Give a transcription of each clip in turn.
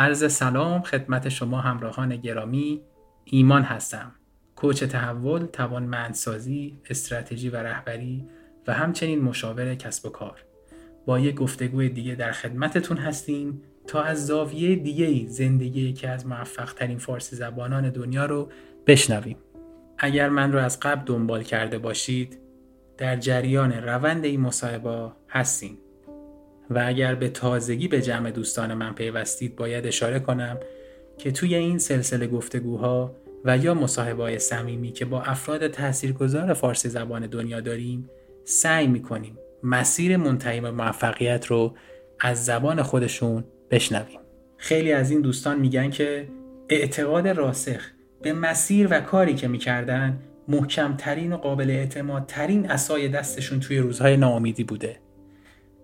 عرض سلام خدمت شما همراهان گرامی. ایمان هستم، کوچ تحول، توانمندسازی، استراتژی و رهبری و همچنین مشاور کسب و کار. با یک گفتگوی دیگه در خدمتتون هستیم تا از زاویه دیگه‌ای زندگی یکی از موفق‌ترین فارسی زبانان دنیا رو بشنویم. اگر من رو از قبل دنبال کرده باشید، در جریان روند این مصاحبه هستین. و اگر به تازگی به جمع دوستان من پیوستید، باید اشاره کنم که توی این سلسله گفتگوها و یا مصاحبه‌های صمیمی که با افراد تاثیرگذار فارسی زبان دنیا داریم، سعی می‌کنیم مسیر منتهی به موفقیت رو از زبان خودشون بشنویم. خیلی از این دوستان میگن که اعتقاد راسخ به مسیر و کاری که می‌کردن محکم‌ترین و قابل اعتمادترین عصای دستشون توی روزهای ناامیدی بوده.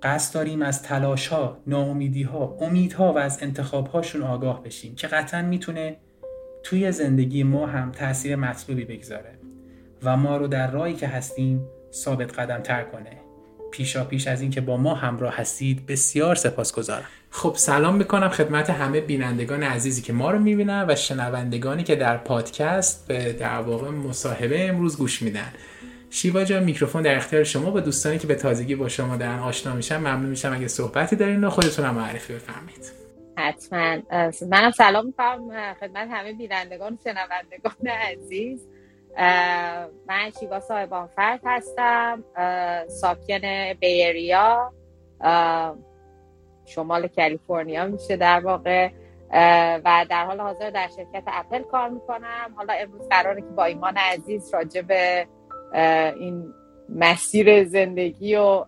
قصد داریم از تلاش‌ها، ناامیدی‌ها، امیدها و از انتخاب‌هاشون آگاه بشیم که قطعاً میتونه توی زندگی ما هم تأثیر مطلوبی بگذاره و ما رو در راهی که هستیم ثابت قدم تر کنه. پیشاپیش از این که با ما همراه هستید بسیار سپاسگزارم. خب سلام میکنم خدمت همه بینندگان عزیزی که ما رو میبینن و شنوندگانی که در پادکست به در واقع مصاحبه امروز گوش میدن. شیوا جان، میکروفون در اختیار شما. با دوستانی که به تازگی با شما دارن آشنا میشن ممنون میشم اگه صحبتی دارین و خودتون هم معرفی بفرمایید. حتما. منم سلام می‌کنم خدمت همه بینندگان و شنوندگان عزیز. من شیوا صاحبان فرد هستم، ساکن بی‌اریا، شمال کالیفرنیا میشه در واقع، و در حال حاضر در شرکت اپل کار میکنم. حالا امروز قراره که با ایمان عزیز راجع به این مسیر زندگی و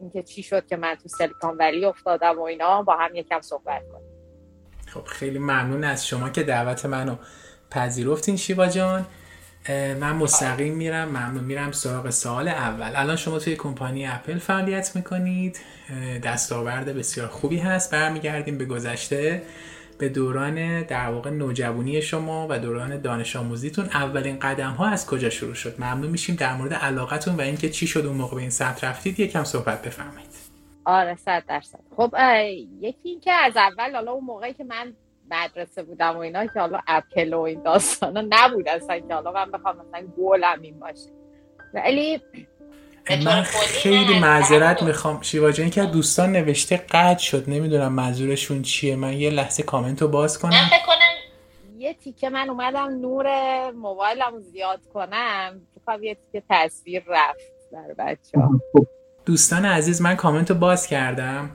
اینکه چی شد که من تو سیلیکون ولی افتادم و اینا با هم یکم صحبت کنیم. خب خیلی ممنون از شما که دعوت منو پذیرفتین شیوا جان. من مستقیم میرم سراغ سوال اول. الان شما توی کمپانی اپل فعالیت میکنید، دستاورد بسیار خوبی هست. برمیگردیم به گذشته، به دوران در واقع نوجوانی شما و دوران دانش آموزیتون. اولین قدم ها از کجا شروع شد؟ ممنون میشیم در مورد علاقتون و اینکه چی شد اون موقع به این سمت رفتید یکم صحبت بفرمایید. آره 100%. خب یکی این که از اول، حالا اون موقعی که من مدرسه بودم و اینا که حالا اپل و این داستانا نبود اصلا که حالا من بخوام مثلا گولم این باشه. ولی من خیلی معذرت میخوام شیوا جان که دوستان نوشته قطع شد، نمیدونم منظورشون چیه. من یه لحظه کامنت رو باز کنم. من فکر کنم یه تیکه من اومدم نور موبایلمو زیاد کنم، میخوام یه تیکه تصویر رفت در بچه‌ها. دوستان عزیز من کامنت رو باز کردم.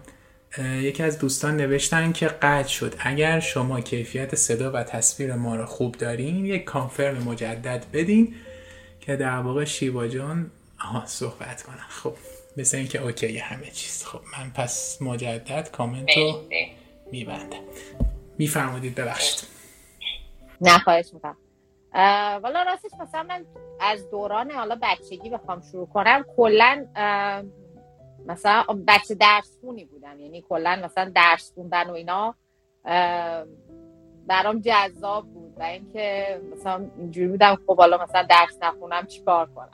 یکی از دوستان نوشتن که قطع شد. اگر شما کیفیت صدا و تصویر ما رو خوب دارین یک کانفرم مجدد بدین که در واقع شیوا جان صحبت کنن. خب مثل این که اوکی همه چیز. خب من پس مجدد کامنت رو میبندم. میفرمودید ببخشید. نه خواهش میکنم. والا راستش مثلا من از دوران حالا بچگی بخوام شروع کنم، کلن مثلا بچه درسخونی بودم، یعنی کلن مثلا درس خوندن و اینا برام جذاب بود و اینکه مثلا اینجوری بودم خب حالا مثلا درس نخونم چیکار کنم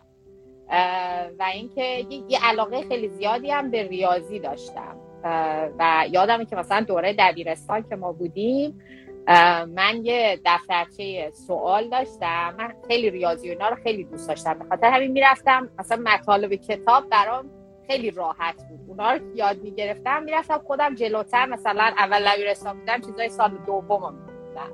و اینکه یه علاقه خیلی زیادی هم به ریاضی داشتم و یادمه که مثلا دوره دبیرستان که ما بودیم من یه دفترچه سوال داشتم. من خیلی ریاضی و اینا رو خیلی دوست داشتم، به خاطر همین میرفتم مثلا مطالب کتاب برام خیلی راحت بود، اونا رو یاد میگرفتم میرفتم خودم جلوتر. مثلا اول دبیرستان بودم چیزای سال دومم می‌خوندم،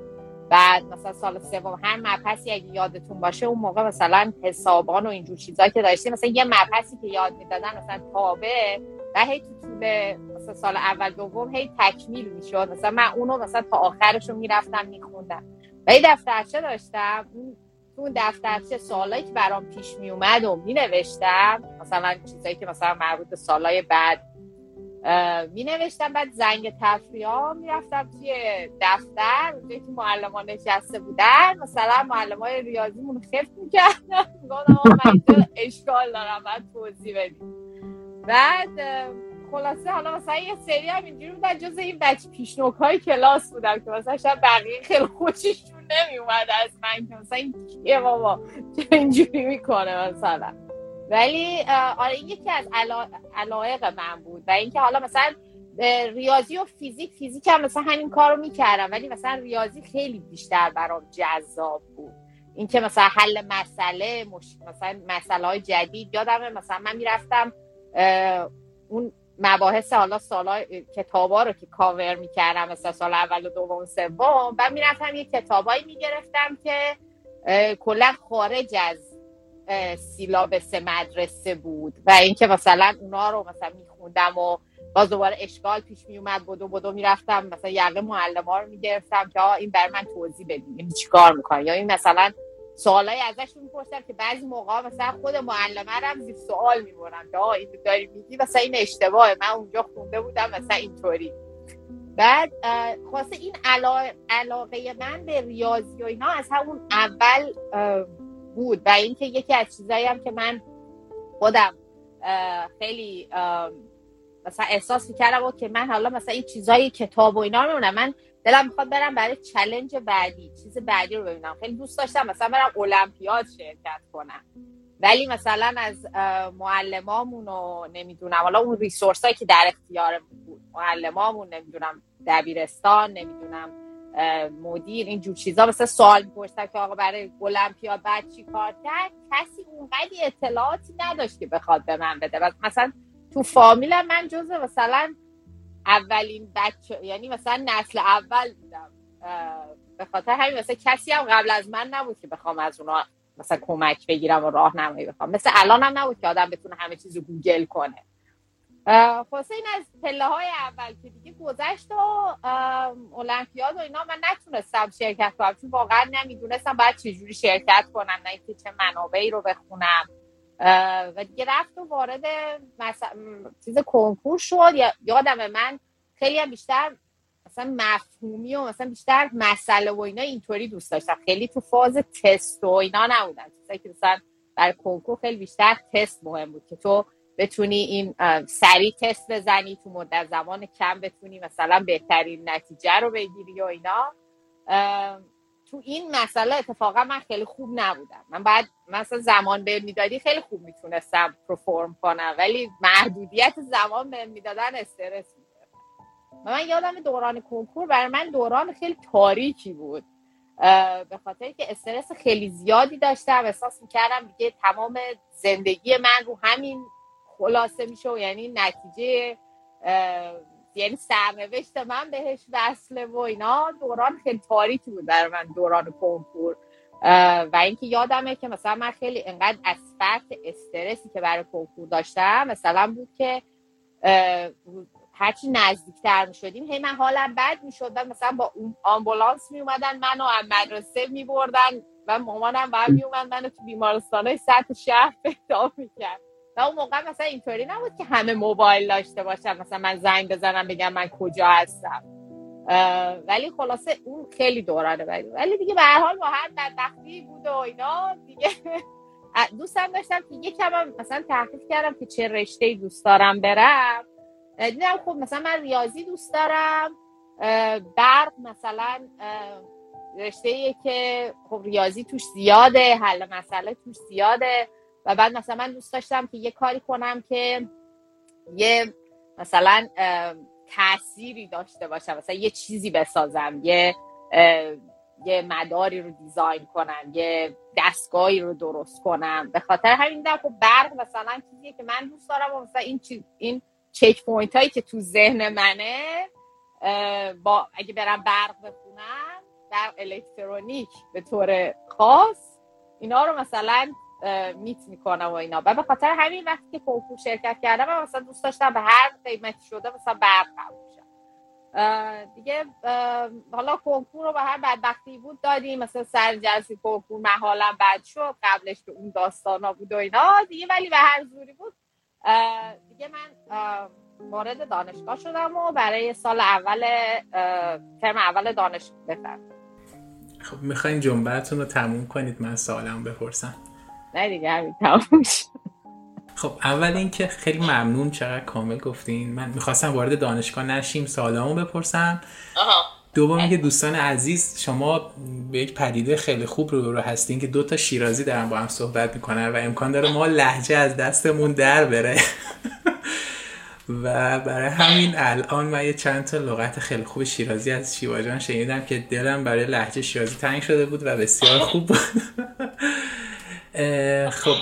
بعد مثلا سال سوم هر مبحثی اگه یادتون باشه اون موقع مثلا حسابان و اینجور چیزایی که داشتیم، مثلا یه مبحثی که یاد میدادن مثلا تابع و هی تو طول مثلا سال اول دوم هی تکمیل میشد، مثلا من اونو مثلا تا آخرش رو میرفتم میخوندم و یه دفترچه داشتم. اون دفترچه سوالایی که برام پیش می اومد و می نوشتم، مثلا چیزایی که مثلا مربوط به سالای بعد می نوشتم. بعد زنگ تفریحا می رفتم توی دفتر اونجایی که معلمان نشسته بودن، مثلا معلمای ریاضیمون خفت می کردم گفتم من اینجا اشکال دارم بعد توضیح بدیم. بعد خلاصه حالا مثلا یه سری هم اینجوری بودن جز این بچه پیشنوک های کلاس بودم که مثلا شب بقیه خیلی خوششون نمی اومد از من که مثلا این کیه بابا چه اینجوری میکنه مثلا. ولی آره یکی از علایق من بود و اینکه حالا مثلا ریاضی و فیزیک هم مثلا همین کار رو میکردم، ولی مثلا ریاضی خیلی بیشتر برام جذاب بود. این که مثلا حل مسئله، مثلا مسئله های جدید، یادمه مثلا من میرفتم اون مباحث حالا سالای کتابا رو که کاور میکردم، مثلا سال اول و دوم و سوم، بعد میرفتم یه کتابایی میگرفتم که کلا خارج از سیلابس مدرسه بود و اینکه مثلا اونا رو مثلا میخوندم و باز دوباره اشکال پیش میومد، بدو میرفتم مثلا یقه معلم‌ها رو میگرفتم که این برای من توضیح بدین چیکار میکنه، یا این مثلا سوالای ازش میپرسم که بعضی موقعا مثلا خود معلمه رو هم زیر سوال میبرم که این داری میگی مثلا این اشتباهه، من اونجا خونده بودم مثلا اینطوری. بعد خاصه این علاقه من به ریاضی و اینا از همون اول بود و اینکه یکی از چیزایی هم که من خودم خیلی مثلا احساس میکردم که من حالا مثلا این چیزای کتاب و اینا رو نمیدونم، من دلم میخواد برم برای چالش بعدی، چیز بعدی رو ببینم. خیلی دوست داشتم مثلا برم المپیاد شرکت کنم، ولی مثلا از معلمامون و نمیدونم حالا اون ریسورسایی که در اختیارمون بود، معلمامون، نمیدونم دبیرستان، نمیدونم مدیر، این جور چیزا مثلا سوال می‌پرسن که آقا برای المپیاد بعد چی کار کرد، کسی اونقدی اطلاعاتی نداشت که بخواد به من بده. مثلا تو فامیلم من جزو مثلا اولین بچه، یعنی مثلا نسل اول بودم، به خاطر همین مثلا کسی هم قبل از من نبود که بخوام از اونا مثلا کمک بگیرم و راهنمایی بخوام، مثل الان هم نبود که آدم بتونه همه چیز رو گوگل کنه. خلاصه این از پله های اول که دیگه گذشت و المپیاد و اینا من نتونستم شرکت کنم، چون واقعا نمیدونستم باید چجوری شرکت کنم، نه اینکه چه منابعی رو بخونم و دیگه رفت و وارد چیز کنکور شد. یادم من خیلی هم بیشتر مثلا مفهومی و مثلا بیشتر مسئله و اینا اینطوری دوست داشتم، خیلی تو فاز تست و اینا نبودم، چیزایی که مثلا برای کنکور خیلی بیشتر تست مهم بود که تو بتونی این سریع تست بزنی، تو مدت زمان کم بتونی مثلا بهترین نتیجه رو بگیری و اینا. تو این مسئله اتفاقا من خیلی خوب نبودم، من بعد مثلا زمان بهم میدادی خیلی خوب میتونستم پرفورم کنم، ولی محدودیت زمان بهم میدادن استرس می‌داد. من یادم دوران کنکور برای من دوران خیلی تاریکی بود، به خاطر که استرس خیلی زیادی داشتم، احساس میکردم دیگه تمام زندگی من رو همین خلاصه میشه و یعنی نتیجه، یعنی سرنوشت من بهش وصله و اینا. دوران خیلی تاریکی بود برای من دوران کنکور و اینکه یادمه که مثلا من خیلی انقدر از فرط استرسی که برای کنکور داشتم مثلا بود که هرچی نزدیکتر می شدیم هی من حالم بد می شد، مثلا با آمبولانس می اومدن منو از مدرسه می بردن و مامانم با هم می اومد منو تو بیمارستانای سطح شهر پیدا می کرد. و اون موقع مثلا اینطوری نبود که همه موبایل داشته باشن مثلا من زنگ بزنم بگم من کجا هستم، ولی خلاصه اون خیلی دورانه بود، ولی دیگه به هر حال با هر بدبختی بود و اینا دیگه دوستم داشتم که یکم مثلا تحقیق کردم که چه رشته‌ای دوست دارم برم، دیدم خب مثلا من ریاضی دوست دارم، برق مثلا رشته‌ایه که خب ریاضی توش زیاده، حل مسئله توش زیاده، و بعد مثلا من دوست داشتم که یه کاری کنم که یه مثلا تأثیری داشته باشم، مثلا یه چیزی بسازم، یه مداری رو دیزاین کنم، یه دستگاهی رو درست کنم. به خاطر همین دیدم خب برق مثلا چیزیه که من دوست دارم و مثلا این چک پوینت هایی که تو ذهن منه با اگه برم برق بخونم در الکترونیک به طور خاص اینا رو مثلا میت میکنم و اینا. و به خاطر همین وقتی که کنکور شرکت کردم من مثلا دوست داشتم به هر قیمتی شده مثلا برق قبول شم دیگه. حالا کنکور رو به هر بدبختی بود دادیم، مثلا سر جلسه کنکور من حالم بد شد، قبلش که اون داستانا بود و اینا دیگه، ولی به هر زوری بود دیگه من وارد دانشگاه شدم و برای سال اول ترم اول دانشگاه بفرمایید. خب میخواین جنبه‌تون رو تموم کنید من سوالمو بپرسم؟ نه دیگه همین تموم شد. خب اول اینکه خیلی ممنون، چقدر کامل گفتین. من میخواستم وارد دانشگاه نشیم، سوالامو بپرسم. دوم اینکه دوستان عزیز شما به یک پدیده خیلی خوب رو هستین که دوتا شیرازی دارن با هم صحبت میکنن و امکان داره ما لهجه از دستمون در بره و برای همین الان من یه چند تا لغت خیلی خوب شیرازی از شیوا جان شنیدم که دلم برای لهجه شیرازی تنگ شده بود و بسیار خوب بود. خب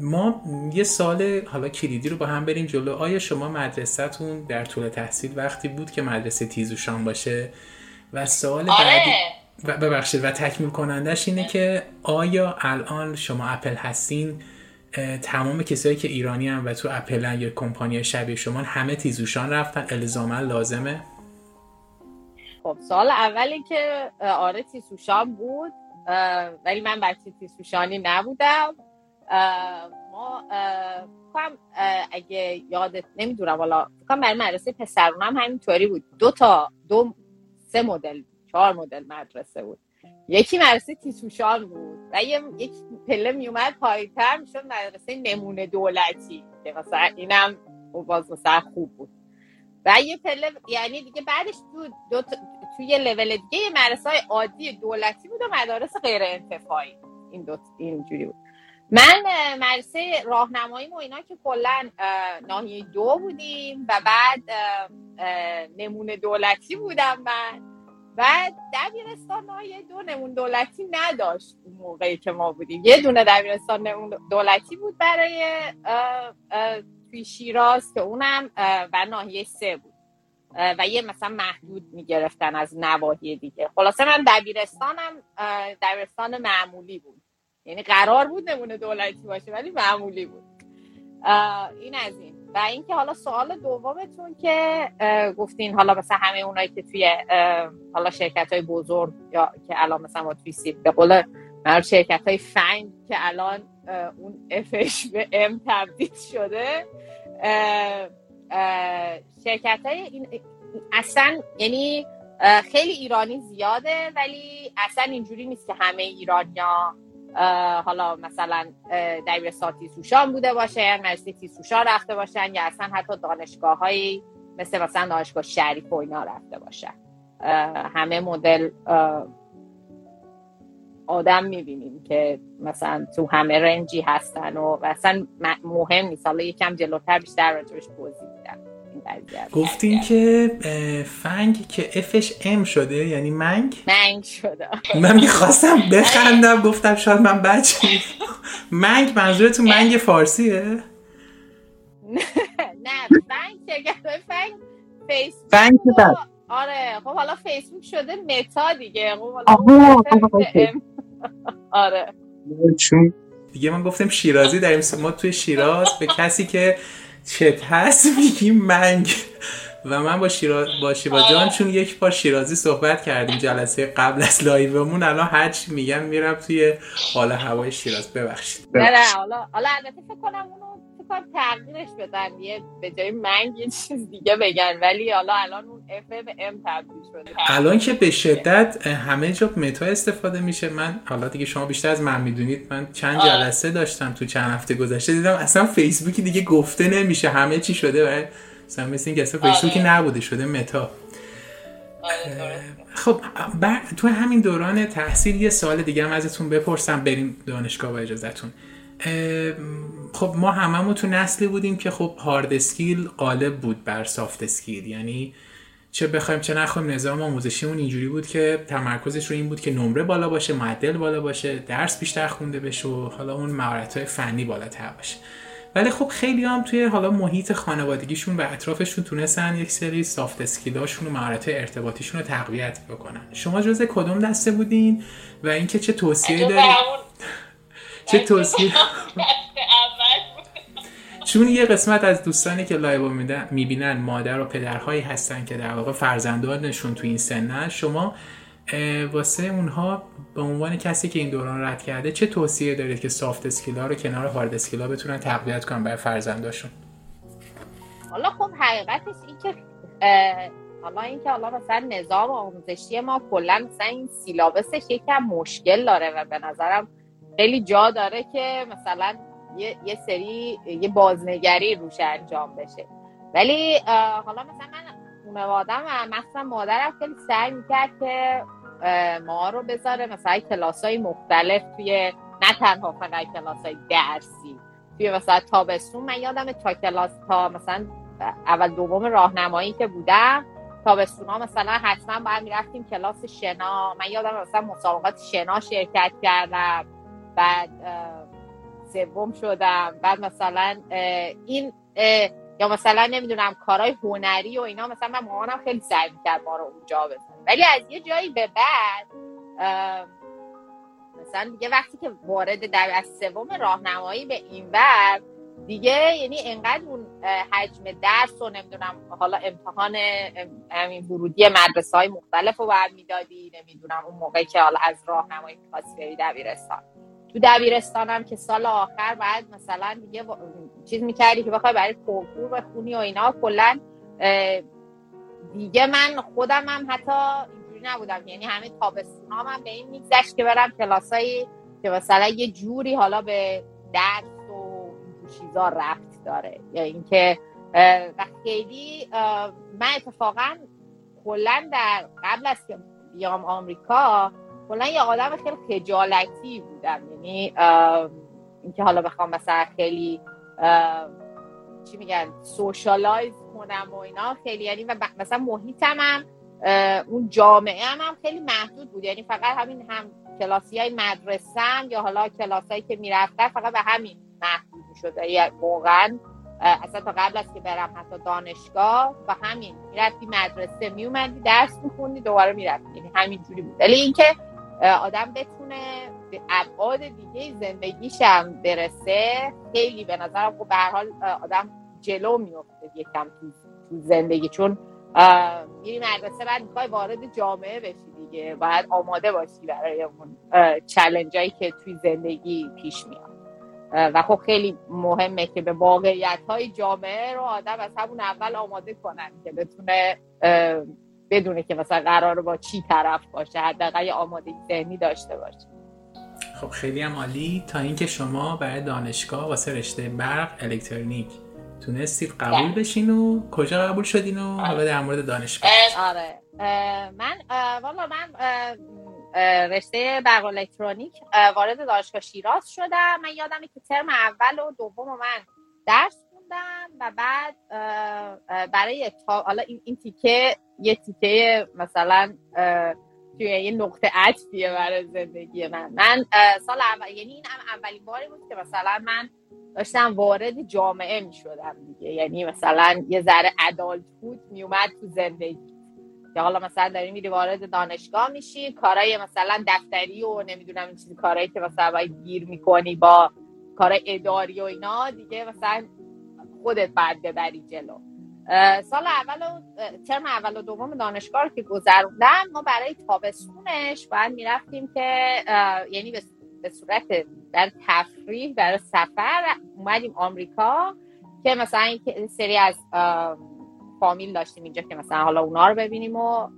ما یه سال حالا کلیدی رو با هم بریم جلو. آیا شما مدرسه‌تون در طول تحصیل وقتی بود که مدرسه تیزوشان باشه؟ و سوال بعدی ببخشید و تکمیل کنندش اینه که آیا الان شما اپل هستین؟ تمام کسایی که ایرانی هم و تو اپلن یا کمپانی شبیه شما همه تیزوشان رفتن الزاماً لازمه؟ خب سال اولی که آره تیزوشان بود، ولی من بچه تیزوشانی نبودم. ما فکرم اگه یادت نمیدونم والا فکرم برای مدرسه پسرونم همینطوری بود. سه مدل 4 مدل مدرسه بود. یکی مدرسه تیزوشان بود و یک پله می اومد پایین‌تر میشد مدرسه نمونه دولتی که مثلا اینم باز مثلا خوب بود. و یه پله یعنی دیگه بعدش تو یه لول دیگه یه مدرسه های عادی دولتی بود و مدارس غیر انتفاعی. اینجوری بود. من مدرسه راهنماییم و اینا که کلا ناحیه 2 بودیم و بعد نمونه دولتی بودم من. بعد دبیرستان ها یه دو نمون دولتی نداشت اون موقعی که ما بودیم. یه دونه دبیرستان نمون دولتی بود برای توی شیراز که اونم و ناحیه 3 بود و یه مثلا محدود میگرفتن از نواحی دیگه. خلاصه من دبیرستانم دبیرستان معمولی بود، یعنی قرار بود نمونه دولتی باشه ولی معمولی بود. این از این. و اینکه حالا سوال دومتون که گفتین حالا مثلا همه اونایی که توی حالا شرکت‌های بزرگ یا که الان مثلا ما توی سیب به قول معروف شرکت‌های فنگ که الان اون افش به ام تبدیل شده، شرکت‌های این اصلا یعنی خیلی ایرانی زیاده ولی اصلا اینجوری نیست که همه ایرانی‌ها حالا مثلا دبیرستان تیزوشان بوده باشن، مدرسه تیزوشان رفته باشن یا اصلا حتی دانشگاه هایی مثلا دانشگاه شریف و اینا رفته باشن. همه مدل آدم میبینیم که مثلا تو همه رنجی هستن و اصلا مهم نیست. حالا یکم جلوتر بیشتر راجبش توضیح میدم. گفتین که فنگ که افش ام شده یعنی منگ شده. من میخواستم بخندم، گفتم شاید من بچه منگ منظورتون منگ فارسیه؟ نه فنگ شرکت‌های فنگ فیسبوک شده. آره خب حالا فیسبوک شده متا دیگه. آره دیگه من گفتم شیرازی داریم ما توی شیراز به کسی که چت هست میگیم منگ. و من با شیوا جان چون یک بار شیرازی صحبت کردیم جلسه قبل از لایومون، الان هرچی میگم میرم توی حال هوای شیراز. ببخشید نه حالا البته فکر کنم اونو تغییرش بدن یه به جای منگ یه چیز دیگه بگن، ولی حالا الان اون اف به ام تبدیل شده. الان که به شدت همه جا متا استفاده میشه. من حالا دیگه شما بیشتر از من میدونید، من چند جلسه داشتم تو چند هفته گذشته دیدم اصلا فیسبوکی دیگه گفته نمیشه، همه چی شده و مثلا مثل اینکه اصلا فیسبوکی نبوده، شده متا. خب تو همین دوران تحصیل یه سوال دیگه هم ازتون بپرسم بریم دانشگاه با اجازهتون. خب ما هممون تو نسلی بودیم که خب هارد اسکیل غالب بود بر سافت اسکیل، یعنی چه بخوایم چه نخوایم نظام آموزشیمون اینجوری بود که تمرکزش رو این بود که نمره بالا باشه، معدل بالا باشه، درس بیشتر خونده بشه و حالا اون مهارت‌های فنی بالاتر باشه. ولی خب خیلی هم توی حالا محیط خانوادگیشون و اطرافشون تونستن یک سری سافت اسکیلاشون و مهارت‌های ارتباطیشون رو تقویت بکنن. شما جزء کدوم دسته بودین و اینکه چه توصیه‌ای دارید؟ چه توصیه؟ چون یه قسمت از دوستانی که لایو میبینن مادر و پدرهایی هستن که در واقع فرزندانشون تو این سنن، شما واسه اونها به عنوان کسی که این دوران رد کرده چه توصیه دارید که سافت اسکیل‌ها رو کنار هارد اسکیل‌ها بتونن تقویت کنن برای فرزنداشون؟ حالا خب حقیقتش این که مثلا نظام آموزشی ما کلا مثلا این سیلابسش یکم مشکل داره و به نظرم خیلی جا داره که مثلا یه سری یه بازنگری روش انجام بشه. ولی حالا مثلا من خانواده‌ام و مثلا مادرم خیلی سعی میکرد که ما رو بذاره مثلا کلاس‌های مختلف توی نه تنها فقط کلاس‌های درسی توی مثلا تابستون من یادم تا کلاس تا مثلا اول دوم راهنمایی که بودم تابستون‌ها مثلا حتما باید میرفتیم کلاس شنا. من یادم مثلا مسابقات شنا شرکت کردم، بعد سوم شدم، بعد مثلا این یا مثلا نمیدونم کارهای هنری و اینا. مثلا من مامانم خیلی سعی می‌کرد ما رو اونجا بزنه، ولی از یه جایی به بعد مثلا دیگه وقتی که وارد در سوم راهنمایی به این ور دیگه، یعنی انقدر اون حجم درس و نمیدونم حالا امتحان همین ورودی مدرسه‌های مختلف رو برمی میدادی، نمیدونم اون موقعی که حالا از راهنمایی خاصی بری دبیرستان، تو دبیرستانم که سال آخر بعد مثلا دیگه چیز میکردی که بخوای برای کنکور بخونی و اینا. کلا دیگه من خودم هم حتی اینجوری نبودم، یعنی همه تابستونام هم به این میگذشت که برم کلاسایی که مثلا یه جوری حالا به درس چیزا ربط داره، یا اینکه خیلی من اتفاقا کلا در قبل از که بیام آمریکا کلا یه آدم خیلی خجالتی بودم، یعنی اینکه حالا بخوام مثلا خیلی چی میگن سوشالایز کنم و اینا خیلی، یعنی و مثلا محیطم هم اون جامعه هم خیلی محدود بود، یعنی فقط همین هم کلاسیای مدرسه یا حالا کلاسایی که میرفتم فقط به همین محدود شده. یعنی واقعا اصلا تا قبل از که برم حتی دانشگاه و همین میرفتی مدرسه میومدی درس میخوندی دوباره میرفتی، یعنی همین جوری بود. ولی اینکه آدم بتونه به ابعاد دیگه زندگیشم برسه خیلی به نظرم به هر حال آدم جلو میفته یکم تو زندگی، چون میری مدرسه بعد میخوای وارد جامعه بشی دیگه، باید آماده باشی برای اون چالنجایی که توی زندگی پیش میاد و خب خیلی مهمه که به واقعیت‌های جامعه رو آدم از همون اول آماده کنن که بتونه بدونه که مثلا قراره با چی طرف باشه، حداقل یه آمادگی ذهنی داشته باشه. خب خیلی هم عالی. تا اینکه شما برای دانشگاه واسه رشته برق الکترونیک تونستید قبول بشین و کجا قبول شدین و حالا در مورد دانشگاه؟ آره من والا من رشته برق الکترونیک وارد دانشگاه شیراز شدم. من یادمه که ترم اول و دوم من درس خوندم و بعد برای حالا این تیکه یه تیکه مثلا توی یه نقطه عطفیه برای زندگی من سال اول، یعنی این هم اولین باری بود که مثلا من داشتم وارد جامعه می شدم دیگه، یعنی مثلا یه ذره ادالت بود می اومد تو زندگی که حالا مثلا داری میری وارد دانشگاه میشی، کارهای مثلا دفتری و نمیدونم این چیزی کارهایی که مثلا باید گیر میکنی با کارهای اداری و اینا دیگه مثلا خودت باید ببری جلو. سال اول و ترم اول و دوم دانشگاه رو که گذروندم ما برای تابستونش باید میرفتیم که یعنی به صورت در تفریح برای سفر اومدیم آمریکا که مثلا این سری از فامیل داشتیم اینجا که مثلا حالا اونا رو ببینیم و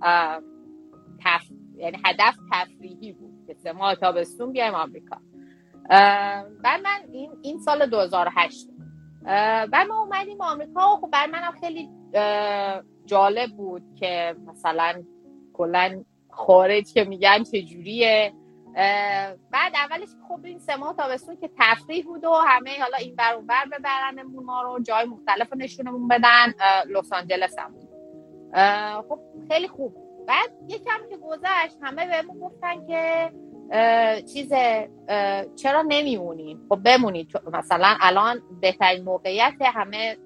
یعنی هدف تفریحی بود که سه ماه تابستون بیایم آمریکا. بعد من این سال 2008 بعد ما اومدیم آمریکا و خب برای منم خیلی جالب بود که مثلا کلا خارج که میگن چجوریه. بعد اولش خب این سه ماه تابستون که تفریح بود و همه حالا این بر اون بر ببرنمون ما رو جای مختلف رو نشونمون بدن، لس آنجلس هم بود. خب خیلی خوب. بعد یکم که گذشت همه بهمون گفتن که چرا نمیمونین؟ خب بمونید، مثلا الان بهترین موقعیت، همه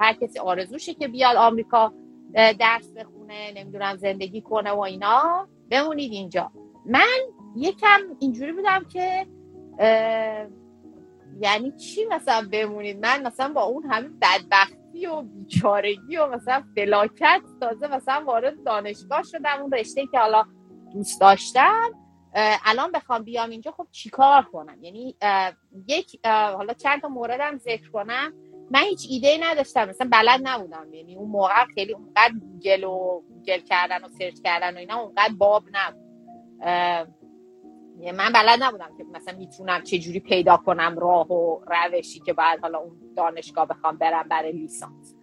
هر کسی آرزوشه که بیاد آمریکا درس بخونه نمیدونم زندگی کنه و اینا، بمونید اینجا. من یکم اینجوری بودم که یعنی چی مثلا بمونید؟ من مثلا با اون همه بدبختی و بیچارگی و مثلا فلاکت تازه مثلا وارد دانشگاه شدم، اون رشته که حالا دوست داشتم، الان بخوام بیام اینجا خب چیکار کنم؟ یعنی حالا چند تا موردم ذکر کنم. من هیچ ایده‌ای نداشتم، مثلا بلد نبودم، یعنی اون موقع خیلی اونقدر گوگل کردن و سرچ کردن و اینا اونقدر باب نبود. من بلد نبودم که مثلا میتونم چجوری پیدا کنم راه و روشی که بعد حالا اون دانشگاه بخوام برم برای لیسانس.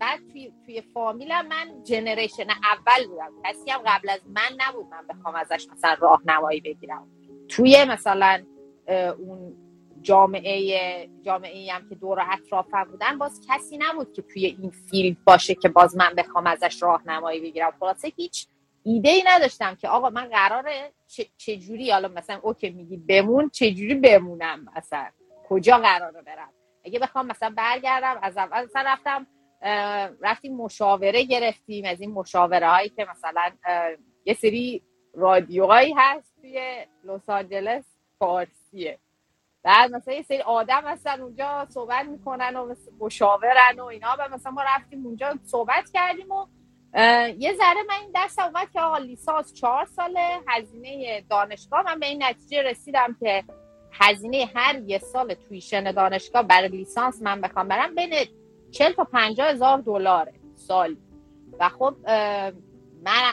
بعد توی فامیلم من جنریشن اول بودم، کسی هم قبل از من نبود من بخوام ازش مثلا راهنمایی بگیرم. توی مثلا اون جامعه‌ای هم که دور و اطرافم بودن باز کسی نبود که توی این فیلد باشه که باز من بخوام ازش راهنمایی بگیرم. خلاصه هیچ ایده‌ای نداشتم که آقا من قراره چجوری، حالا مثلا اوکی میگی بمون، چجوری بمونم، مثلا کجا قراره برم. اگه بخوام مثلا برگردم از اول، مثلا رفتیم مشاوره گرفتیم، از این مشاوره هایی که مثلا یه سری رادیوهایی هست توی لس آنجلس فارسیه، بعد مثلا یه سری آدم هستن اونجا صحبت میکنن و مشاورن و اینا، و مثلا ما رفتیم اونجا صحبت کردیم و یه ذره من این درس اومد که آقا لیسانس 4 ساله، هزینه دانشگاه، من به این نتیجه رسیدم که هزینه هر یه سال تویشن دانشگاه برای لیسانس من بخوام برم بین 40 تا $50,000 سالی، و خب من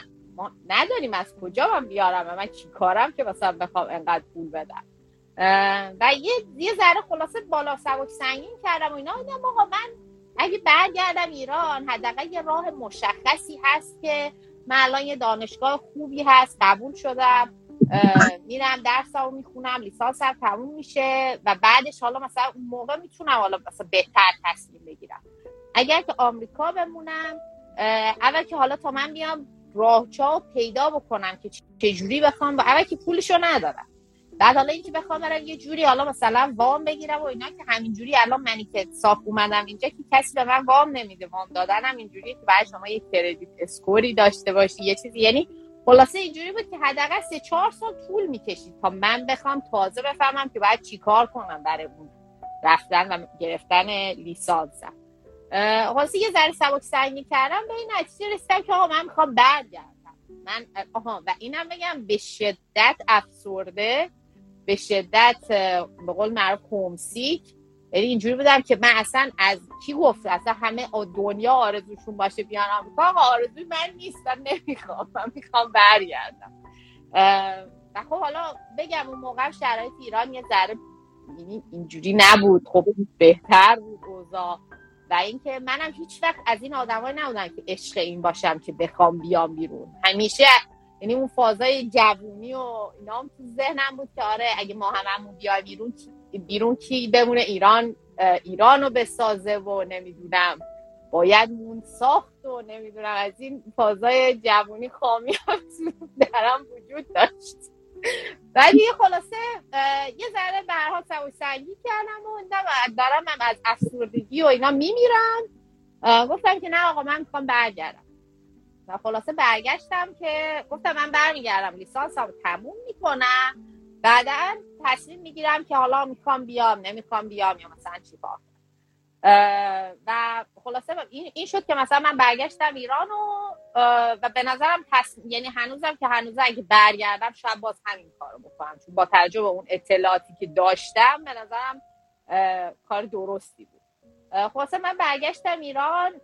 نداریم از کجا من بیارم، من چی کارم که مثلا بخوام انقدر پول بدم. و یه ذره خلاصه بالا سبک سنگین کردم و اینا. دیدم آقا من اگه برگردم ایران حداقل یه راه مشخصی هست که من الان یه دانشگاه خوبی هست، قبول شدم، میرم درسامو میخونم، لیسانسم تموم میشه و بعدش حالا مثلا اون موقع میتونم حالا مثلا بهتر تصمیم بگیرم. اگر که آمریکا بمونم، اول که حالا تا من بیام راهچاو پیدا بکنم که چجوری بخوام، و اول که پولشو ندارم، بعد حالا اینکه بخوام برم یه جوری حالا مثلا وام بگیرم و اینا، که همینجوری الان منی که صاف اومدم اینجا که کسی به من وام نمیده، وام دادنم اینجوریه که بعد شما یه کردیت اسکوری داشته باشی یه چیزی، یعنی خلاصه اینجوری بود که حداقل 3-4 سال طول میکشید تا من بخوام تازه بفهمم که باید چی کار کنم برای اون رفتن و گرفتن لیسانسم. خلاصه یه ذره سبک سنگین کردم، به این نتیجه رسیدم که آقا من میخوام برگردم. من و اینم بگم به شدت افسرده، به شدت به قول معروف هومسیک، یعنی اینجوری بودم که من اصلا از کی گفت اصلا همه دنیا آرزوشون باشه بیان آمریکا، آرزوی من نیست، من نمیخوام، من میخوام برگردم. و خب حالا بگم اون موقع شرایط ایران یه ذره اینجوری نبود، خب بهتر بود اوضاع، و اینکه منم هیچ وقت از این آدمای نبودم که عشق این باشم که بخوام بیام بیرون. همیشه یعنی اون فازای جوونی و اینا هم تو ذهنم بود که آره اگه ما هممون بیایم بیرون کی بمونه، ایرانو بسازه و نمیدونم باید مون ساخت و نمیدونم، از این فازای جوونی خامی درم وجود داشت. ولی خلاصه یه ذره به هر حال سوی سنگی کردم و دارم هم از افسردگی و اینا میمیرم، گفتم که نه آقا من میخوام برگردم. و خلاصه برگشتم که گفتم من برمیگردم لیسانسم رو تموم میکنم، بعدا تصمیم میگیرم که حالا میخوام بیام نمیخوام بیام یا مثلا چی کار کنم. و خلاصه این شد که مثلا من برگشتم ایران و به نظرم یعنی هنوزم اگه برگردم شاید باز همین کارو بکنم، چون با توجه به اون اطلاعاتی که داشتم به نظرم کار درستی بود. خلاصه من برگشتم ایران،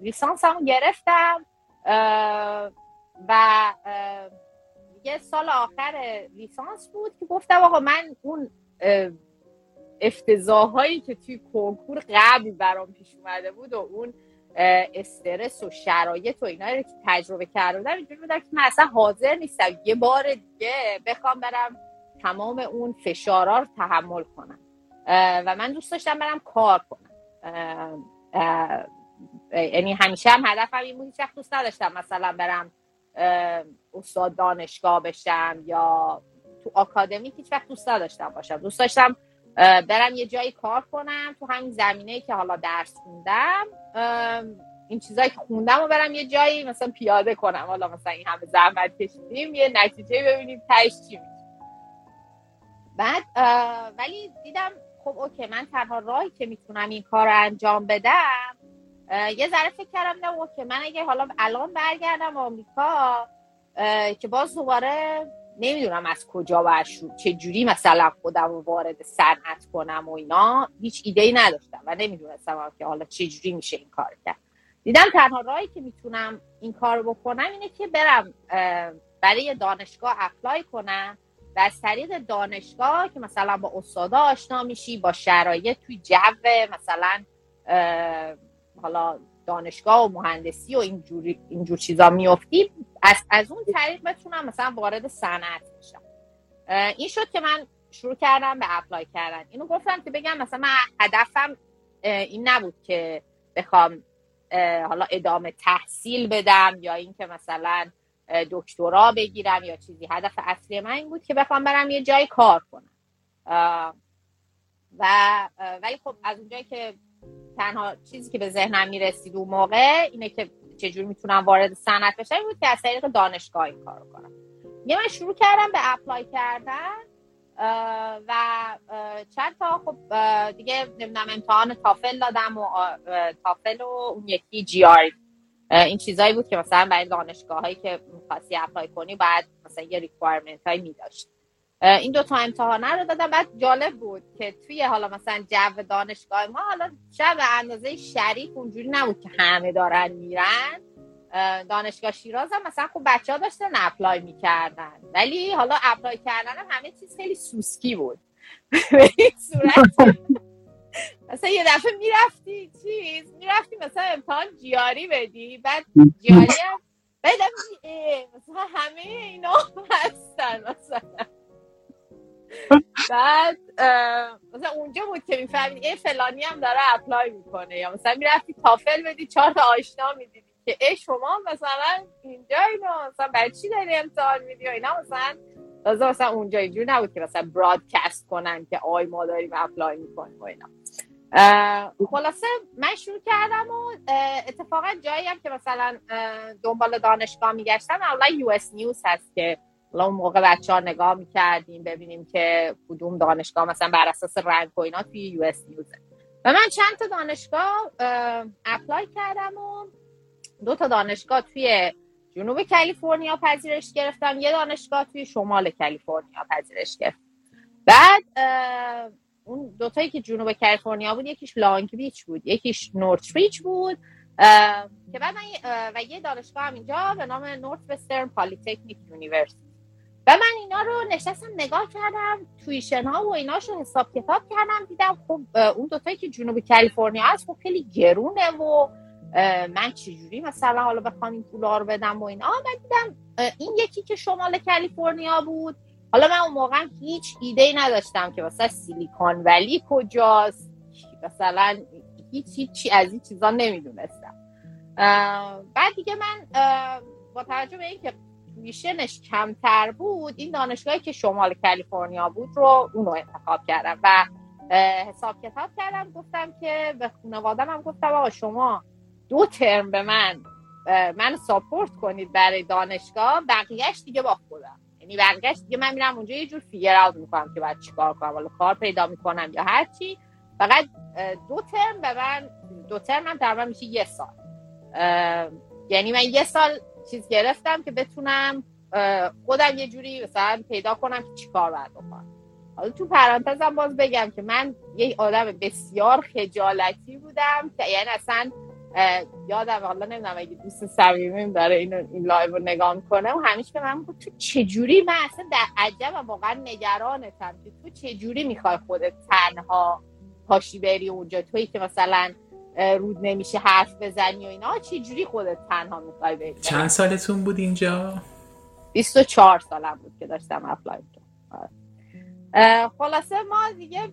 لیسانسمو گرفتم و یه سال آخر لیسانس بود که گفتم آقا من اون افتضاحایی که توی کنکور قبل برام پیش اومده بود و اون استرس و شرایط و اینا رو که تجربه کردم اینجوری بودم که من اصلا حاضر نیستم یه بار دیگه بخوام برم تمام اون فشارا رو تحمل کنم، و من دوست داشتم برم کار کنم. یعنی همیشه هم هدفم این بود، هیچ وقت دوست نداشتم مثلا برم استاد دانشگاه بشم یا تو آکادمی، هیچ وقت دوست نداشتم باشم. دوست داشتم برم یه جایی کار کنم تو همین زمینه‌ای که حالا درس خوندم، این چیزایی که خوندم رو برم یه جایی مثلا پیاده کنم، حالا مثلا این همه زحمت کشیدیم یه نتیجه ببینیم تهش چی میشه. بعد ولی دیدم خب اوکی من تنها راهی که میتونم این کار رو انجام بدم، یه ذره فکر کردم نه اوکی من اگه حالا الان برگردم آمریکا که باز دوباره نمیدونم از کجا برشون چجوری مثلا خودم رو وارد صنعت کنم و اینا، هیچ ایده‌ای نداشتم و نمیدونستم که حالا چجوری میشه این کار کرد. دیدم تنها راهی که میتونم این کار رو بکنم اینه که برم برای دانشگاه اپلای کنم و از طریق دانشگاه که مثلا با استادا آشنا میشی، با شرایط توی جو مثلا حالا دانشگاه و مهندسی و اینجور چیزا میافتی، از اون طریق بتونم مثلا وارد صنعت بشم. این شد که من شروع کردم به اپلای کردن. اینو گفتم که بگم مثلا من هدفم این نبود که بخوام حالا ادامه تحصیل بدم یا اینکه مثلا دکترا بگیرم یا چیزی. هدف اصلی من این بود که بخوام برم یه جای کار کنم ولی خب از اونجایی که تنها چیزی که به ذهنم میرسید اون موقع اینه که چجوری میتونم وارد صنعت بشم، این بود که از طریق دانشگاه این کار رو کنم. یه من شروع کردم به اپلای کردن و چند تا خب دیگه نمیدونم امتحان تافل دادم و تافل و اون یکی جی آر. این چیزایی بود که مثلا برای دانشگاه هایی که می‌خواستی اپلای کنی بعد مثلا یه ریکوایرمنت هایی می‌داشت. این دو تا امتحانه رو دادم. بعد جالب بود که توی حالا مثلا جو دانشگاه ما حالا شب اندازه شریف اونجوری نبود که همه دارن میرن. دانشگاه شیراز هم مثلا خب بچه‌ها داشتن اپلای می‌کردن، ولی حالا اپلای کردن هم همه چیز خیلی سوسکی بود. به این صورت مثلا یه دفعه میرفتی چیز میرفتی مثلا امتحان جیاری بدی، بعد جیاری هم بعد مثلا همه اینا هستن مثلا. بعد مثلا اونجا بود که میفهمید این فلانی هم داره اپلای میکنه، یا مثلا میرفتی تافل بدی 4 تا آشنا میدیدی که ای شما مثلا اینجا اینا مثلا برای چی داری امتحان میدی و اینا. مثلا لازم مثلا اونجا اینجور نبود که مثلا برادکست کنن که آی ما داریم اپلای میکنیم و اینا. خلاصه من شروع کردم و اتفاقا جایی هم که مثلا دنبال دانشگاه میگشتم اولای US News هست که اون موقع بچه ها نگاه میکردیم ببینیم که کدوم دانشگاه مثلا بر اساس رنگ و اینا توی US News. و من چند تا دانشگاه اپلای کردم و 2 تا دانشگاه توی جنوب کالیفرنیا پذیرش گرفتم، یه دانشگاه توی شمال کالیفرنیا پذیرش گرفت. بعد اون دوتایی که جنوب کالیفرنیا بود یکیش لانگ بیچ بود یکیش نورت ریج بود که بعد من و یه دانشگاه هم اینجا به نام نورثوسترن پالیتکنیک یونیورسیتی. و من اینا رو نشستم نگاه کردم، تویشن ها و ایناشو حساب کتاب کردم، دیدم خب اون دوتایی که جنوب کالیفرنیا هست خب خیلی گرونه و من چجوری مثلا حالا بخوام این پولا رو بدم و اینا. بعد دیدم این یکی که شمال کالیفرنیا بود، حالا من اون موقع هیچ ایده‌ای نداشتم که مثلا سیلیکون ولی کجاست، مثلا هیچی از این چیزا نمیدونستم. بعد دیگه من با توجه به اینکه میشنش کمتر بود این دانشگاهی که شمال کالیفرنیا بود رو اون رو انتخاب کردم و حساب کتاب کردم. گفتم که به خانواده‌م هم گفتم آقا شما 2 ترم به من ساپورت کنید برای دانشگاه، بقیهش دیگه با خودم، یعنی بقیهش دیگه من میرم اونجا یه جور فیگر اوت میکنم که بعد چیکار کنم، حالا کار پیدا میکنم یا هر چی. فقط 2 ترم به من، 2 ترم هم تقریبا میشه 1 سال، یعنی من 1 سال چیز گرفتم که بتونم خودم یه جوری مثلا پیدا کنم که چیکار باید بکنم. حالا تو پرانتزم باز بگم که من یه آدم بسیار خجالتی بودم که یعنی اصلا یادم حالا نمیدونم اگه دوست صمیمیم داره این لایو رو نگاه میکنه و همیشه به من بود تو چجوری، من اصلا در عجب واقعا نگرانتم که تو چجوری میخوای خودت تنها پاشی بری اونجا، تویی که مثلا رود نمیشه حرف بزنی و اینا، چجوری خودت تنها میخوای بری. چند سالتون بود اینجا؟ 24 سالم بود که داشتم اپلای کردم. خلاصه ما دیگه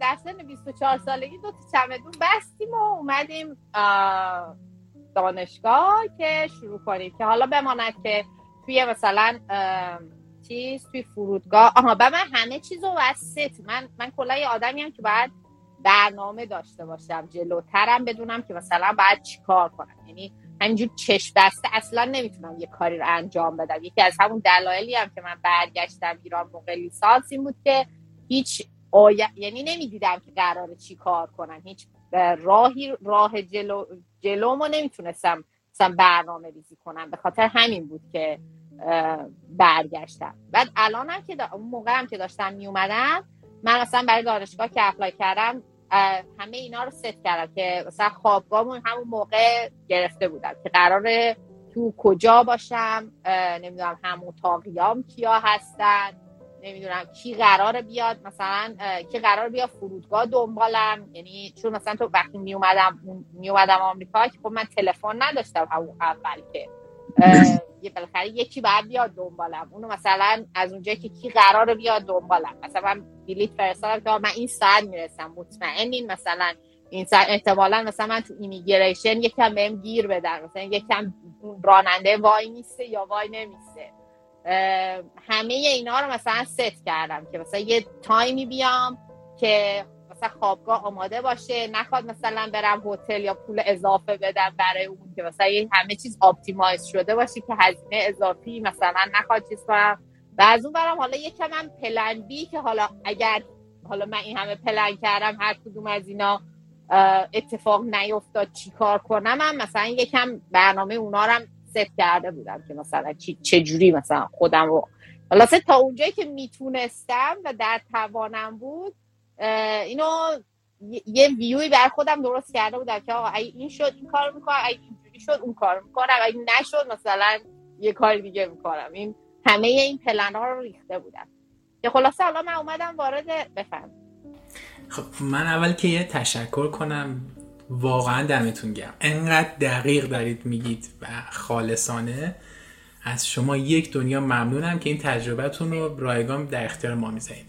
در سن 24 سالگی 2 تا چمدون بستیم و اومدیم دانشگاه که شروع کنیم، که حالا بماند که توی مثلا چیز توی فرودگاه به من همه چیزو وسط من کلا یه آدمی هم که باید برنامه داشته باشم، جلوترم بدونم که مثلا باید چیکار کنم، یعنی همینجور چشم بسته اصلا نمیتونم یه کاری رو انجام بدم. یکی از همون دلایلی هم که من برگشتم ایران موقع لیسانس این بود که هیچ یعنی نمیدیدم که قراره چی کار کنم، هیچ راه جلومو نمیتونستم مثلا برنامه ریزی کنم، به خاطر همین بود که برگشتم. بعد الان هم که اون موقع هم که داشتم میومدم من مثلا برای دانشگاه که اپلای کردم همه اینا رو ست کردم که مثلا خوابگاهمون همون موقع گرفته بودم که قراره تو کجا باشم، نمیدونم هم اتاقیام کیا هستن، نمیدونم کی قراره بیاد، مثلا کی قراره بیاد فرودگاه دنبالم، یعنی چون مثلا تو وقتی می اومدم آمریکا که خب من تلفن نداشتم همون اول که دیگه بالاخره یکی بعد بیاد دنبالم، اونو مثلا از اونجایی که کی قراره بیاد دنبالم، مثلا من بلیط فرستادم که من این ساعت میرسم، مطمئنین مثلا این ساعت احتمالاً مثلا من تو ایمیگریشن یکم بهم گیر بدن، مثلا یکم راننده وای نیسته یا وای نمیسته. همه اینا رو مثلا ست کردم که مثلا یه تایمی بیام که مثلا خوابگاه آماده باشه، نخواد مثلا برم هتل یا پول اضافه بدم برای اون، که مثلا همه چیز اپتیمایز شده باشه که هزینه اضافی مثلا نخواد چیز کنم. و از اون برم حالا یکم هم پلن بی که حالا اگر حالا من این همه پلن کردم هر کدوم از اینا اتفاق نیفتاد چی کار کنم، هم مثلا یکم برنامه اونا رو هم ست کرده بودم که مثلا چجوری مثلا خودم رو حالا تا اونجایی که میتونستم و در توانم بود اینو یه ویوی بر خودم درست کرده بودم که آقا اگه این شد این کار میکنم، اگه اینجوری شد اون کار میکنم، اگه نشد مثلا یه کار دیگه میکنم. این همه این پلن ها رو ریخته بودم که خلاصه حالا من اومدم وارد بفهم. خب من اول که یه تشکر کنم، واقعا دمتون گرم، انقدر دقیق دارید میگید و خالصانه. از شما یک دنیا ممنونم که این تجربتون رو رایگان در اختیار ما میذارید.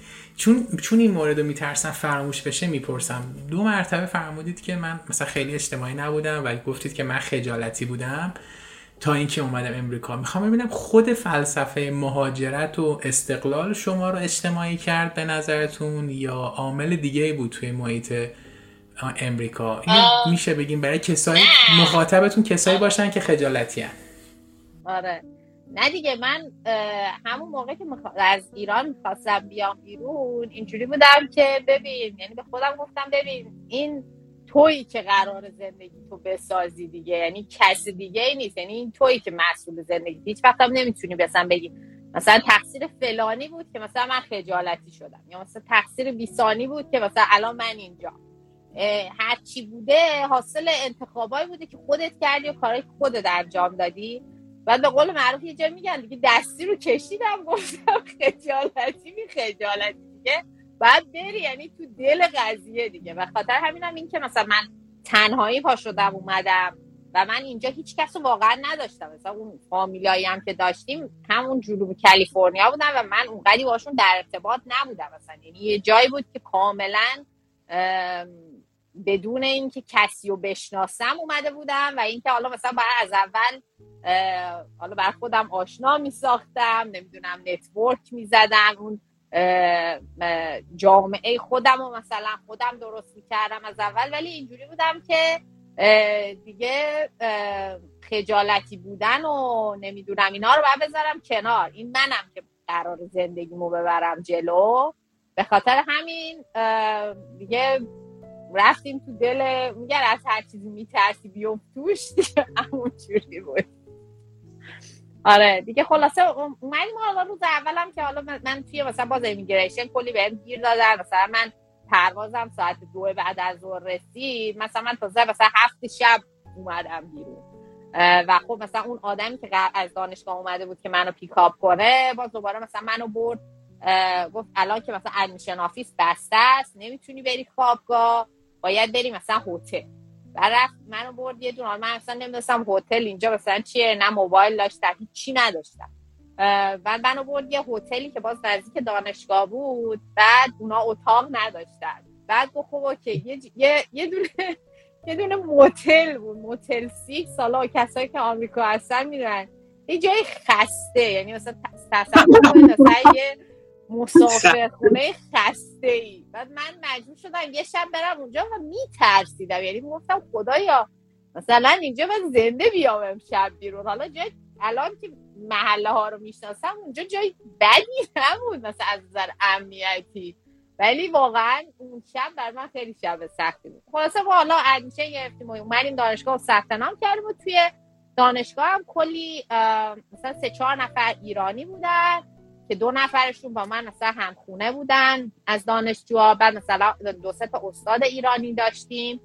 چون این مورد رو میترسم فراموش بشه میپرسم. 2 مرتبه فرمودید که من مثلا خیلی اجتماعی نبودم و گفتید که من خجالتی بودم تا اینکه اومدم امریکا. میخوام ببینم خود فلسفه مهاجرت و استقلال شما رو اجتماعی کرد به نظرتون یا عامل دیگه بود توی محیط امریکا؟ میشه بگیم برای کسایی مخاطبتون کسایی باشن که خجالتی هن. آره نه دیگه، من همون موقع که از ایران میخواستم بیام بیرون اینجوری بودم که ببین، یعنی به خودم گفتم ببین این تویی که قرار زندگی تو بسازی دیگه، یعنی کسی دیگه ای نیست، یعنی این تویی که مسئول زندگی، هیچ وقت هم نمیتونی مثلا بگی مثلا تقصیر فلانی بود که مثلا من خجالتی شدم، یا مثلا تقصیر بیسانی بود که مثلا الان من اینجا. هر چی بوده حاصل انتخابایی بوده که خودت کردی و کارهای خودت انجام دادی. بعد به قول معروف یه جا میگن دیگه دستی رو کشیدم، گفتم خجالتی خجالتی دیگه بعد بری، یعنی تو دل قضیه دیگه. و خاطر همینم این که مثلا من تنهایی پا شدم اومدم و من اینجا هیچ کس رو واقعا نداشتم، مثلا اون فامیلایی هم که داشتیم همون جنوب کالیفرنیا بودن و من اونقدی باشون در ارتباط نبودم مثلا، یعنی یه جایی بود که کاملا بدون این که کسی رو بشناسم اومده بودم و اینکه حالا مثلا برای از اول حالا برای خودم آشنا می ساختم، نمیدونم نتورک می زدم، اون جامعه خودم رو مثلا خودم درست می کردم از اول. ولی اینجوری بودم که دیگه خجالتی بودن و نمیدونم اینا رو باید بذارم کنار، این منم که قرار زندگیمو ببرم جلو. به خاطر همین دیگه رفتیم تو دل، میگن از هر چیزی میترسی بیوم توش دیگه، همون جوری بود. آره دیگه خلاصه اومدیم. حالا روز اولم که حالا من توی مثلا باز امیگریشن کلی بهم گیر دادن، مثلا من پروازم ساعت 2 بعد از ظهر رسید، مثلا من تازه مثلا 7 شب اومدم بیرون و خب مثلا اون آدمی که از دانشگاه اومده بود که منو پیکاپ کنه باز دوباره مثلا منو برد، گفت الان که مثلا ادمیشن آفیس بسته است، نمیتونی بری خوابگاه، باید بریم مثلا هتل. بعد رفت منو برد یه دونه، من اصلا نمیدونستم هتل اینجا مثلا چیه، نه موبایل داشتم هیچی نداشتم. بعد منو برد یه هتلی که باز نزدیک دانشگاه بود، بعد اونا اتاق نداشتن. بعد گفت خب اوکی یه دونه موتل بود، موتل 6. حالا کسایی که آمریکا هستن میرن یه جای خسته، یعنی مثلا تصور کنید مثلا یه مسافرخونه خسته ای. بعد من مجبور شدم یه شب برم اونجا و میترسیدم، یعنی میگفتم خدایا مثلا اینجا من زنده بیام امشب بیرون. حالا جای الان که محله ها رو میشناسم اونجا جای بدی نبود مثلا از نظر امنیتی، ولی واقعا اون شب برای من خیلی شب سختی بود. خلاصه حالا ادمیشن گرفتیم و اومدیم دانشگاه، ثبت‌نام کردیم و توی دانشگاه هم کلی مثلا 3-4 نفر ایرانی بودن که 2 نفرشون با من مثلا همخونه بودن از دانشجوها. بعد مثلا 2-3 تا استاد ایرانی داشتیم،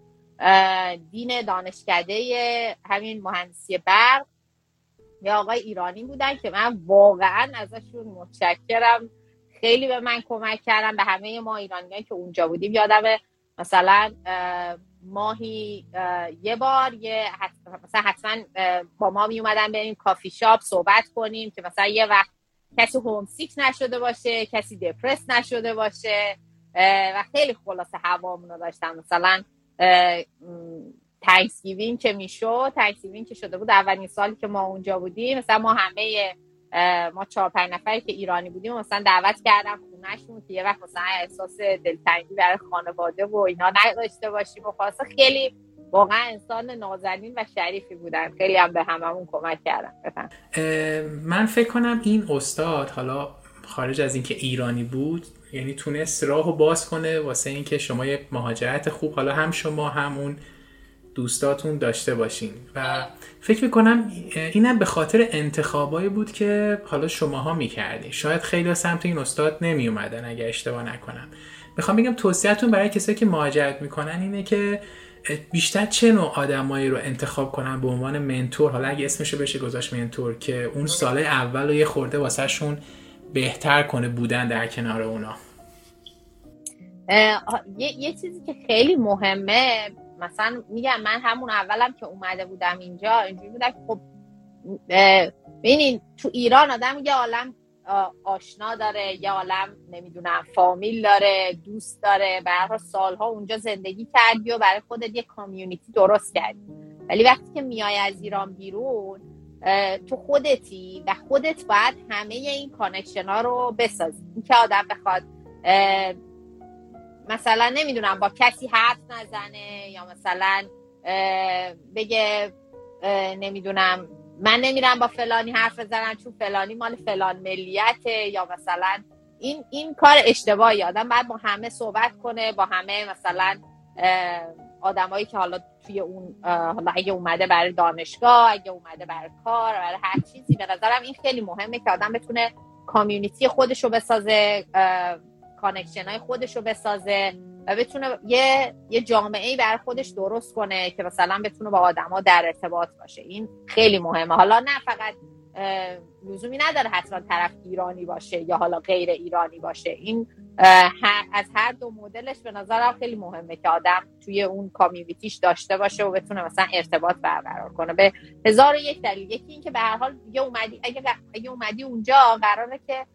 دین دانشکده همین مهندسی برق یا آقای ایرانی بودن که من واقعا ازشون متشکرم، خیلی به من کمک کردن، به همه ما ایرانیایی که اونجا بودیم. یادمه مثلا ماهی یه بار یه مثلا حتما با ما می اومدن بریم کافی شاپ صحبت کنیم که مثلا یه وقت کسی هومسیک نشده باشه، کسی دپرس نشده باشه و خیلی خلاصه هوامونو داشتم. مثلا تنکسگیوینگ که میشد، تنکسگیوینگ که شده بود اولین سالی که ما اونجا بودیم، مثلا ما همه ما 4-5 نفری که ایرانی بودیم مثلا دعوت کردم خونه‌شون که یه وقت مثلا احساس دلتنگی برای خانواده و اینا نداشته باشیم و خلاصه خیلی واقعا انسان نازنین و شریفی بودن، خیلی هم به هممون کمک کردن. من فکر کنم این استاد حالا خارج از اینکه ایرانی بود یعنی تونست راهو باز کنه واسه اینکه شما یک مهاجرت خوب حالا هم شما هم اون دوستاتون داشته باشین و فکر میکنم اینم به خاطر انتخابایی بود که حالا شماها میکردین. شاید خیلی سمت این استاد نمیومدن اگه اشتباه نکنم. میخوام بگم توصیه‌تون برای کسایی که مهاجرت میکنن اینه که بیشتر چه نوع آدمایی رو انتخاب کنن به عنوان منتور، حالا اگه اسمش بشه گذاشت منتور، که اون سال اول رو یه خورده واسهشون بهتر کنه بودن در کنار اونا. یه چیزی که خیلی مهمه، مثلا میگم من همون اولم که اومده بودم اینجا اینجوری بودم که خب ببینین تو ایران آدم یه عالم آشنا داره، یه عالم نمیدونم فامیل داره، دوست داره، برای سالها اونجا زندگی کردی و برای خودت یه کامیونیتی درست کردی. ولی وقتی که میای از ایران بیرون تو خودتی و خودت باید همه این کانکشن ها رو بسازی. این که آدم بخواد مثلا نمیدونم با کسی حرف نزنه یا مثلا بگه نمیدونم من نمیرم با فلانی حرف بزنم چون فلانی مال فلان ملیته یا مثلا این کار اشتباهی. آدم باید با همه صحبت کنه، با همه مثلا آدمایی که حالا توی اون حالا اگه اومده برای دانشگاه، اگه اومده برای کار، برای هر چیزی، به نظرم این خیلی مهمه که آدم بتونه کامیونیتی خودشو بسازه، کانکشن‌های خودشو بسازه و بتونه یه جامعه‌ای برای خودش درست کنه که مثلا بتونه با آدم‌ها در ارتباط باشه. این خیلی مهمه. حالا نه فقط لزومی نداره حتما طرف ایرانی باشه یا حالا غیر ایرانی باشه. این از هر دو مدلش به نظرم خیلی مهمه که آدم توی اون کامیونیتیش داشته باشه و بتونه مثلا ارتباط برقرار کنه به هزار و یک دلیل. یکی این که به هر حال اگه اومدی اونجا قراره که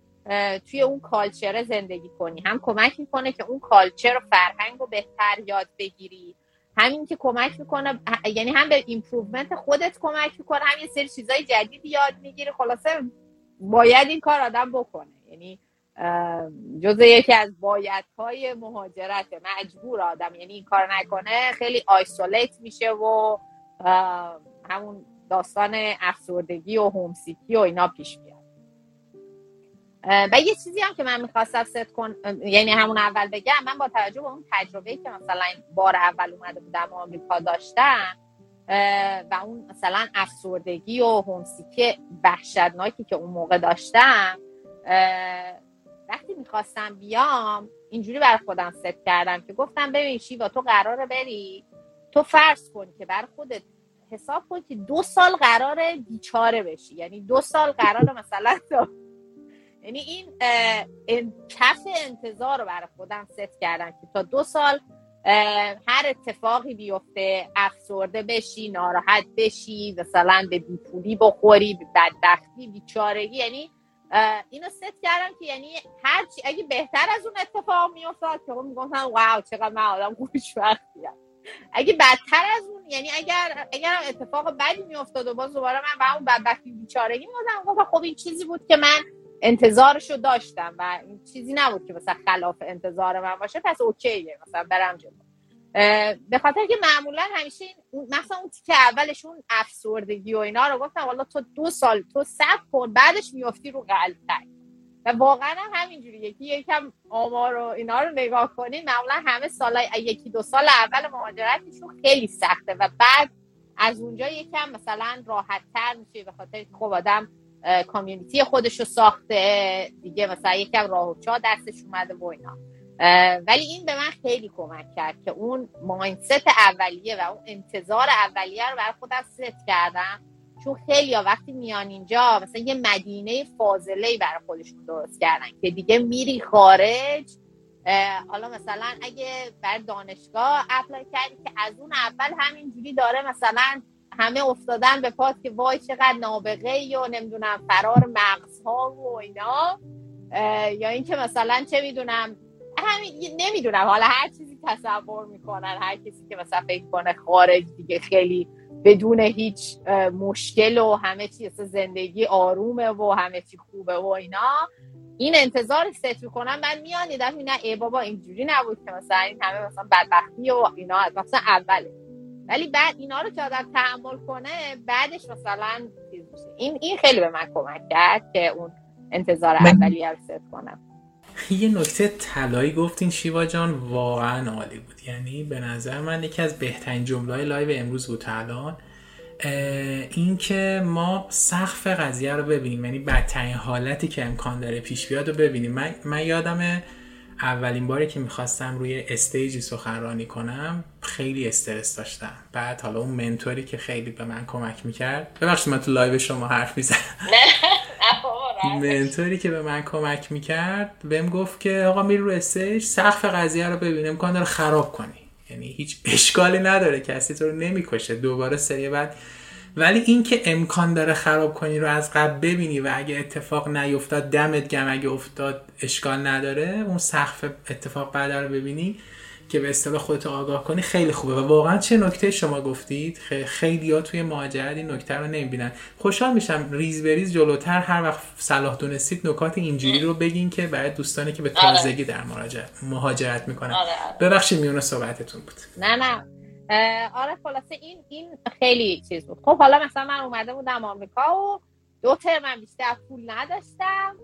توی اون کالچر زندگی کنی، هم کمک میکنه که اون کالچر و فرهنگ رو بهتر یاد بگیری، همین که کمک میکنه یعنی هم به ایمپروومنت خودت کمک میکنه، هم یه سری چیزای جدیدی یاد میگیری. خلاصه باید این کار آدم بکنه، یعنی جزء یکی از بایدهای مهاجرت، مجبور آدم یعنی این کار نکنه خیلی آیسولیت میشه و همون داستان افسردگی و هومسیکی و اینا پیش میاد. و یه چیزی هم که من میخواستم یعنی همون اول بگم، من با توجه به اون تجربه‌ای که مثلا بار اول اومده بودم آمریکا داشتم و اون مثلا افسردگی و هومسیکی وحشتناکی که اون موقع داشتم، وقتی میخواستم بیام اینجوری برای خودم ست کردم که گفتم ببین شیوا، تو قراره بری، تو فرض کن که برای خودت حساب کن که 2 سال قراره بیچاره بشی، یعنی 2 سال قراره مثلا یعنی این کف انتظار رو برای خودم ست کردم که تا 2 سال هر اتفاقی بیفته افسرده بشی، ناراحت بشی، مثلا به بیپولی بخوری، به بدبختی، بیچارگی. یعنی اینو ست کردم که یعنی هرچی اگه بهتر از اون اتفاق میافتاد که میگفتن واو چقدر من آدم خوشبختیم، اگه بدتر از اون یعنی اگر اتفاق بدی میافتاد و باز دوباره من به اون بدبختی بیچارگی میافتادم، خب این چیزی بود که من انتظارشو داشتم و این چیزی نبود که مثلا خلاف انتظار من باشه، پس اوکیه مثلا برم جلو. به خاطر که معمولا همیشه مثلا اون تیکه اولشون افسردگی و اینا رو گفتم والا تو 2 سال تو صبر کن بعدش میافتی رو قلبک. و واقعا همینجوریه که یکم آمار و اینا رو نگاه کنین، معمولا همه سالای 1-2 سال اول مهاجرتشون خیلی سخته و بعد از اونجا یکم مثلا راحت‌تر میشه به خاطر خب آدم کامیونیتی خودشو ساخته دیگه، مثلا یکم راه و چاه دستش اومده و اینا. ولی این به من خیلی کمک کرد که اون مایندست اولیه و اون انتظار اولیه رو برای خودم ست کردم، چون خیلی ها وقتی میان اینجا مثلا یه مدینه فاضله‌ای برای خودشون درست کردن که دیگه میری خارج حالا مثلا اگه بر دانشگاه اپلای کردی که از اون اول همینجوری داره مثلا همه افتادن به پات که وای چقدر نابغه‌ای و نمیدونم فرار مغزها و اینا، یا اینکه مثلا چه میدونم نمیدونم حالا هر چیزی تصور میکنن، هر کسی که مثلا فکر کنه خارج دیگه خیلی بدون هیچ مشکل و همه چی زندگی آرومه و همه چی خوبه و اینا، این انتظار ست میکنم. من میان دیدم نه ای بابا اینجوری نبود که مثلا این همه مثلا بدبختی و اینا مثلا اوله، ولی بعد اینا رو که آدم تحمل کنه بعدش مثلا این خیلی به من کمک کرد که اون انتظار اولیه رو ست کنم. یه نکته طلایی گفتین شیوا جان، واقعا عالی بود. یعنی به نظر من یکی از بهترین جمله‌های لایو امروز بود الان، این که ما سقف قضیه رو ببینیم، یعنی بدترین حالتی که امکان داره پیش بیاد رو ببینیم. من یادم اولین باری که میخواستم روی استیجی سخنرانی کنم خیلی استرس داشتم. بعد حالا اون منتوری که خیلی به من کمک میکرد، ببخشید من تو لایو شما حرف میزنم، منتوری که به من کمک میکرد بهم گفت که آقا میری روی استیج سقف قضیه رو ببینیم، امکان داره خراب کنی، یعنی هیچ اشکالی نداره، کسی تو رو نمیکشه، دوباره سری بعد. ولی این که امکان داره خراب کنی رو از قبل ببینی و اگه اتفاق نیفتاد دمت گرم، اگه افتاد اشکال نداره، اون سقف اتفاق بعد رو ببینی که به اصطلاح خودت آگاه کنی، خیلی خوبه. و واقعا چه نکته شما گفتید، خیلی‌ها توی مهاجرت این نکته رو نمیبینن. خوشحال میشم ریز به ریز جلوتر هر وقت صلاح دونستید نکات اینجوری رو بگین که برای دوستانی که به تازگی در مهاجرت میکنن. ببخشید میونه صحبتتون بود. نه آره، خلاصه این خیلی چیز بود. خب حالا مثلا من اومده بودم آمریکا و دو ترمم بیشتر پول نداشتم.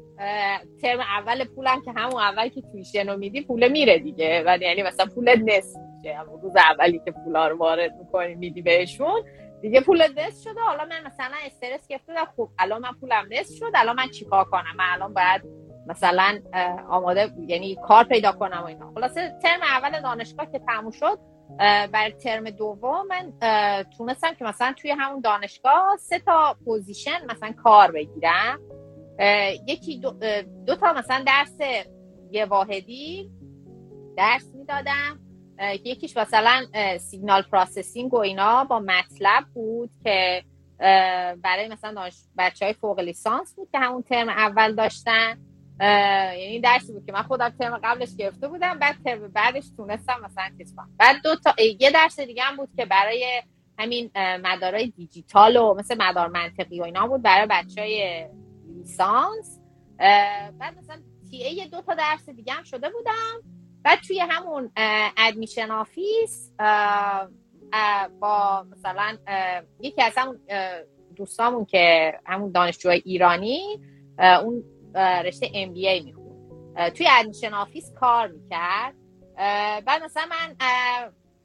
ترم اول پولم که همون اول که تویشنو میدی پول میره دیگه، ولی یعنی مثلا پولت نصف میشه، همون روز اولی که پولا رو وارد میکنی میدی بهشون دیگه پولت نصف شده. حالا من مثلا استرس گرفتم، خب الان من پولم نصف شد، الان من چیکار کنم؟ من الان باید مثلا آماده یعنی کار پیدا کنم و اینا. خلاصه ترم اول دانشگاه که تموم شد، برای ترم دوم من تونستم که مثلا توی همون دانشگاه 3 پوزیشن مثلا کار بگیرم، یکی دو تا مثلا درس یه واحدی درس میدادم، یکیش مثلا سیگنال پروسسینگ و اینا با مطلب بود که برای مثلا بچهای فوق لیسانس بود که همون ترم اول داشتن، یعنی درسی بود که من خودم ترم قبلش گرفته بودم، بعد ترم بعدش تونستم مثلا چیز کنم. بعد یه درس دیگه هم بود که برای همین مدارهای دیجیتال و مثل مدار منطقی و اینا بود برای بچهای لیسانس. بعد مثلا TA 2 درس دیگه هم شده بودم. بعد توی همون ادمیشن آفیس با مثلا یکی از همون دوستامون که همون دانشجوهای ایرانی اون رشته MBA میخوند توی ادمیشن آفیس کار میکرد. بعد مثلا من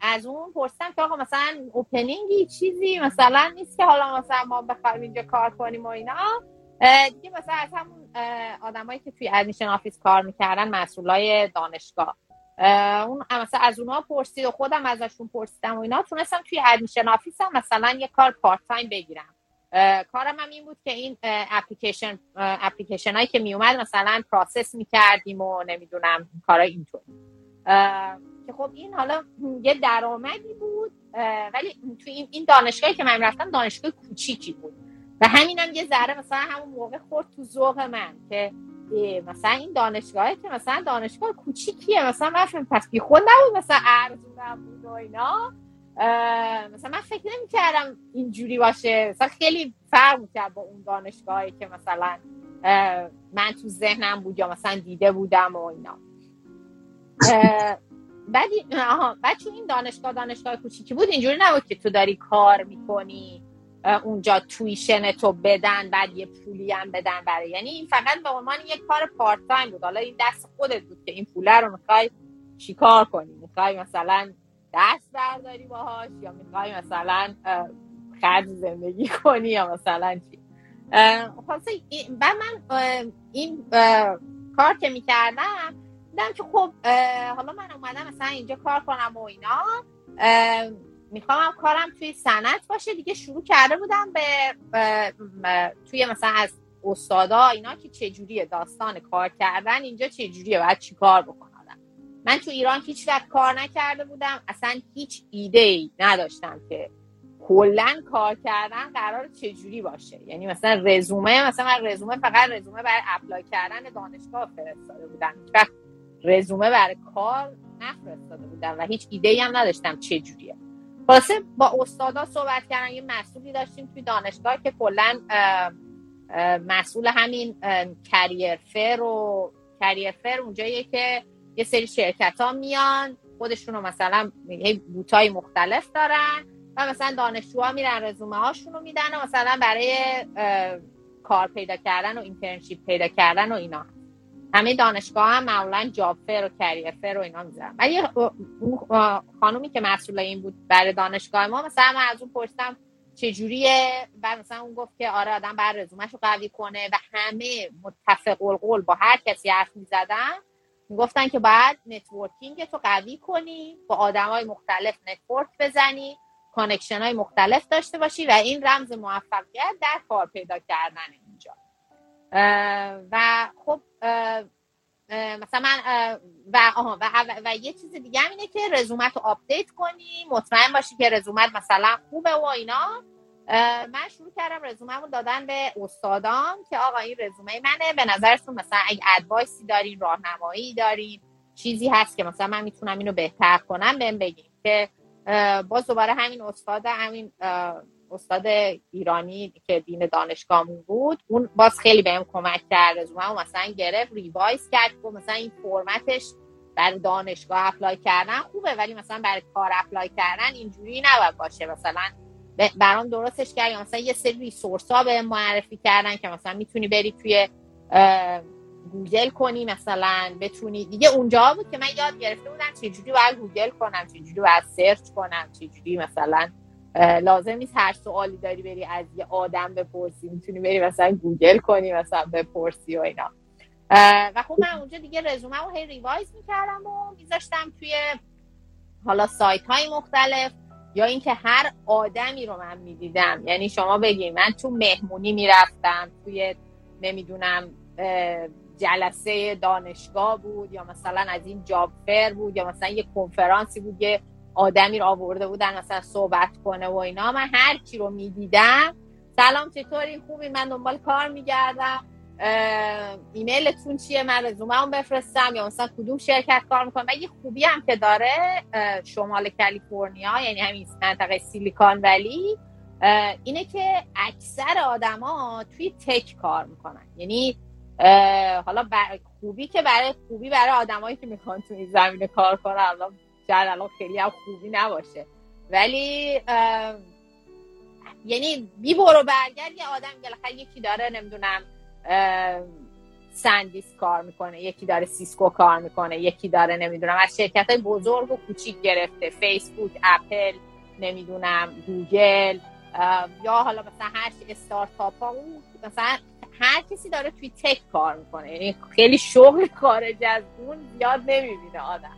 از اون پرسیدم که آقا مثلا اوپنینگی چیزی مثلا نیست که حالا مثلا ما بخوایم اینجا کار کنیم و اینا دیگه. مثلا از همون آدمایی که توی ادمیشن آفیس کار میکردن، مسئولای دانشگاه، اون مثلا از اونها پرسید و خودم ازشون پرسیدم و اینا، تونستم توی ادمیشن آفیس هم مثلا یه کار پارت تایم بگیرم. کارم هم این بود که این اپلیکیشن هایی که می اومد مثلا پروسس می کردیم و نمیدونم کارهای اینطور که خب این حالا یه درآمدی بود. ولی تو این دانشگاهی که من رفتم دانشگاه کوچیکی بود و همینم یه ذره مثلا همون موقع خورد تو ذوق من که مثلا این دانشگاهی که مثلا دانشگاه کوچیکیه، مثلا من پس بی خود نبود، مثلا ارزونم بود و اینا. مثلا من فکر نمی کردم اینجوری باشه، مثلا خیلی فرق می‌کرد با اون دانشگاهی که مثلا من تو ذهنم بود یا مثلا دیده بودم و اینا. بعد چون این دانشگاه کوچیکی بود، اینجوری نبود که تو داری کار میکنی اونجا تویشن تو بدن بعد یه پولی هم بدن برای، یعنی این فقط به عنوان یه کار پارت تایم بود. حالا این دست خودت بود که این پوله رو میخوای چیکار کنی، میخوای مثلا دست برداری باهاش یا میخوایی مثلا خرج زندگی کنی یا مثلا چی. خلاصه بعد من این کار که میکردم دیدم که خب حالا من اومدم مثلا اینجا کار کنم و اینا، میخوام کارم توی صنعت باشه دیگه. شروع کرده بودم به توی مثلا از استادا اینا که چجوریه داستان کار کردن اینجا، چجوریه، باید چی کار بکنم. من تو ایران هیچ وقت کار نکرده بودم، اصلا هیچ ایده‌ای نداشتم که کلاً کار کردن قرار چجوری باشه. یعنی مثلا رزومه، مثلا من رزومه فقط رزومه برای اپلای کردن دانشگاه فرستاده بودم، هیچ رزومه برای کار نفرستاده بودم و هیچ ایده‌ای هم نداشتم چجوریه. خلاصه با استادا صحبت کردن، یه مسئولی داشتیم توی دانشگاه که کلاً مسئول همین کریر فر اونجاییه که یه سری شرکت‌ها میان خودشونو مثلا یه بوتای مختلف دارن و مثلا دانشجوها میرن رزومه هاشونو میدن و مثلا برای کار پیدا کردن و اینترنشیپ پیدا کردن و اینا. همه دانشگاه هم معمولا جاب فر و کریر فر و اینا میذارن. ولی خانومی که مسئول این بود برای دانشگاه ما، مثلا من از اون پرسیدم چجوریه، بعد مثلا اون گفت که آره آدم بر رزومه‌شو قوی کنه و همه متفق القول با هر کسی حرف می‌زدن میگفتن که باید نتورکینگتو قوی کنی، با آدم‌های مختلف نتورک بزنی، کانکشن‌های مختلف داشته باشی و این رمز موفقیت در کار پیدا کردن اینجا. و خب مثلا من و یه چیز دیگه هم اینه که رزومتو آپدیت کنی، مطمئن باشی که رزومت مثلا خوبه و اینا. من شروع کردم رزوممو دادن به استادام که آقا این رزومه منه، به نظرتون مثلا اگه ادوایسی دارین، راهنمایی دارین، چیزی هست که مثلا من میتونم اینو بهتر کنم بهم بگین. که باز دوباره همین استاد ایرانی که دین دانشگاهمون بود، اون باز خیلی بهم کمک کرد. رزومه‌مو مثلا گرفت، ریوایز کرد، گفت مثلا این فرمتش برای دانشگاه اپلای کردن خوبه ولی مثلا برای کار اپلای کردن اینجوری نباید باشه، مثلا برام درستش کرد. یا مثلا یه سری ریسورس‌ها بهم معرفی کردن که مثلا میتونی بری توی گوگل کنی، مثلا بتونی دیگه. اونجا بود که من یاد گرفته بودم چجوری باید گوگل کنم، چجوری باید سرچ کنم، چجوری مثلا لازم نیست هر سوالی داری بری از یه آدم بپرسی، میتونی بری مثلا گوگل کنی، مثلا بپرسی و اینا. و خب من اونجا دیگه رزومه رو هی ریوایز میکردم و میذاشتم توی حالا سایت های مختلف، یا اینکه هر آدمی رو من میدیدم. یعنی شما بگید من تو مهمونی میرفتم، توی نمیدونم جلسه دانشگاه بود، یا مثلا از این جاب فر بود، یا مثلا یه کنفرانسی بود یه آدمی رو آورده بودن مثلا صحبت کنه و اینا. من هر کی رو میدیدم سلام چطوری خوبی، من دنبال کار میگردم، ایمیلتون چیه، من رزومه‌ام بفرستم، یا مثلا کدوم شرکت کار میکنم. و یه خوبی هم که داره شمال کالیفرنیا، یعنی همین منطقه سیلیکون ولی، اینه که اکثر آدما توی تک کار میکنن. یعنی حالا خوبی برای آدمایی که میخوان توی زمینه کار کنن، شاید الان خیلی هم خوبی نباشه، ولی یعنی بی برو برگرد یه آدم بالاخره، یکی داره نمیدونم ساندیسک کار میکنه، یکی داره سیسکو کار میکنه، یکی داره نمیدونم از شرکت‌های بزرگ و کوچیک گرفته، فیسبوک، اپل، نمیدونم گوگل، یا حالا مثلا هر استارتاپ ها، مثلا هر کسی داره توی تک کار میکنه. یعنی خیلی شغل خارج از اون زیاد نمیبینه آدم.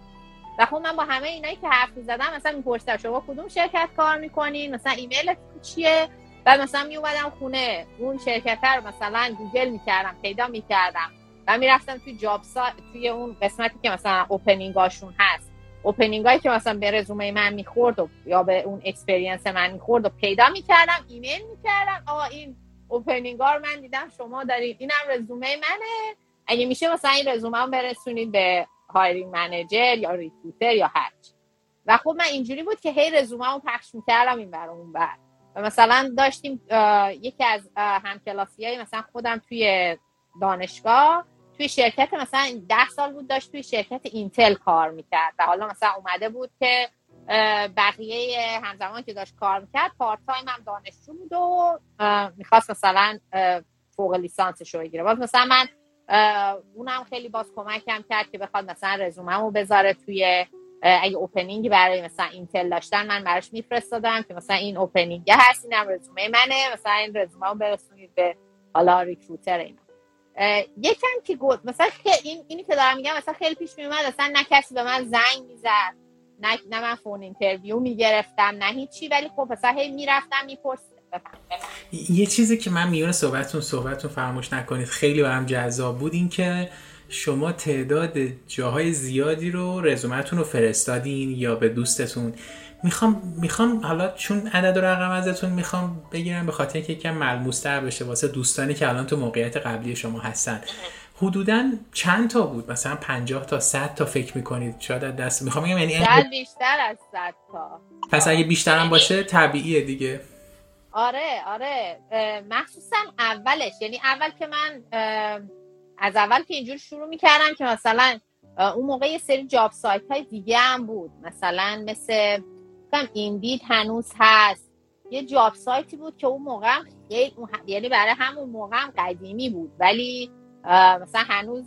و خب من با همه اینایی که حرف می‌زدم مثلا می‌پرسیدم شما کدوم شرکت کار می‌کنین، مثلا ایمیلتون چیه، بعد مثلا میومدم خونه اون شرکت رو مثلا گوگل می‌کردم، پیدا می‌کردم و می‌رفتم توی جاب سایت، توی اون قسمتی که مثلا اوپنینگاشون هست، اوپنینگایی که مثلا به رزومه من می‌خورد و یا به اون اکسپریانس من می‌خورد و پیدا می‌کردم، ایمیل می‌کردم آقا این اوپنینگا رو من دیدم شما دارید، اینم رزومه منه، اگه میشه مثلا این رزومه‌مو برسونید به هایرینگ منیجر یا ریکروتر یا هر چی. و خب من اینجوری بود که هی رزومه‌مو پخش می‌کردم این برام اون بر. و مثلا داشتیم یکی از همکلاسیای مثلا خودم توی دانشگاه توی شرکت مثلا 10 سال بود داشت توی شرکت اینتل کار می‌کرد و حالا مثلا اومده بود که بقیه همزمان که داشت کار می‌کرد پارت تایم هم دانشجو بود و می‌خواست مثلا فوق لیسانسش رو بگیره. باز مثلا من اونم خیلی باز کمکم کرد که بخواد مثلا رزومه‌مو بذاره توی، اگه اوپنینگی برای مثلا اینتل داشتن من براش میفرستادم که مثلا این اوپنینگ هست، اینم رزومه منه، مثلا این رزومه‌مو برسونید به حالا ریکروتر. اینا یکم که گفت مثلا که اینی که دارم میگم مثلا خیلی پیش میومد، مثلا نه کسی به من زنگ میزد، نه من فون اینترویو میگرفتم، نه هیچی، ولی خب مثلا هی میرفتم میپرسیدم. یه چیزی که من میونه صحبتتون فراموش نکنید خیلی برام جذاب بود، این که شما تعداد جاهای زیادی رو رزومتون رو فرستادین یا به دوستتون. میخوام حالا چون عدد و رقم ازتون میخوام بگیرم به خاطر اینکه یکم ملموس‌تر بشه واسه دوستانی که الان تو موقعیت قبلی شما هستن. حدوداً چند تا بود؟ مثلا 50 تا 100 تا فکر میکنید شاید از دست میخوام بگم، یعنی بیشتر از 100 تا. پس اگه بیشتر هم باشه طبیعیه دیگه. آره مخصوصا اولش، یعنی اول که من از اول که اینجور شروع میکردم که مثلا اون موقع یه سری جاب سایت های دیگه هم بود، مثلا مثل ایندید هنوز هست، یه جاب سایتی بود که اون موقع یعنی برای همون موقع هم قدیمی بود ولی مثلا هنوز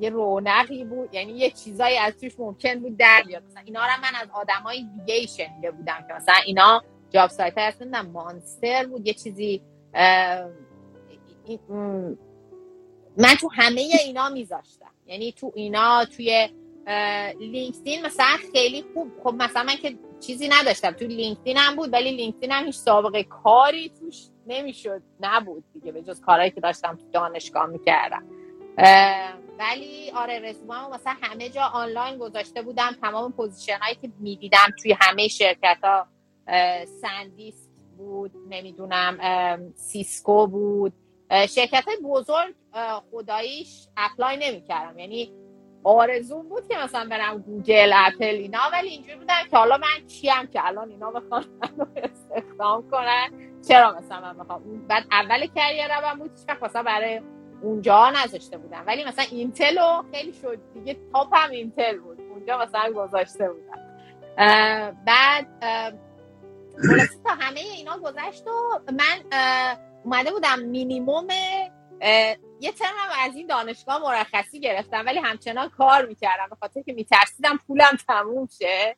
یه رونقی بود، یعنی یه چیزایی از توش ممکن بود در بیاد. مثلا اینا رو من از آدمای دیگه شنیده بودم که مثلا اینا جاب سایت های اصلا مانستر بود، یه چیزی من تو همه اینا میذاشتم، یعنی تو اینا توی لینکدین مثلا خیلی خوب. خب مثلا من که چیزی نداشتم، تو لینکدین هم بود ولی لینکدین هم هیچ سابقه کاری توش نمیشد نبود دیگه، به جز کارهایی که داشتم تو دانشگاه میکردم. ولی آره رزومه‌مو مثلا همه جا آنلاین گذاشته بودم، تمام پوزیشنایی که میدیدم توی همه شرکت‌ها، ساندیسک بود، نمیدونم سیسکو بود، شرکت‌های بزرگ خداییش اپلای نمی‌کردم، یعنی آرزوم بود که مثلا برم گوگل، اپل اینا، ولی اینجوری بودم که حالا من کیم که الان اینا بخوان منو استخدام کنن، چرا مثلا من بخوام. بعد اول کریرم بود چیکار خواستم برای اونجا نذاشته بودم، ولی مثلا اینتل رو خیلی شد دیگه، تاپ هم اینتل بود اونجا مثلا گذاشته بودم. بعد خلاصه تا همه اینا گذشت و من اومده بودم مینیموم یه ترم از این دانشگاه مرخصی گرفتم ولی همچنان کار میکردم، به خاطر که میترسیدم پولم تموم شه.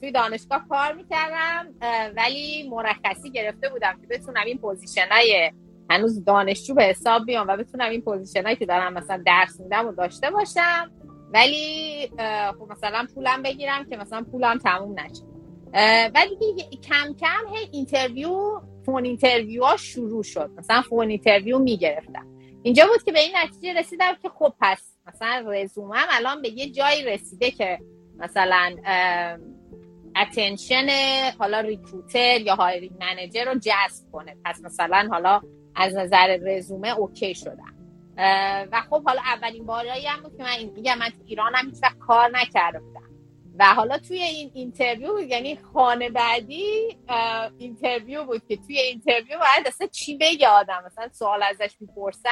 توی دانشگاه کار میکردم ولی مرخصی گرفته بودم که بتونم این پوزیشنای هنوز دانشجو به حساب بیام و بتونم این پوزیشنایی که دارم مثلا درس میدم و داشته باشم، ولی خب مثلا پولم بگیرم که مثلا پولم تموم نشه. ولی کم کم هی اینترویو، فون اینترویو ها شروع شد، مثلا فون اینترویو میگرفتم. اینجا بود که به این نتیجه رسیدم که خب پس مثلا رزومم الان به یه جایی رسیده که مثلا اتنشن حالا ریکروتر یا هایرینگ منیجر رو جذب کنه، پس مثلا حالا از نظر رزومه اوکی شدم. و خب حالا اولین باری هم بود که من میگم من تو ایرانم هیچ وقت کار نکرده بودم و حالا توی این اینترویو، یعنی خانه بعدی اینترویو بود که توی اینترویو باید اصلا چی بگه آدم، مثلا سوال ازش میپرسن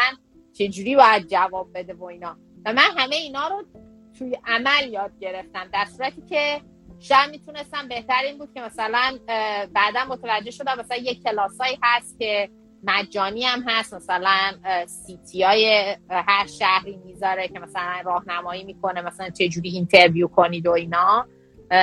چجوری باید جواب بده و اینا، و من همه اینا رو توی عمل یاد گرفتم، در صورتی که شاید میتونستم بهتر این بود که مثلا بعدا متوجه شدم مثلا یک کلاسایی هست که مجانی هم هست، مثلا سی‌تی‌ای هر شهری میذاره که مثلا راهنمایی میکنه مثلا چه جوری اینترویو کنید و اینا،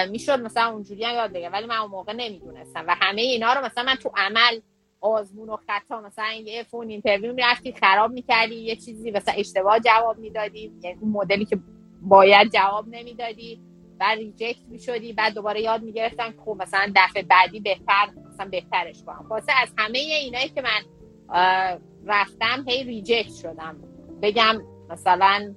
میشد مثلا اونجوری هم یاد بگیرم، ولی من اون موقع نمیدونستم و همه اینا رو مثلا من تو عمل آزمون و خطا، مثلا یه فون اینترویو میرفتی خراب میکردی، یه چیزی مثلا اشتباه جواب میدادی، یعنی اون مدلی که باید جواب نمیدادی و ریجکت میشدی، بعد دوباره یاد میگرفتم خب مثلا دفعه بعدی بهتر مثلا بهترش کنم. واسه از همه اینایی که من رفتم هی ریجکت شدم، بگم مثلا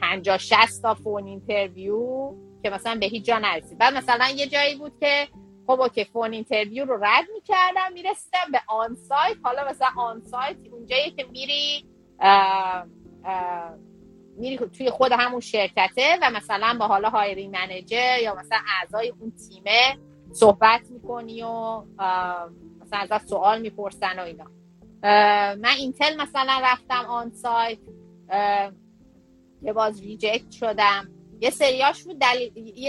50 60 تا فون اینترویو که مثلا به هیچ جا نرسید. بعد مثلا یه جایی بود که خب اوکی فون اینترویو رو رد میکردم میرسیدم به آن سایت، حالا مثلا آن سایت اونجایی که میری توی خود همون شرکته و مثلا با حالا هایرینگ منیجر یا مثلا اعضای اون تیمه صحبت میکنی و مثلا ازت سوال میپرسن و اینا. من اینتل مثلا رفتم آن سایت، یه باز ریجکت شدم. یه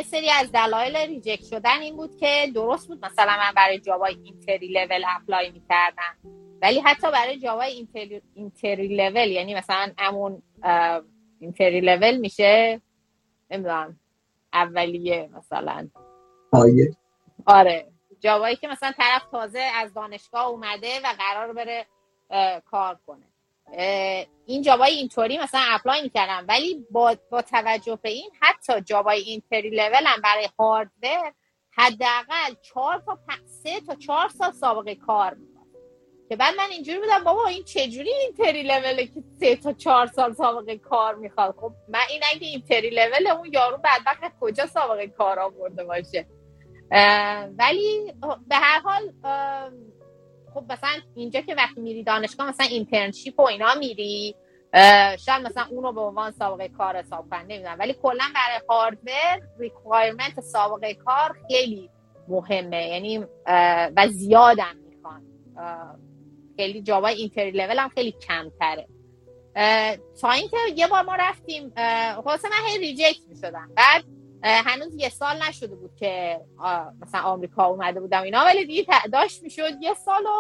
سری از دلایل ریجکت شدن این بود که درست بود مثلا من برای جابای اینتری لول اپلای میکردم، ولی حتی برای جابای اینتری لول، یعنی مثلا همون اینتری لول میشه نمیدونم اولیه مثلا آیه، آره جاوایی که مثلا طرف تازه از دانشگاه اومده و قرار بره کار کنه، این جاوای اینطوری مثلا اپلای میکردم، ولی با توجه به این حتی جاوای اینتری لول هم برای هاردور حداقل 3 تا 4 سال سابقه کار می‌خواد. که بعد من اینجوری بودم بابا این چجوری اینتری لوله که 3 تا 4 سال سابقه کار میخواد؟ خب من این اگه اینتری لوله اون یارو بدبخت کجا سابقه کار آورده باشه؟ ولی به هر حال خب مثلا اینجا که وقتی میری دانشگاه مثلا اینترنشیپ و اینا میری، شاید مثلا اونو به عنوان سابقه کار حساب کنن، نمیدونم، ولی کلا برای هاردور ریکوایرمنت سابقه کار خیلی مهمه، یعنی و زیادم میخوان، خیلی جاهای اینتری لول هم خیلی کمتره. تا اینکه یه بار ما رفتیم، خلاصه من هی ریجکت میشدم، بعد هنوز 1 سال نشده بود که مثلا آمریکا اومده بودم اینا، ولی دیگه داشت میشد 1 سال و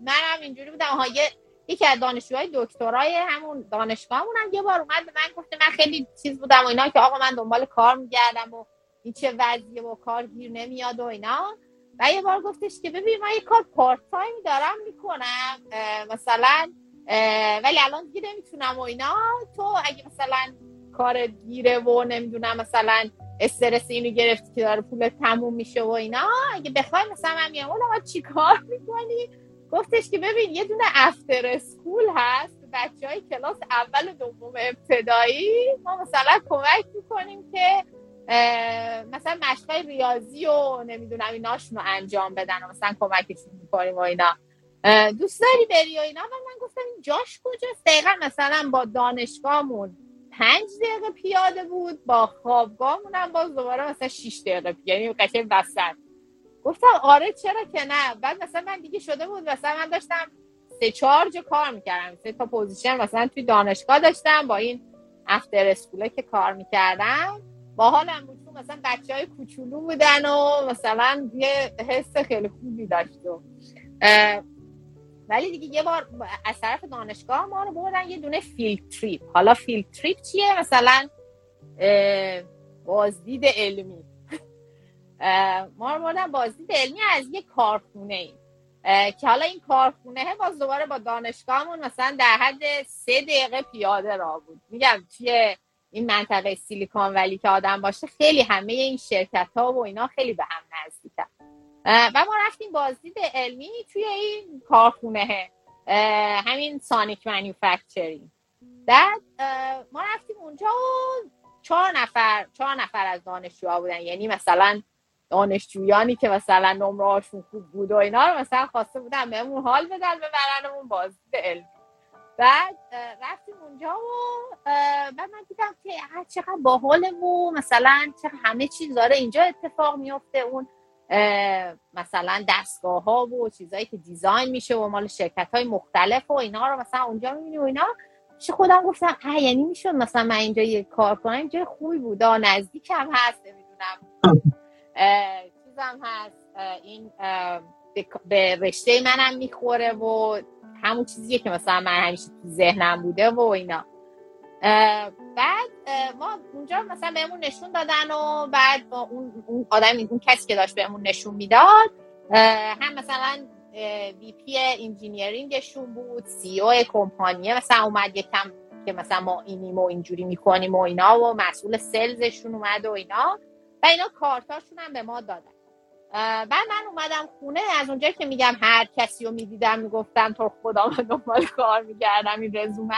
منم اینجوری بودم. ها، یکی از دانشجوهای دکترای همون دانشگاهمون هم یه بار اومد به من گفت من خیلی چیز بودم و اینا که آقا من دنبال کار میگردم و این چه وضعیه و کار گیر نمیاد و اینا، و یه بار گفتش که ببین من یه کار پارت تایم دارم میکنم مثلا، ولی الان دیگه نمیتونم و اینا، تو اگه مثلا کار گیره و نمیدونم مثلا استرس اینو گرفتی که داره پول تموم میشه و اینا، اگه بخوای مثلا من میام اون چی کار میکنی؟ گفتش که ببین یه دونه افتر اسکول هست، بچهای کلاس اول و دوم ابتدایی ما مثلا کمک میکنیم که مثلا مشقای ریاضی و نمیدونم ایناشونو انجام بدن و مثلا کمکشون میکنیم و اینا، دوست داری بری و اینا. و من گفتم این جاش کجاست؟ دقیقا مثلا با دانشگاهمون 5 دقیقه پیاده بود، با خوابگاهمون هم باز دوباره مثلا 6 دقیقه پیاده، یعنی قشنگ وسط. گفتم آره چرا که نه. بعد مثلا من دیگه شده بود مثلا من داشتم 3-4 جا کار میکردم، 3 تا پوزیشن مثلا توی دانشگاه داشتم با این افتر اسکوله که کار میکردم، با حالم بود تو مثلا بچه های کوچولو بودن و مثلا یه حس خیلی خوبی داشت. ولی دیگه یه بار از طرف دانشگاه ما رو بردن یه دونه فیلد تریپ. حالا فیلد تریپ چیه؟ مثلا بازدید علمی. ما رو بردن بازدید علمی از یه کارخونه ای که حالا این کارخونه باز دوباره با دانشگاهمون مثلا در حد 3 دقیقه پیاده راه بود. میگم توی این منطقه سیلیکون ولی که آدم باشه خیلی همه این شرکت ها و اینا خیلی به هم نزدیکن، و ما رفتیم بازدید علمی توی این کارخونه همین سانیک مانیفکچرینگ. بعد ما رفتیم اونجا و 4 نفر از دانشجوها بودن، یعنی مثلا دانشجویانی که مثلا نمره هاشون خوب بود و اینا رو مثلا خواسته بودن بهمون حال بدن، ببرنمون بازدید علمی. بعد رفتیم اونجا و بعد من دیدم که چقدر باحالمون، مثلا چقدر همه چیز داره اینجا اتفاق میفته، اون مثلا دستگاه ها و چیزایی که دیزاین میشه و مال شرکت های مختلف و اینا رو مثلا اونجا میبینی و اینا. چه خودم گفتم یعنی میشد مثلا من اینجا یه کار کنم، جای خوبی بود، نزدیک هم هست، نمیدونم چیزم هست، این به رشته منم میخوره و همون چیزیه که مثلا من همیشه تو ذهنم بوده و اینا. بعد ما اونجا مثلا بهمون نشون دادن و بعد با اون آدم، اون کسی که داشت بهمون نشون میداد، هم مثلا VP انجینیرینگشون بود، CEO کمپانیه مثلا اومد یکم که مثلا ما اینیم و اینجوری میکنیم و اینا، و مسئول سلزشون اومد و اینا، و اینا کارتاشون هم به ما دادن. بعد من اومدم خونه، از اونجا که میگم هر کسی رو میدیدم میگفتم تو خدا من دنبال کار میگردم این رزومه،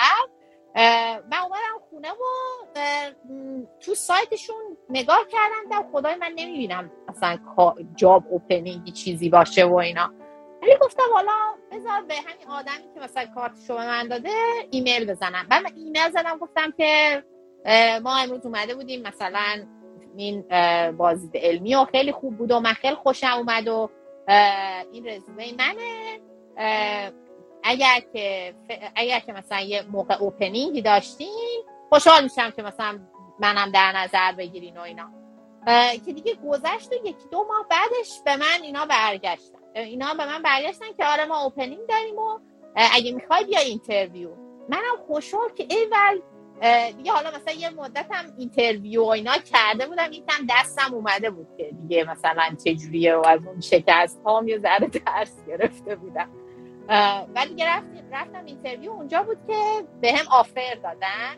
من اومدم خونه و تو سایتشون نگاه کردم، تا خدای من نمیبینم اصلا جاب اوپنینگی چیزی باشه و اینا، ولی گفتم حالا بذار به همین آدمی که مثلا کارتشو به من داده ایمیل بزنم. بعد من ایمیل زدم، گفتم که ما امروز اومده بودیم مثلا این بازدید علمی و خیلی خوب بود و من خیلی خوشم اومد و این رزومه منه، اگر که مثلا یه موقع اوپنینگی داشتین خوشحال میشم که مثلا منم در نظر بگیرین و اینا. که دیگه گذشت و 1-2 ماه بعدش به من اینا به من برگشتن که آره ما اوپنینگ داریم و اگه میخوای بیا اینترویو. منم خوشحال که ایول دیگه، حالا مثلا یه مدت هم اینترویو و اینا کرده بودم، یکم دستم اومده بود که دیگه مثلا چجوریه و از اون شکست هام یه ذره ترس گرفته بودم، ولی رفتم اینترویو. اونجا بود که به هم آفر دادن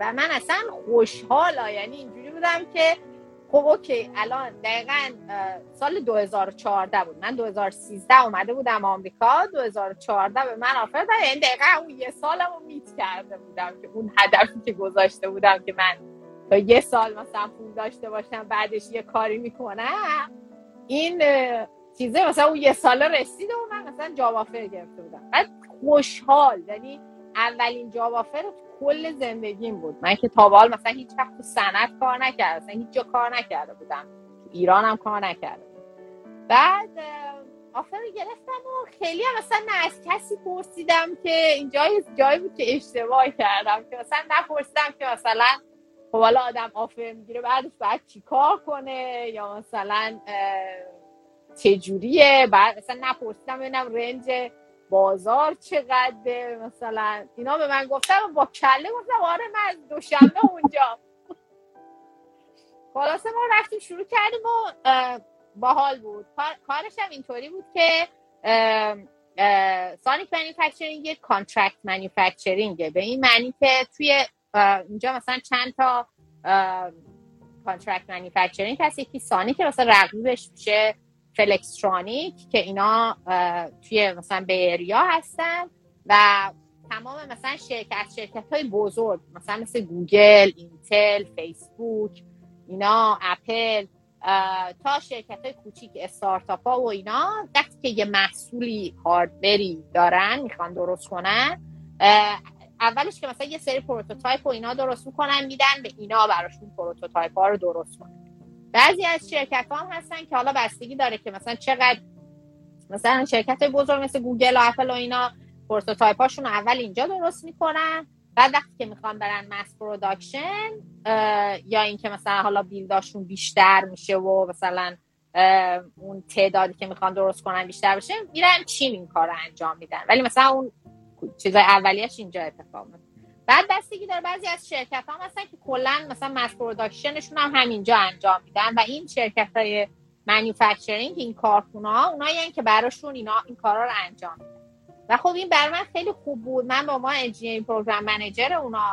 و من اصلا خوشحالا، یعنی اینجوری بودم که خب اوکی، الان دقیقاً سال 2014 بود، من 2013 اومده بودم آمریکا، 2014 به من آفر داد، یعنی دقیقاً اون یه سالمو میت کرده بودم که اون هدفی که گذاشته بودم که من تا یه سال مثلا پول داشته باشم بعدش یه کاری میکنم، این چیزه مثلا اون یه سال رسید و من مثلا جاب آفر گرفته بودم. بعد خوشحال، یعنی اولین جاب آفر کل زندگیم بود. من که تا به حال مثلا هیچ وقت تو صنعت کار نکردم، مثلا هیچ جا کار نکرده بودم، تو ایرانم کار نکردم. بعد آفر رو گرفتم و خیلی هم مثلا نه از کسی پرسیدم که اینجا جایی بود که اشتباه کردم که مثلا نپرسیدم که مثلا خب حالا آدم آفر میگیره بعدش باید چی کار کنه یا مثلا چجوریه، بعد مثلا نپرسیدم ببینم رنج بازار چقدره مثلا. اینا به من گفتم با کله گفتم آره من دوشنبه اونجا. خلاصه ما رفتیم شروع کردیم و باحال بود. کارش هم اینطوری بود که سانیک مانیفکتچرینگ یه کانترکت مانیفکتچرینگه، به این معنی که توی اینجا مثلا چند تا کانترکت مانیفکتچرینگ هست، یکی سانیک که مثلا رقیبش میشه فلکسترونیک که اینا توی مثلا بیریا هستن و تمام مثلا شرکت‌های بزرگ مثلا مثل گوگل، اینتل، فیسبوک، اینا اپل تا شرکت‌های کوچیک استارتاپ‌ها و اینا وقتی که یه محصولی هاردوری دارن میخوان درست کنن، اولش که مثلا یه سری پروتوتایپ و اینا درست می‌کنن میدن به اینا براشون پروتوتایپ‌ها رو درست کنن. بعضی از شرکت‌ها هم هستن که حالا بستگی داره که مثلا چقدر مثلا شرکت‌های بزرگ مثل گوگل و اپل و اینا پروتوتایپ‌هاشون رو اول اینجا درست می‌کنن، بعد وقتی که می‌خوان برن ماس پروداکشن یا اینکه مثلا حالا بیلداشون بیشتر میشه و مثلا اون تعدادی که می‌خوان درست کنن بیشتر بشه، میرن چین این کارو انجام میدن، ولی مثلا اون چیزای اولیه‌اش اینجا اتفاق میفته. بعد بستگی داره، بعضی از شرکت‌ها مثلا که کلاً مثلا ماس پروداکشنشون هم همینجا انجام میدن و این شرکت‌های مانیفکتچرینگ، این کارخونه‌ها، اونایی یعنی که براشون اینا این کارا رو انجام میدن. و خب این برای من خیلی خوب بود. من با ما انجینیر پروگرام منیجر اونا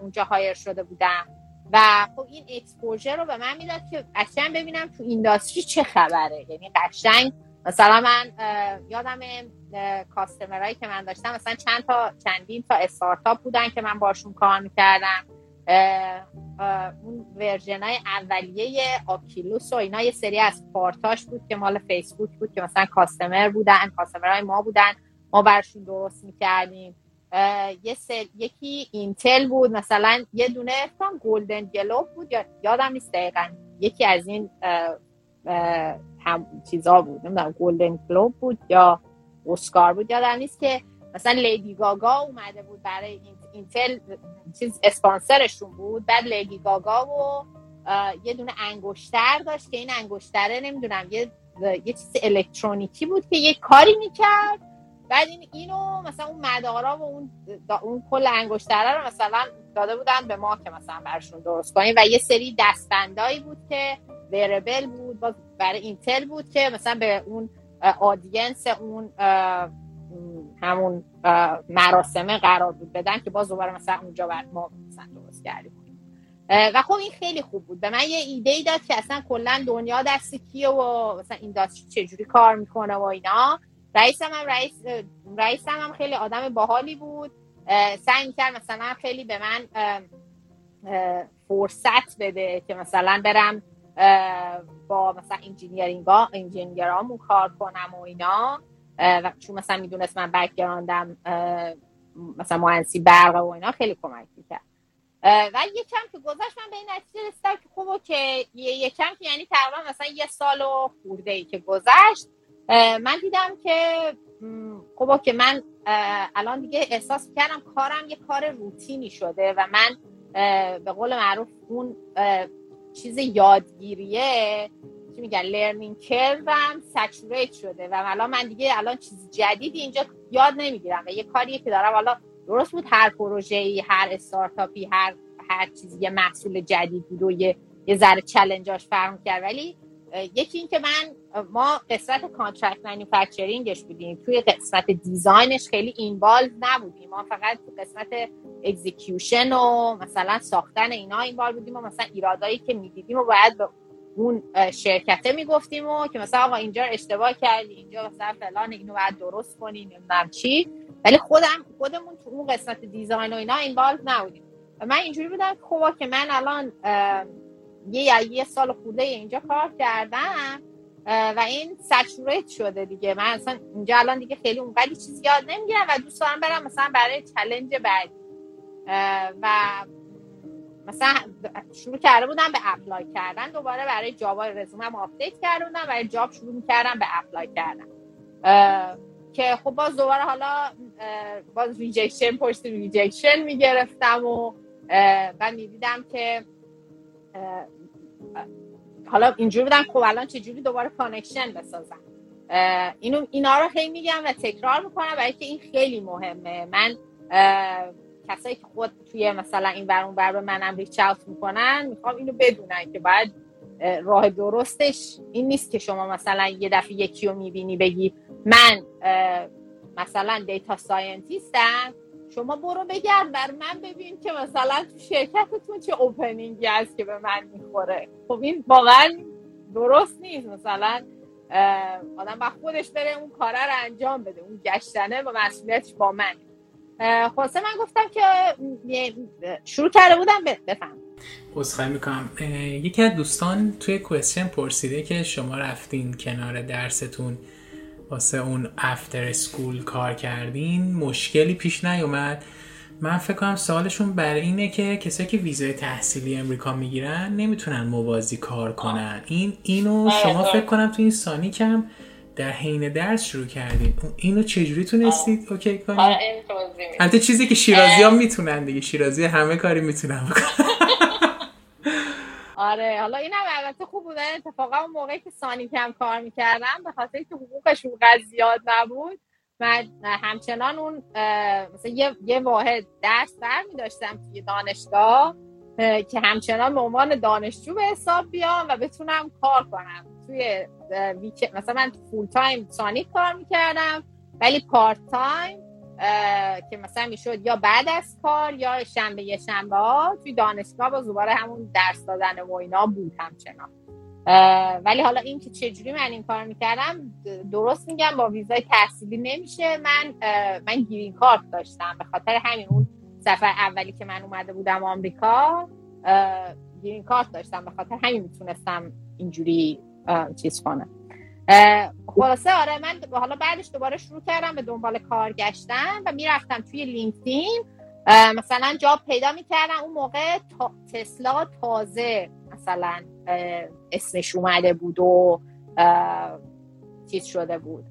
اونجا هایر شده بودم و خب این اکسپوژر رو به من میداد که اصلا ببینم تو اینداستری چه خبره. یعنی قشنگ مثلا من یادم کاستمرایی که من داشتم مثلا چندین تا استارتاپ بودن که من باشون کار میکردم، اون ورژنای اولیه آکیلوس و اینا یه سری از پارتاش بود که مال فیسبوک بود که مثلا کاستمر بودن، کاستمرای ما بودن، ما برشون درست میکردیم. یکی اینتل بود، مثلا یه دونه افتان گولدن گلوب بود، یادم نیست دقیقا، یکی از این هم چیزا بود، نمیدونم گلدن گلوب بود یا اسکار بود، یادم نیست، که مثلا لیدی گاگا اومده بود برای اینتل، چیز اسپانسرشون بود. بعد لیدی گاگا و یه دونه انگشتر داشت که این انگشتره نمیدونم یه چیز الکترونیکی بود که یه کاری میکرد، بعد اینو مثلا اون مدارا و اون کل انگشتره رو مثلا داده بودن به ما که مثلا برشون درست کنیم. و یه سری دستبندایی بود که ویربل بود برای اینتل بود که مثلا به اون آدینس اون همون مراسمه قرار بود بدن که باز دوباره مثلا اونجا بر ما مثلا درست کردیم. و خب این خیلی خوب بود، به من یه ایده‌ای داد که اصلا کلا دنیا دست کیه و مثلا اینداستری چجوری کار میکنه و اینا. رئیسم هم خیلی آدم باحالی بود، سعی کرد مثلا خیلی به من فرصت بده که مثلا برم با مثلا انجینیرامون کار کنم و اینا، و چون مثلا میدونست من بک‌گراندم مثلا مهندسی برق و اینا خیلی کمک می‌کرد. و یکم که گذشت من به این نتیجه رسیدم که خوبه که یکم که یعنی تقریبا مثلا یه سال و خورده‌ای که گذشت، من دیدم که خوبه که من الان دیگه احساس کردم کارم یه کار روتینی شده و من به قول معروف اون چیز یادگیریه چی میگن لرنینگ کروم سچوریت شده و الان من دیگه الان چیز جدیدی اینجا یاد نمیگیرم و یه کاریه که دارم. حالا درست بود هر پروژه‌ای، هر استارتاپی، هر چیزی یه محصول جدید بود و یه ذره چالنجاش فرق کرد، ولی یکی این که ما قسمت کانترکت مانیفکتچرینگش بودیم، توی قسمت دیزاینش خیلی اینوالو نبودیم، ما فقط تو قسمت اکزیکیوشن و مثلا ساختن اینا اینوالو بودیم و مثلا ایرادایی که می‌دیدیم و باید اون شرکته میگفتیم و که مثلا آقا اینجا اشتباه کردی، اینجا مثلا فلان، اینو بعد درست کنیم، نمیدونم چی. ولی خودمون تو اون قسمت دیزاین و اینا اینوالو نبودیم. و من اینجوری بودم خب که من الان یه سال خورده اینجا کار کردم و این سچوریت شده دیگه، من اصلا اینجا الان دیگه خیلی اونقدر چیز یاد نمیگیرم و دوست دارم برم مثلا برای چالش بعدی. و مثلا شروع کرده بودم به اپلای کردن دوباره برای جاب، رزومم آپدیت کرده بودم برای جاب، شروع میکردم به اپلای کردن که خب باز دوباره حالا باز ریجکشن پشت ریجکشن میگرفتم و میدیدم که حالا اینجور بودم خب الان چجوری دوباره کانکشن بسازم. اینا رو خیلی میگم و تکرار میکنم برای که این خیلی مهمه. من کسایی که خود توی مثلا این برون بر به منم ریچ اوت میکنن میخوام اینو بدونن که باید راه درستش این نیست که شما مثلا یه دفعه یکی رو میبینی بگی من مثلا دیتا ساینتیستم، شما برو بگرد بر من ببین که مثلا تو شرکتتون چه اوپنینگی هست که به من میخوره. خب این واقعا درست نیست. مثلا آدم با خودش بره اون کاره رو انجام بده، اون گشتنه و مسئولیتش با من. خلاصه من گفتم که شروع کرده بودم بفهم. عذرخواهی میکنم، یکی از دوستان توی کوئسچن پرسیده که شما رفتین کنار درستون واسه اون افتر اسکول کار کردین، مشکلی پیش نیومد؟ من فکر کنم سوالشون برای اینه که کسایی که ویزای تحصیلی امریکا میگیرن نمیتونن موازی کار کنن. اینو شما فکر کنم توی این سانیکم در حین درس شروع کردیم، اینو چجوری تونستید اوکی کنید؟ البته چیزی که شیرازی ها میتونن دیگه، شیرازی همه کاری میتونن بکنن. آره حالا اینم البته خوب بودن اتفاقا اون موقعی که سانیکم کار میکردم به خاطر اینکه حقوقش اونقدر زیاد نبود من همچنان اون مثلا یه واحد درس برمی داشتم توی دانشگاه که همچنان به عنوان دانشجو به حساب بیام و بتونم کار کنم توی مثلا من فول تایم سانیک کار میکردم ولی پارت تایم که مثلا میشد یا بعد از کار یا شنبه ها توی دانشگاه باز دوباره همون درس دادن و اینا بود همچنان. ولی حالا این که چجوری من این کار میکردم درست میگم با ویزای تحصیلی نمیشه. من گرین کارت داشتم، به خاطر همین اون سفر اولی که من اومده بودم آمریکا گرین کارت داشتم، به خاطر همین میتونستم اینجوری چیز کنم. خلاصه آره من حالا بعدش دوباره شروع کردم به دنبال کار گشتن و میرفتم توی لینکدین مثلا جاب پیدا میکردم. اون موقع تسلا تازه مثلا اسمش اومده بود و چیز شده بود،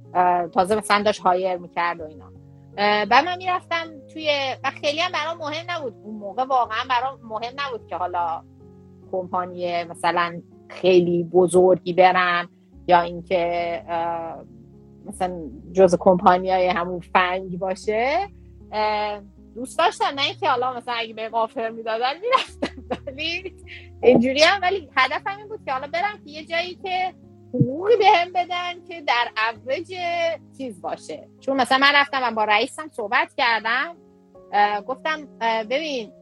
تازه مثلا داشت هایر میکرد و اینا. بعد من میرفتم توی و خیلی هم برام مهم نبود اون موقع، واقعا برام مهم نبود که حالا کمپانی مثلا خیلی بزرگی برم یا اینکه مثلا جز کمپانیای همون فنگ باشه. دوست داشتم نه اینکه حالا مثلا اگه به آفر میدادن میرفتم، ولی اینجوری هم ولی هدفم این بود که حالا برم که یه جایی که حقوقی بهم بدن که در اوج چیز باشه. چون مثلا من رفتم و با رئیسم صحبت کردم، گفتم ببین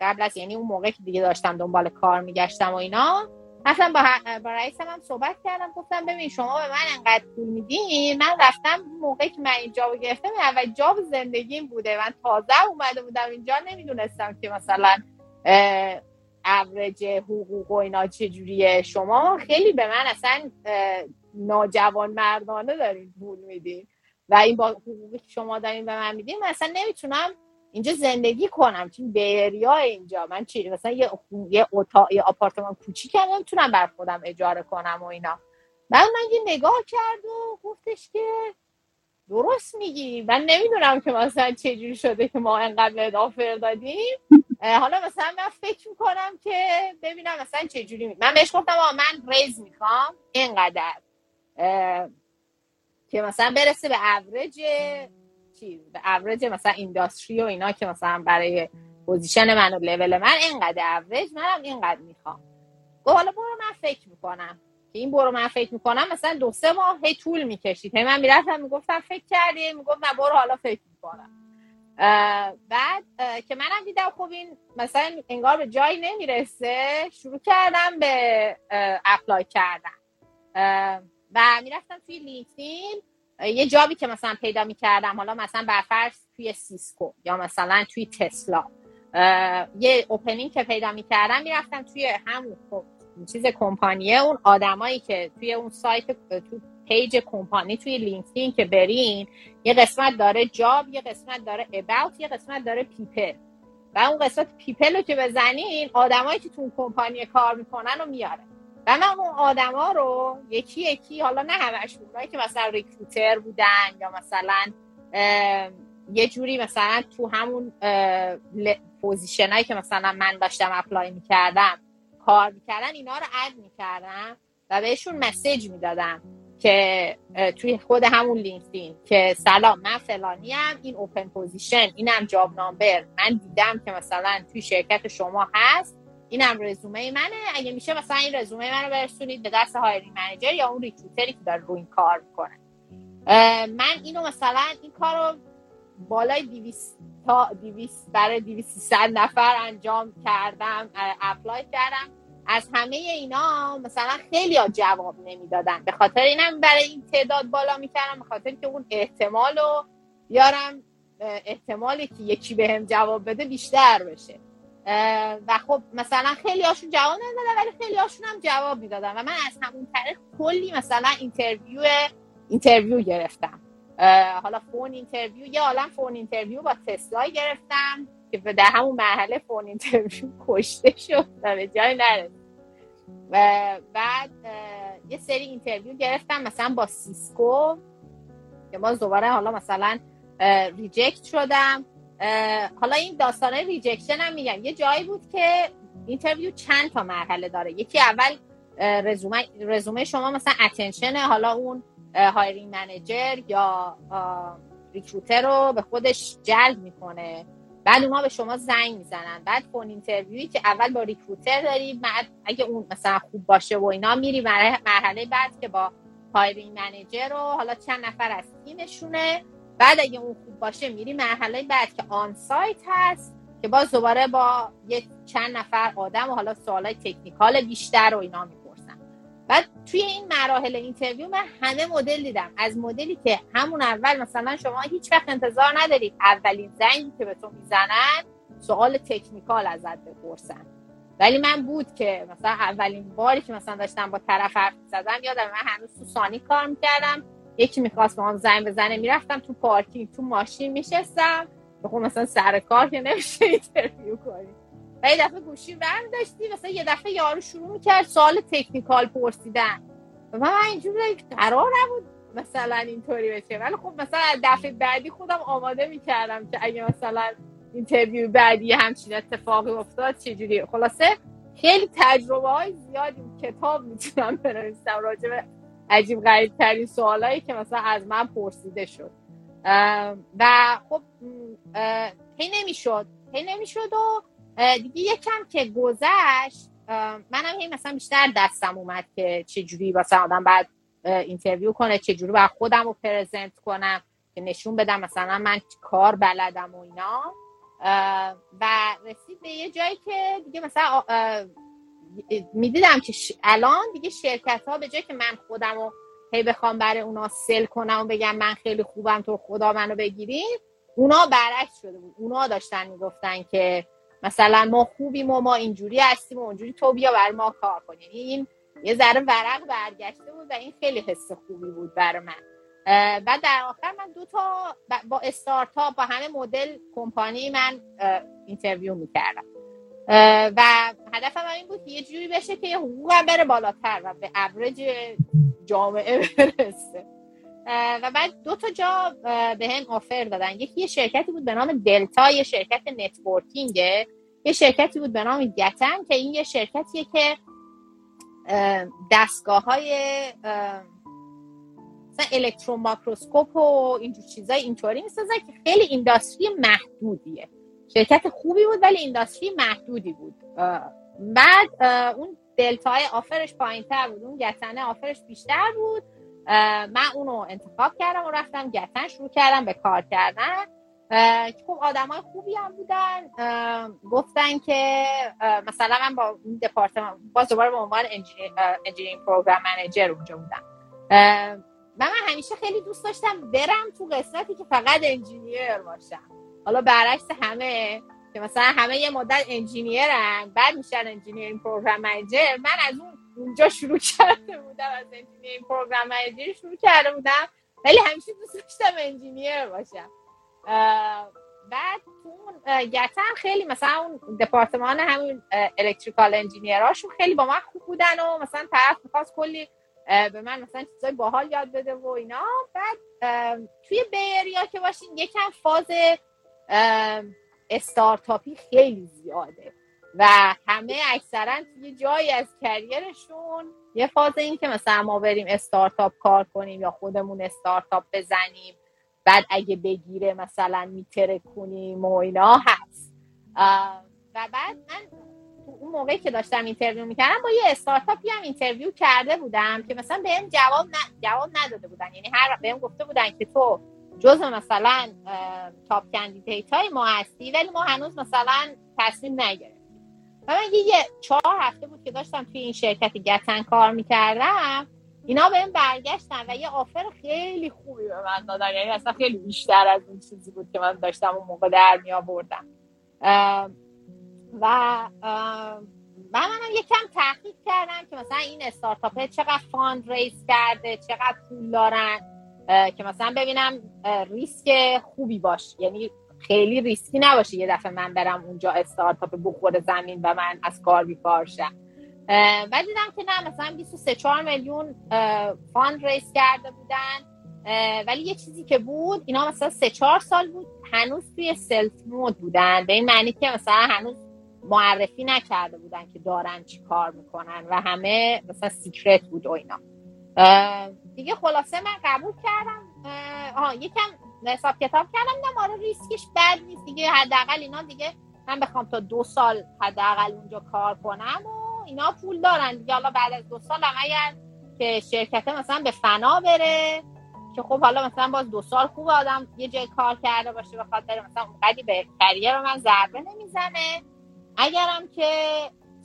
قبل از یعنی اون موقع که دیگه داشتم دنبال کار میگشتم و اینا مثلا با رئیسم هم صحبت کردم، گفتم ببین شما به من انقدر پول میدین، من رفتم موقعی که من این جابو گرفتم اول جاب زندگیم بوده، من تازه اومده بودم اینجا نمیدونستم که مثلا اوریج حقوق و اینا چجوریه، شما خیلی به من اصلا ناجوان مردانه دارین پول میدین و این با حقوقی که شما دارین به من میدین من اصلا نمیتونم اینجا زندگی کنم چون بیریا اینجا من چی مثلا یه اتاق یه آپارتمان کوچیک هم نمیتونم بر خودم اجاره کنم و اینا. من یه نگاه کرد و گفتش که درست میگی، من نمیدونم که مثلا چه جوری شده که ما انقدر آفر دادیم، حالا مثلا من فکر میکنم که ببینم مثلا چه جوری من بهش گفتم من ریز میخوام اینقدر که مثلا برسه به اوریج چیز به اوریج مثلا اینداستری و اینا که مثلا برای پوزیشن من و لول من اینقدر اوریج منم اینقدر میخوام. گفت حالا برو من فکر میکنم که این برو من فکر میکنم مثلا 2-3 ماه هی طول میکشید، هی من میرفتم میگفتم فکر کردی، میگفت نه برو حالا فکر میکنم. بعد که منم دیدم خب این مثلا انگار به جایی نمیرسه، شروع کردم به اپلای کردن و میرفتم توی لینکدین یه جابی که مثلا پیدا میکردم، حالا مثلا برفرض توی سیسکو یا مثلا توی تسلا یه اوپنینگ که پیدا میکردم، میرفتم توی همون چیز کمپانیه، اون آدمایی که توی اون سایت تو پیج کمپانی توی لینکدین که برین یه قسمت داره جاب، یه قسمت داره اباوت، یه قسمت داره پیپل و اون قسمت پیپل رو که بزنین آدمایی که تو اون کمپانی کار میکنن رو میاره و من اون آدما رو یکی یکی، حالا نه همش، اونایی که مثلا ریکروتر بودن یا مثلا یه جوری مثلا تو همون پوزیشنایی که مثلا من داشتم اپلای میکردم کار میکردن، اینا رو اد میکردم و بهشون مسیج میدادم که توی خود همون لینکدین که سلام من فلانیم، این اوپن پوزیشن، اینم جاب نامبر، من دیدم که مثلا توی شرکت شما هست، اینم رزومه منه، اگه میشه مثلا این رزومه منو برسونید به دست هایرینگ منیجر یا اون ریکروتری که داره روی این کار میکنه. من اینو مثلا این کارو بالای 200 برای 200-300 نفر انجام کردم، اپلای کردم. از همه اینا مثلا خیلی ها جواب نمیدادن، به خاطر اینم برای این تعداد بالا میکردم، به خاطر که اون احتمالو بیارم، احتمالی که یکی بهم جواب بده بیشتر بشه. و خب مثلا خیلی هاشون جواب نمیدادن ولی خیلی هاشون هم جواب میدادن و من از همون طریق کلی مثلا اینترویو گرفتم، حالا فون اینترویو، یه عالم فون اینترویو با تسلا گرفتم که در همون مرحله فون اینترویو کشته شد به جای نرسید. و بعد یه سری اینترویو گرفتم مثلا با سیسکو که باز دوباره حالا مثلا ریجکت شدم. حالا این داستانه ریجکشن هم میگم، یه جایی بود که اینترویو چند تا مرحله داره، یکی اول رزومه شما مثلا اتنشنه، حالا اون هایرینگ منیجر یا ریکروتر رو به خودش جلب میکنه، بعد اونها به شما زنگ میزنن، بعد فون اینترویوی که اول با ریکروتر داری، بعد اگه اون مثلا خوب باشه و اینا میری مرحله بعد که با هایرینگ منیجر رو حالا چند نفر از تیمشونه، بعد اگه اون خوب باشه میری مرحله بعد که آن سایت هست که باز دوباره با یه چند نفر آدم و حالا سوالای تکنیکال بیشتر و اینا میپرسن. بعد توی این مراحل اینترویو من همه مدل دیدم، از مدلی که همون اول مثلا شما هیچ وقت انتظار ندارید اولین زنگی که به تو میزنن سوال تکنیکال ازت بپرسن، ولی من بود که مثلا اولین باری که مثلا داشتم با طرف حرف می‌زدم، یادم من هنوز تو سانی کار می‌کردم، یکی میخواست به هم زنگ بزنه، میرفتم تو پارکینگ تو ماشین میشستم، بخون مثلا سر کار که نمیشه اینترویو کنی، و یه دفعه گوشی برم داشتی مثلا یه دفعه یارو شروع میکرد سوال تکنیکال پرسیدن و من اینجوری قرار نبود مثلا اینطوری بشه، ولی خب مثلا دفعه بعدی خودم آماده میکردم که اگه مثلا اینترویو بعدی همچین اتفاقی افتاد چجوری. خلاصه خیلی تجربه های زیادی کتاب میتونم بنویسم راجع به عجیب غریب ترین سوالایی که مثلا از من پرسیده شد و خب هی نمیشد و دیگه یکم که گذشت منم هی مثلا بیشتر دستم اومد که چجوری مثلا آدم باید اینترویو کنه، چجوری باید خودم رو پرزنت کنم که نشون بدم مثلا من کار بلدم و اینا، و رسید به یه جایی که دیگه مثلا میدیدم که الان دیگه شرکت ها به جای که من خودم رو هی بخوام برای اونا سل کنم و بگم من خیلی خوبم تو خدا منو بگیرید، اونا برعکس شده بود، اونا داشتن میگفتن که مثلا ما خوبیم و ما اینجوری هستیم و اونجوری، تو بیا بر ما کار کن. یعنی این یه ذره ورق برگشته بود و این خیلی حس خوبی بود برای من. و در آخر من دو تا با استارتاپ با همه مدل کمپانی من اینترویو میکردم و هدفم این بود که یه جوری بشه که حقوقم بره بالاتر و به اوریج جامعه برسه. و بعد دو تا جا به هم آفر دادن، یکی یه شرکتی بود به نام دلتا، یه شرکت نتورکینگه، یه شرکتی بود به نام گتن که این یه شرکتیه که دستگاه‌های مثلا الکترون ماکروسکوپ و اینجور چیزای اینطوری می‌سازن که خیلی اینداستری محدودیه. شرکت خوبی بود ولی اینداستری محدودی بود. بعد اون دلتای آفرش پایین‌تر بود، اون گتنه آفرش بیشتر بود. من اونو انتخاب کردم و رفتم گتن، شروع کردم به کار کردن خب آدمای خوبی هم بودن. گفتن که مثلا من با دپارتمان باز دوباره به عنوان انجینیرینگ پروگرام منیجر اونجا بودم. من همیشه خیلی دوست داشتم برم تو قسمتی که فقط انجینیر باشم. حالا برعکس همه که مثلا همه یه مدت انجینیرن بعد میشن انجینیرینگ پروگرام منیجر، من از اونجا شروع کرده بودم، از انجینیرینگ پروگرام منیجر شروع کرده بودم، ولی همیشه دوست داشتم انجینیر باشم. بعد اون گتن خیلی مثلا اون دپارتمان همین الکتریکال انجینیراشون خیلی با من خوب بودن و مثلا طرف می‌خواست کلی به من مثلا چیزای باحال یاد بده و اینا. بعد توی بیریا که باشین یکم فاز استارتاپی خیلی زیاده و همه اکثرا توی جایی از کریرشون یه فاز این که مثلا ما بریم استارتاپ کار کنیم یا خودمون استارتاپ بزنیم، بعد اگه بگیره مثلا میتره کنیم و اینا هست. و بعد من اون موقعی که داشتم اینترویو میکردم با یه استارتاپی هم اینترویو کرده بودم که مثلا بهم جواب نداده بودن، یعنی هر بهم گفته بودن که تو جزو مثلا تاپ کندیدیت های ما هستی ولی ما هنوز مثلا تصمیم نگرفتیم. و من یه 4 هفته بود که داشتم توی این شرکت گتن کار میکردم، اینا بهم برگشتن و یه آفر خیلی خوبی به من دادن، یعنی اصلا خیلی بیشتر از اون چیزی بود که من داشتم اون موقع در می آوردم. و منم یکم تحقیق کردم که مثلا این استارتاپه چقدر فاند ریز کرده، چقدر پول دارن، که مثلا ببینم ریسک خوبی باشه، یعنی خیلی ریسکی نباشه یه دفعه من برم اونجا استارتاپ بخور زمین و من از کار بیکار شم. و دیدم که نه، مثلا 23-4 میلیون فاند ریس کرده بودن، ولی یه چیزی که بود اینا مثلا 3-4 سال بود هنوز توی سلف مود بودن، به این معنی که مثلا هنوز معرفی نکرده بودن که دارن چی کار میکنن و همه مثلا سیکرت بود و اینا. دیگه خلاصه من قبول کردم، یکم حساب کتاب کردم، نه ماره ریسکش بد نیست دیگه، حداقل اینا دیگه من بخوام تا 2 سال حداقل اونجا کار کنم و اینا پول دارن دیگه، حالا بعد از 2 سال هم اگر که شرکته مثلا به فنا بره که خب حالا مثلا باز 2 سال خوب آدم یه جای کار کرده باشه، بخاطر خاطر مثلا اونقدی به کریر من ضربه نمیزنه. اگرم که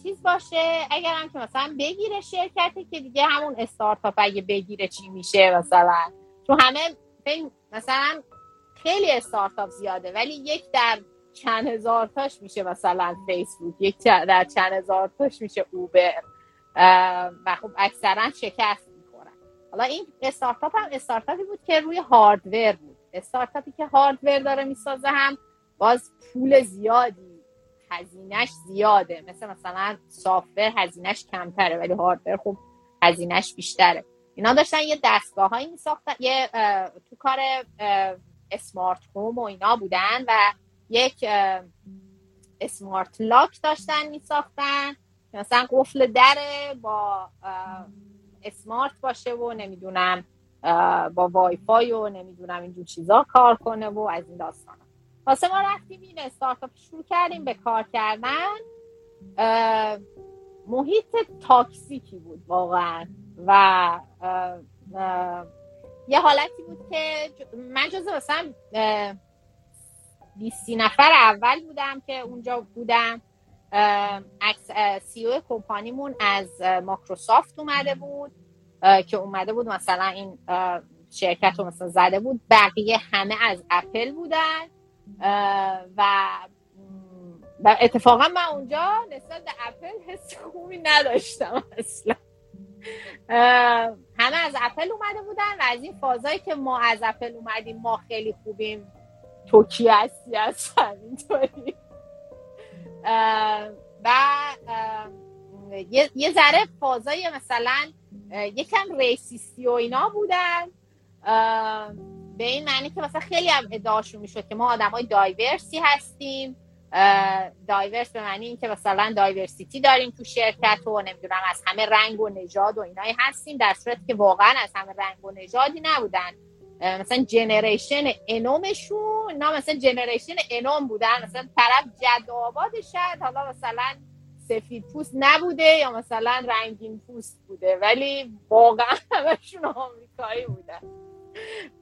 چیز باشه، اگرم که مثلا بگیره شرکته که دیگه همون استارتاپ اگه بگیره چی میشه مثلا، چون همه مثلا خیلی استارتاپ زیاده ولی 1 در چند هزار تاش میشه مثلا فیسبوک، 1 در چند هزار تاش میشه اوبر و خب اکثرا شکست میخورن. حالا این استارتاپ هم استارتاپی بود که روی هاردور بود، استارتاپی که هاردور داره میسازه هم باز پول زیادی هزینش زیاده، مثلا سافتور هزینش کمتره ولی هاردور خب هزینش بیشتره. اینا داشتن یه دستگاه هایی میساختن، یه تو کار اسمارت هوم و اینا بودن و یک اسمارت لاک داشتن می ساختن مثلا قفل دره با اسمارت باشه و نمیدونم با وای فای و نمیدونم اینجور چیزا کار کنه و از این داستان. واسه ما رفتیم این استارتاپ شروع کردیم به کار کردن، محیط تاکسیکی بود واقعا و یه حالتی بود که من جزو مثلا 20 نفر اول بودم که اونجا بودم. CEO کمپانیمون از مایکروسافت اومده بود که اومده بود مثلا این شرکت رو مثلا زده بود، بقیه همه از اپل بودن و اتفاقا من اونجا نسبت به اپل حس خوبی نداشتم اصلا. همه از اپل اومده بودن و از این فازایی که ما از اپل اومدیم ما خیلی خوبیم تو کی هستی اصلا اینطوری و یه ذره فازای مثلا یکم ریسیستی و اینا بودن، به این معنی که مثلا خیلی هم ادعاشون میشد که ما آدمای دایورسی هستیم، دایورس به معنی این که مثلا دایورسیتی داریم تو شرکت و نمیدونم از همه رنگ و نژاد و اینایی هستیم، در صورتی که واقعا از همه رنگ و نژادی نبودن. مثلا جنریشن انومشون نه، مثلا جنریشن انوم بودن، مثلا طرف جد و آباد شد، حالا مثلا سفید پوست نبوده یا مثلا رنگین پوست بوده ولی واقعا همشون آمریکایی بودن.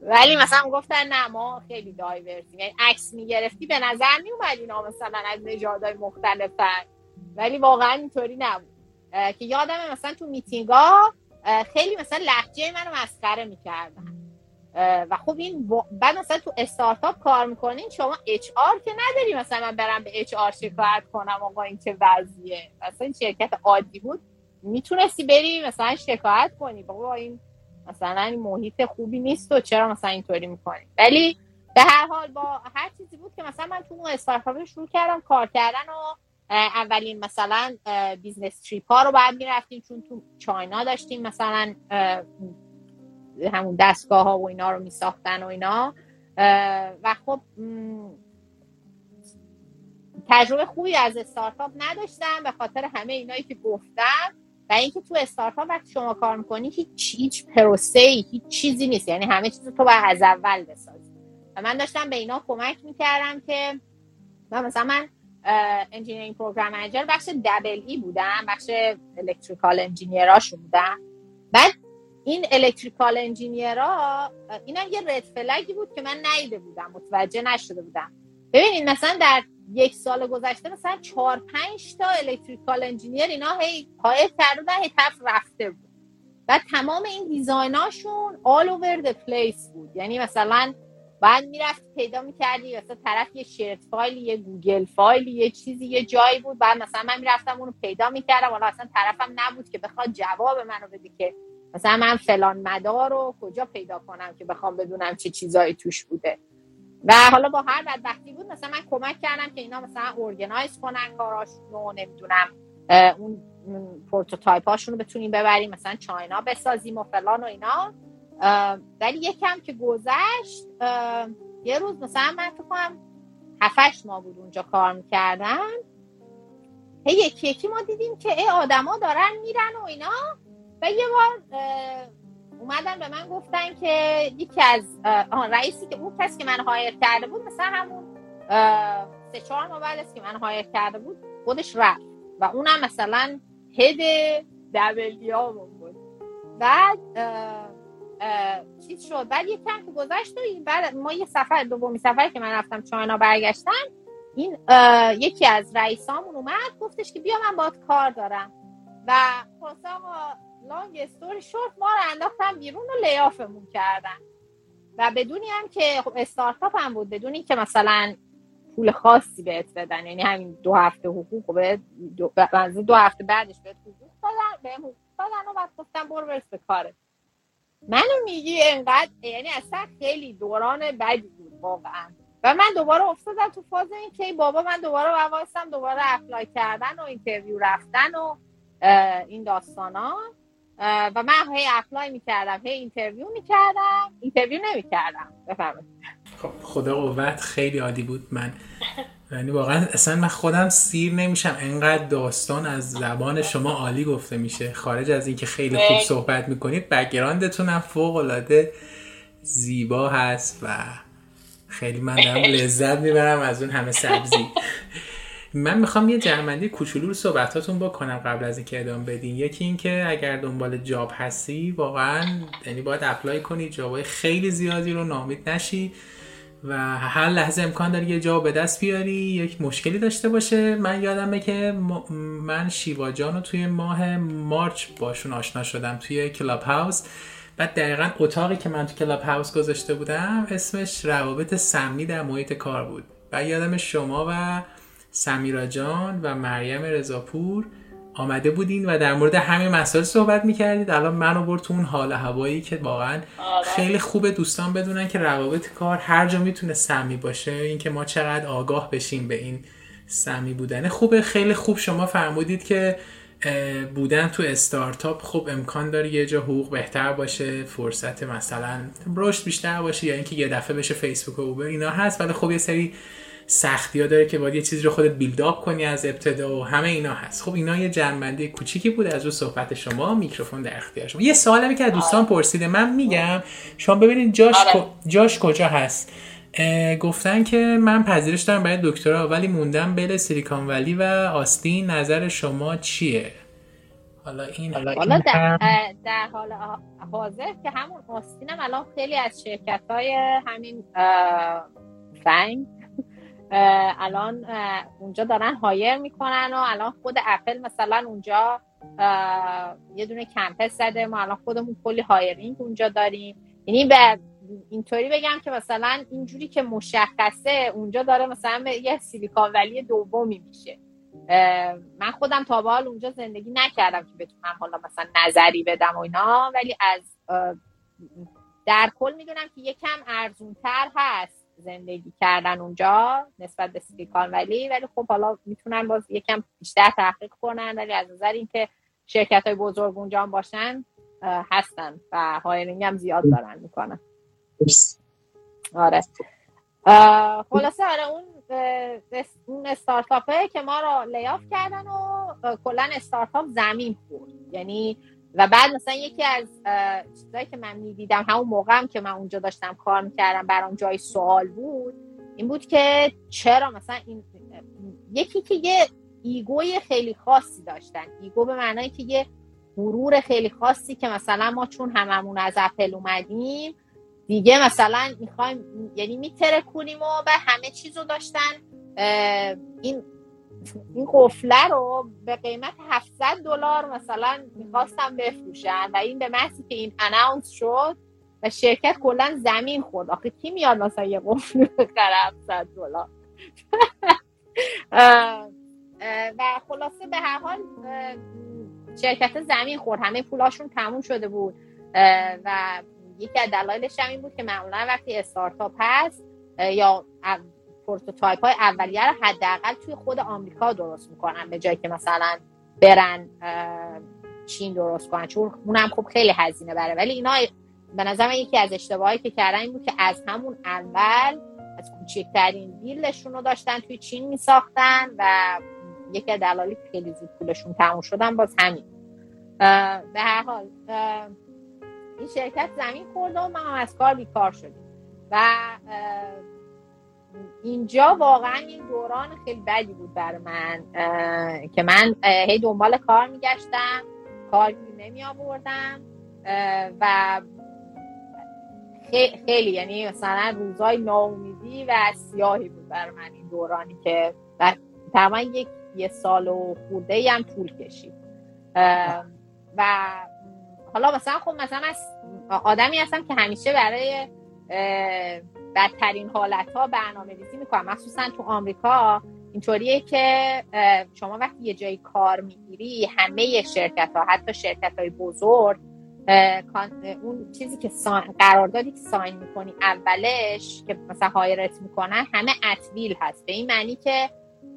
ولی مثلا گفتن نه ما خیلی دایورسیم، یعنی عکس میگرفتی به نظر میومد اینا مثلا از نژادهای مختلفن، ولی واقعا اینطوری نبود. که یادمه مثلا تو میتینگا خیلی مثلا لهجه منو مسخره میکردن و خب این بعد مثلا تو استارتاپ کار میکنین شما اچ آر که نداری مثلا من برم به اچ آر شکایت کنم آقا این چه وضعیه، مثلا این شرکت عادی بود میتونستی بری مثلا شکایت کنی بابا این مثلا این محیط خوبی نیست و چرا مثلا اینطوری میکنی. ولی به هر حال با هر چیزی بود که مثلا من تو اون استارتاپ شروع کردم کار کردن و اولین مثلا بیزنس تریپ ها رو بعد میرفتیم چون تو چاینا داشتیم مثلا همون دستگاه ها و اینا رو میساختن و اینا و خب تجربه خوبی از استارتاپ نداشتم به خاطر همه اینایی که گفتم و اینکه تو استارتاپ وقتی شما کار میکنی هیچ پروسه‌ای هیچ چیزی نیست، یعنی همه چیز تو باید از اول بسازی و من داشتم به اینا کمک میکردم که مثلا من انجینیرینگ پروگرام منیجر بخش دبل ای بودم، بخش الکتریکال انجینیراشون بودم. بعد این الکتریکال انجینیرها اینا یه رد فلگی بود که من نیده بودم، متوجه نشده بودم. ببینید مثلا در یک سال گذشته مثلا 4-5 تا الکتریکال انجینیر اینا هی پایه تر بودن، هی تف رفته بود. بعد تمام این دیزایناشون all over the place بود، یعنی مثلا بعد میرفتی پیدا میکردی مثلا طرف یه شیرت فایلی یه گوگل فایلی یه چیزی یه جایی بود، بعد مثلا من میرفتم اونو پیدا میکردم، حالا اصلا طرفم نبود که بخواد جواب منو بده که مثلا من فلان مدار رو کجا پیدا کنم که بخوام بدونم چه چیزایی توش بوده. و حالا با هر بدبختی بود مثلا من کمک کردم که اینا مثلا ارگنایز کنن کاراشون رو، نمیدونم اون پروتوتایپ هاشون رو بتونیم ببریم مثلا چاینا بسازیم و فلان و اینا. ولی یکم که گذشت یه روز مثلا من فکر کنم 7-8 ماه بود اونجا کار میکردم، یکی ما دیدیم که آدما دارن میرن و اینا و یه بار اومدن به من گفتن که یکی از رئیسی که اون کسی که من هایر کرده بود مثلا همون 3-4 ماه بعد از که من هایر کرده بود خودش رفت و اونم مثلا هد دبلی‌ها بود. بعد چیز شد، بعد یک کم که گذشت و بعد ما یه سفر دومی سفری که من رفتم چاینا برگشتم این یکی از رئیسامون اومد گفتش که بیا من باهات کار دارم و خلاصا لانگ استوری شورت ما رو انداختن بیرون و لیافمون کردن و بدونی هم که استارتاپ هم بود بدون این که مثلا پول خاصی بهت بدن، یعنی همین 2 هفته حقوق بهت 2 هفته بعدش بهت حقوق دادن بهم حقوق دادن و بعد گفتن برو برس به کارت. منو میگی انقدر یعنی اصلا خیلی دوران بدی بود واقعا و من دوباره افتادم تو فاز این که بابا من دوباره واسم دوباره اپلای کردن و اینترویو رفتن و این داستانا و من هی اپلای میکردم هی اینترویو نمیکردم بفرمایید. خب خدا قوت خیلی عادی بود من، یعنی واقعا اصلا من خودم سیر نمیشم انقدر داستان از زبان شما عالی گفته میشه، خارج از این که خیلی خوب صحبت میکنید بک‌گراندتون هم فوق العاده زیبا هست و خیلی من دارم لذت میبرم از اون همه سبزی. من میخوام یه جمع‌بندی کوچولو رو صحبتاتون بکنم قبل از اینکه ادامه بدین. یکی این که اگر دنبال جاب هستی واقعا یعنی باید اپلای کنی، جابای خیلی زیادی رو ناامید نشی و هر لحظه امکان داره یه جواب به دست بیاری یک مشکلی داشته باشه. من یادمه که من شیوا جانو توی ماه مارچ باشون آشنا شدم توی کلاب هاوس. بعد دقیقاً اتاقی که من تو کلاب هاوس گذاشته بودم اسمش روابط سمی در محیط کار بود. بعد یادم شما و سمیرا جان و مریم رضاپور آمده بودین و در مورد همین مسائل صحبت می‌کردید. الان منو برد تو اون حال هوایی که واقعا خیلی خوبه دوستان بدونن که روابط کار هر جا میتونه سمی باشه، اینکه ما چقدر آگاه بشیم به این سمی بودن خوبه. خیلی خوب شما فرمودید که بودن تو استارتاپ خب امکان داره یه جا حقوق بهتر باشه، فرصت مثلا رشد بیشتر باشه یا اینکه یه دفعه بشه فیسبوک و اوبر اینا هست، ولی خب یه سری سختی‌ها داره که باید یه چیزی رو خودت بیلداپ کنی از ابتدا و همه اینا هست. خب اینا یه جنبنده کوچیکی بود از اون صحبت شما. میکروفون در اختیار شما. یه سوالی که از دوستان پرسیده من میگم شما ببینید جاش کجا هست. گفتن که من پذیرش دارم برای دکترا ولی موندم بین سیلیکون ولی و آستین، نظر شما چیه؟ حالا این حالا در حال حاضر که همون آستینم الان خیلی از شرکت‌های همین فنگ الان اونجا دارن هایر میکنن و الان خود اپل مثلا اونجا یه دونه کمپس زده، ما الان خودمون کلی هایرینگ اونجا داریم. یعنی به اینطوری بگم که مثلا اینجوری که مشخصه اونجا داره مثلا یه سیلیکون ولی دومی میشه. من خودم تا به حال اونجا زندگی نکردم که بتونم حالا مثلا نظری بدم و اینا، ولی از در کل میدونم که یکم ارزونتر هست زندگی کردن اونجا نسبت به سیلیکون ولی، خب حالا میتونن باز یکم بیشتر تحقیق کنن، ولی از نظر اینکه شرکت‌های بزرگ اونجا هم باشن هستن و هایرینگ هم زیاد دارن میکنن. آره خلاصه آره اون استارتاپه که ما رو لیاف کردن و کلن استارتاپ زمین خورد. یعنی و بعد مثلا یکی از چیزایی که من میدیدم همون موقع هم که من اونجا داشتم کار میکردم برام جای سوال بود این بود که چرا مثلا این یکی که یه ایگوی خیلی خاصی داشتن، ایگو به معنای که یه غرور خیلی خاصی که مثلا ما چون هممون از اپل اومدیم دیگه مثلا میخوایم یعنی میترکونیم و به همه چیزو داشتن این قفله رو به قیمت $700 مثلا میخواستم بفروشن و این به محضی که این اناونس شد و شرکت کلا زمین خورد. آخه کی میاد مثلا یه قفله بخره $700 و خلاصه به هر حال شرکت زمین خورد، همه پولاشون تموم شده بود و یکی از دلایلش هم این بود که معمولا وقتی استارتاپ هست یا پروتوتایپ های اولیه رو حداقل توی خود آمریکا درست میکنن به جایی که مثلا برن چین درست کنن، چون اونم خب خیلی هزینه بره. ولی اینا به نظرم یکی از اشتباهایی که کردن این بود که از همون اول از کوچکترین دیلشون رو داشتن توی چین میساختن و یکی از دلایلی که خیلی زود پولشون تموم شدن باز همین. به هر حال این شرکت زمین خورد و ما از کار بیکار شدیم و اینجا واقعا این دوران خیلی بدی بود برای من که من هی دنبال کار میگشتم، کار نمی آوردم و خیلی یعنی مثلا روزای ناامیدی و سیاهی بود برای من این دورانی که تقریبا یه سال و خورده‌ای هم طول کشید. و حالا مثلا خب مثلا آدمی هستم که همیشه برای بدترین حالت‌ها برنامه‌ریزی می‌کنم، مخصوصا تو آمریکا اینطوریه که شما وقتی یه جایی کار می‌گیری همه شرکت‌ها حتی شرکت‌های بزرگ اون چیزی که قراردادی که ساین می‌کنی اولش که مثلا هایرت می‌کنن همه اتویل هست، به این معنی که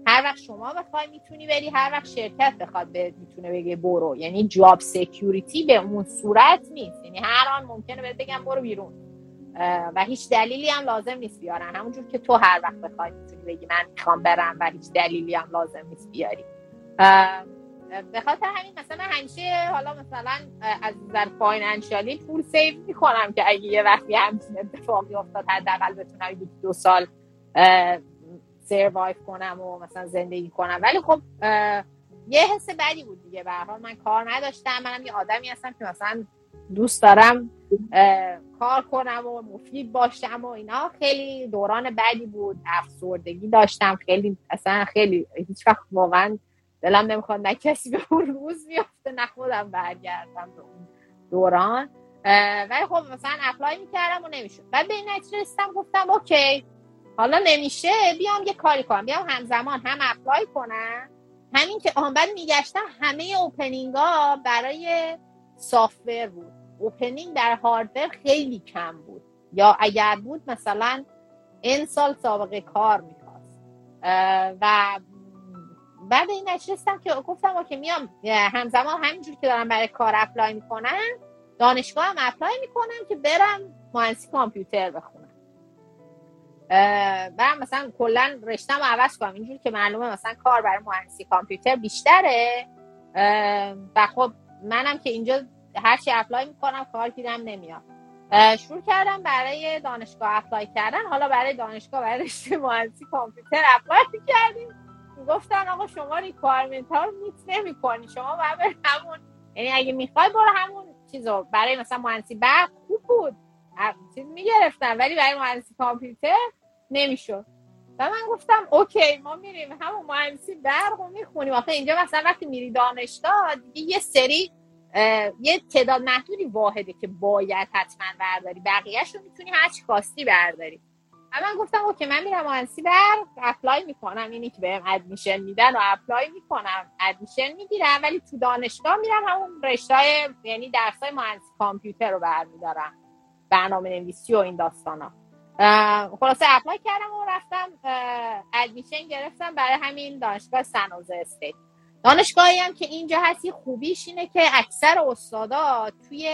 هر وقت شما بخوای میتونی بری، هر وقت شرکت بخواد میتونه بگه برو، یعنی جاب سیکیوریتی به اون صورت نیست، یعنی هر آن ممکنه بهت بگم برو بیرون و هیچ دلیلی هم لازم نیست بیارن، همونجور که تو هر وقت بخوای میتونی بگی من میخوام برم و هیچ دلیلی هم لازم نیست بیاری. به خاطر همین مثلا همیشه حالا مثلا از نظر فاینانشیالی پول سیو میکنم که اگه یه وقتی همچین اتفاقی افتاد حداقل بتونم 2 سال سروایو کنم و مثلا زندگی کنم. ولی خب یه حس بدی بود دیگه، به هر حال من کار نداشتم، منم یه آدمی هستم که مثلا دوست دارم کار کنم و مفید باشم و اینا. خیلی دوران بدی بود، افسردگی داشتم، خیلی اصلا خیلی هیچ وقت واقعا دلم نمیخواد نه کسی به اون روز بیفته نه خودم برگردم به اون دوران. ولی خب مثلا اپلای میکردم و نمیشد، بعد به این نتیجه رسیدم گفتم اوکی حالا نمیشه بیام یه کاری کنم، بیام همزمان هم اپلای کنم. همین که بعد میگشتم همه اوپنینگ ها برای سافتور بود، اوپنینگ در هاردور خیلی کم بود یا اگر بود مثلا این سال سابقه کار میخواست و بعد این نشستم که گفتم اوکی میام همزمان همینجور که دارم برای کار اپلای میکنم دانشگاه هم اپلای میکنم که برم مهندسی کامپیوتر بخونم و مثلا کلا رشته‌مو عوض کنم، اینجوری که معلومه مثلا کار برای مهندسی کامپیوتر بیشتره و خب منم که اینجا هرچی اپلای میکنم کار گیرم نمیاد. شروع کردم برای دانشگاه اپلای کردن، حالا برای دانشگاه برای رشته مهندسی کامپیوتر اپلای کردیم، گفتن آقا شما ریکوایرمنت ها رو میت نمی‌کنی، شما باید همون یعنی اگه میخوای برو همون چیزو برای مثلا مهندسی برق خوب بود چیز میگرفتم، ولی برای مهندسی کامپیوتر نمیشد. و من گفتم اوکی ما میریم همون مهندسی برق رو میخونیم. آخه اینجا مثلا وقتی میری دانشگاه دیگه یه سری یه تعداد محدودی واحده که باید حتما برداری، بقیه‌اش رو میتونی هر چی خواستی برداری. من گفتم اوکی من میرم مهندسی برق اپلای میکنم، اینی که بهم ادمیشن میدن و اپلای میکنم ادمیشن میگیرم، ولی تو دانشگاه میرم همون رشته‌های یعنی درسای مهندسی کامپیوتر رو برمیدارم، برنامه‌نویسی و این داستانا. خلاصه اپلای کردم و رفتم ادمیشن گرفتم برای همین دانشگاه سنوزه استیت. دانشگاهی هم که اینجا هستی خوبیش اینه که اکثر استادا توی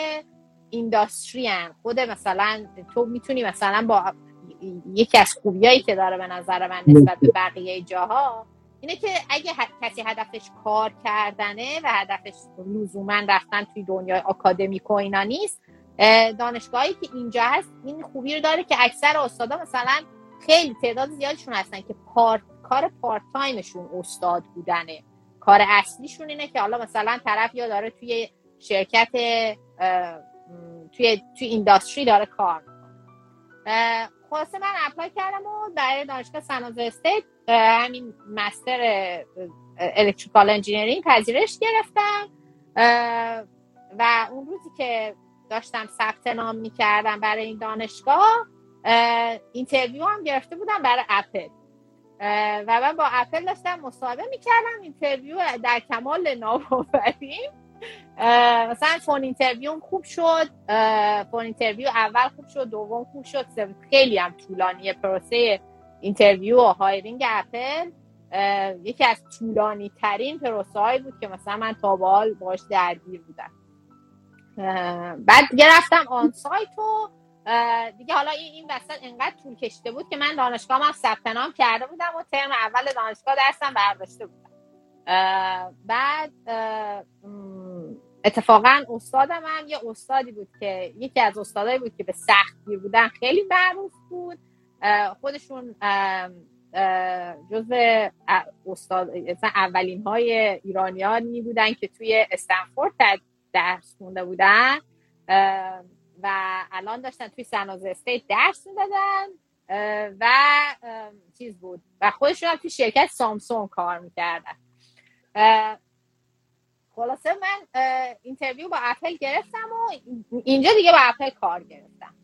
اینداستری ان، خود مثلا تو میتونی مثلا با یکی از خوبیایی که داره به نظر من نسبت به بقیه جاها اینه که اگه کسی هدفش کار کردنه و هدفش لزوماً رفتن توی دنیای آکادمیک و اینا نیست، دانشگاهی که اینجا هست این خوبی رو داره که اکثر استادا مثلا خیلی تعداد زیادشون هستن که کار پارت تایمشون استاد بودنه، کار اصلیشون اینه که حالا مثلا طرف یا داره توی شرکت توی اینداستری داره کار. خلاصه من اپلای کردم و در دانشگاه سنوزه استیت همین مستر الکتریکال انجینیرینگ پذیرش گرفتم و اون روزی که داشتم ثبت نام میکردم برای این دانشگاه اینترویو هم گرفته بودم برای اپل و من با اپل داشتم مصاحبه میکردم. اینترویو در کمال ناباوری، مثلا فون اینترویو خوب شد، فون اینترویو اول خوب شد، دوم خوب شد، خیلی هم طولانیه پروسه اینترویو و هایرینگ اپل، یکی از طولانی ترین پروسه هایی بود که مثلا من تا به حال باهاش درگیر بودم. بعد گرفتم آن سایت و دیگه حالا این وسط انقدر طول کشیده بود که من دانشگاه هم ثبت نام کرده بودم و ترم اول دانشگاه درسم برداشته بودم. بعد اتفاقا استادم هم یه استادی بود که یکی از استادایی بود که به سختی بودن خیلی معروف بود، خودشون جزو استاد اولین های ایرانیان می بودن که توی استنفورد درس خونده بودن و الان داشتن توی سنوزه استیت درس میدادن و چیز بود و خودشون هم توی شرکت سامسونگ کار میکردن. خلاصه من اینترویو با اپل گرفتم و اینجا دیگه با اپل کار گرفتم،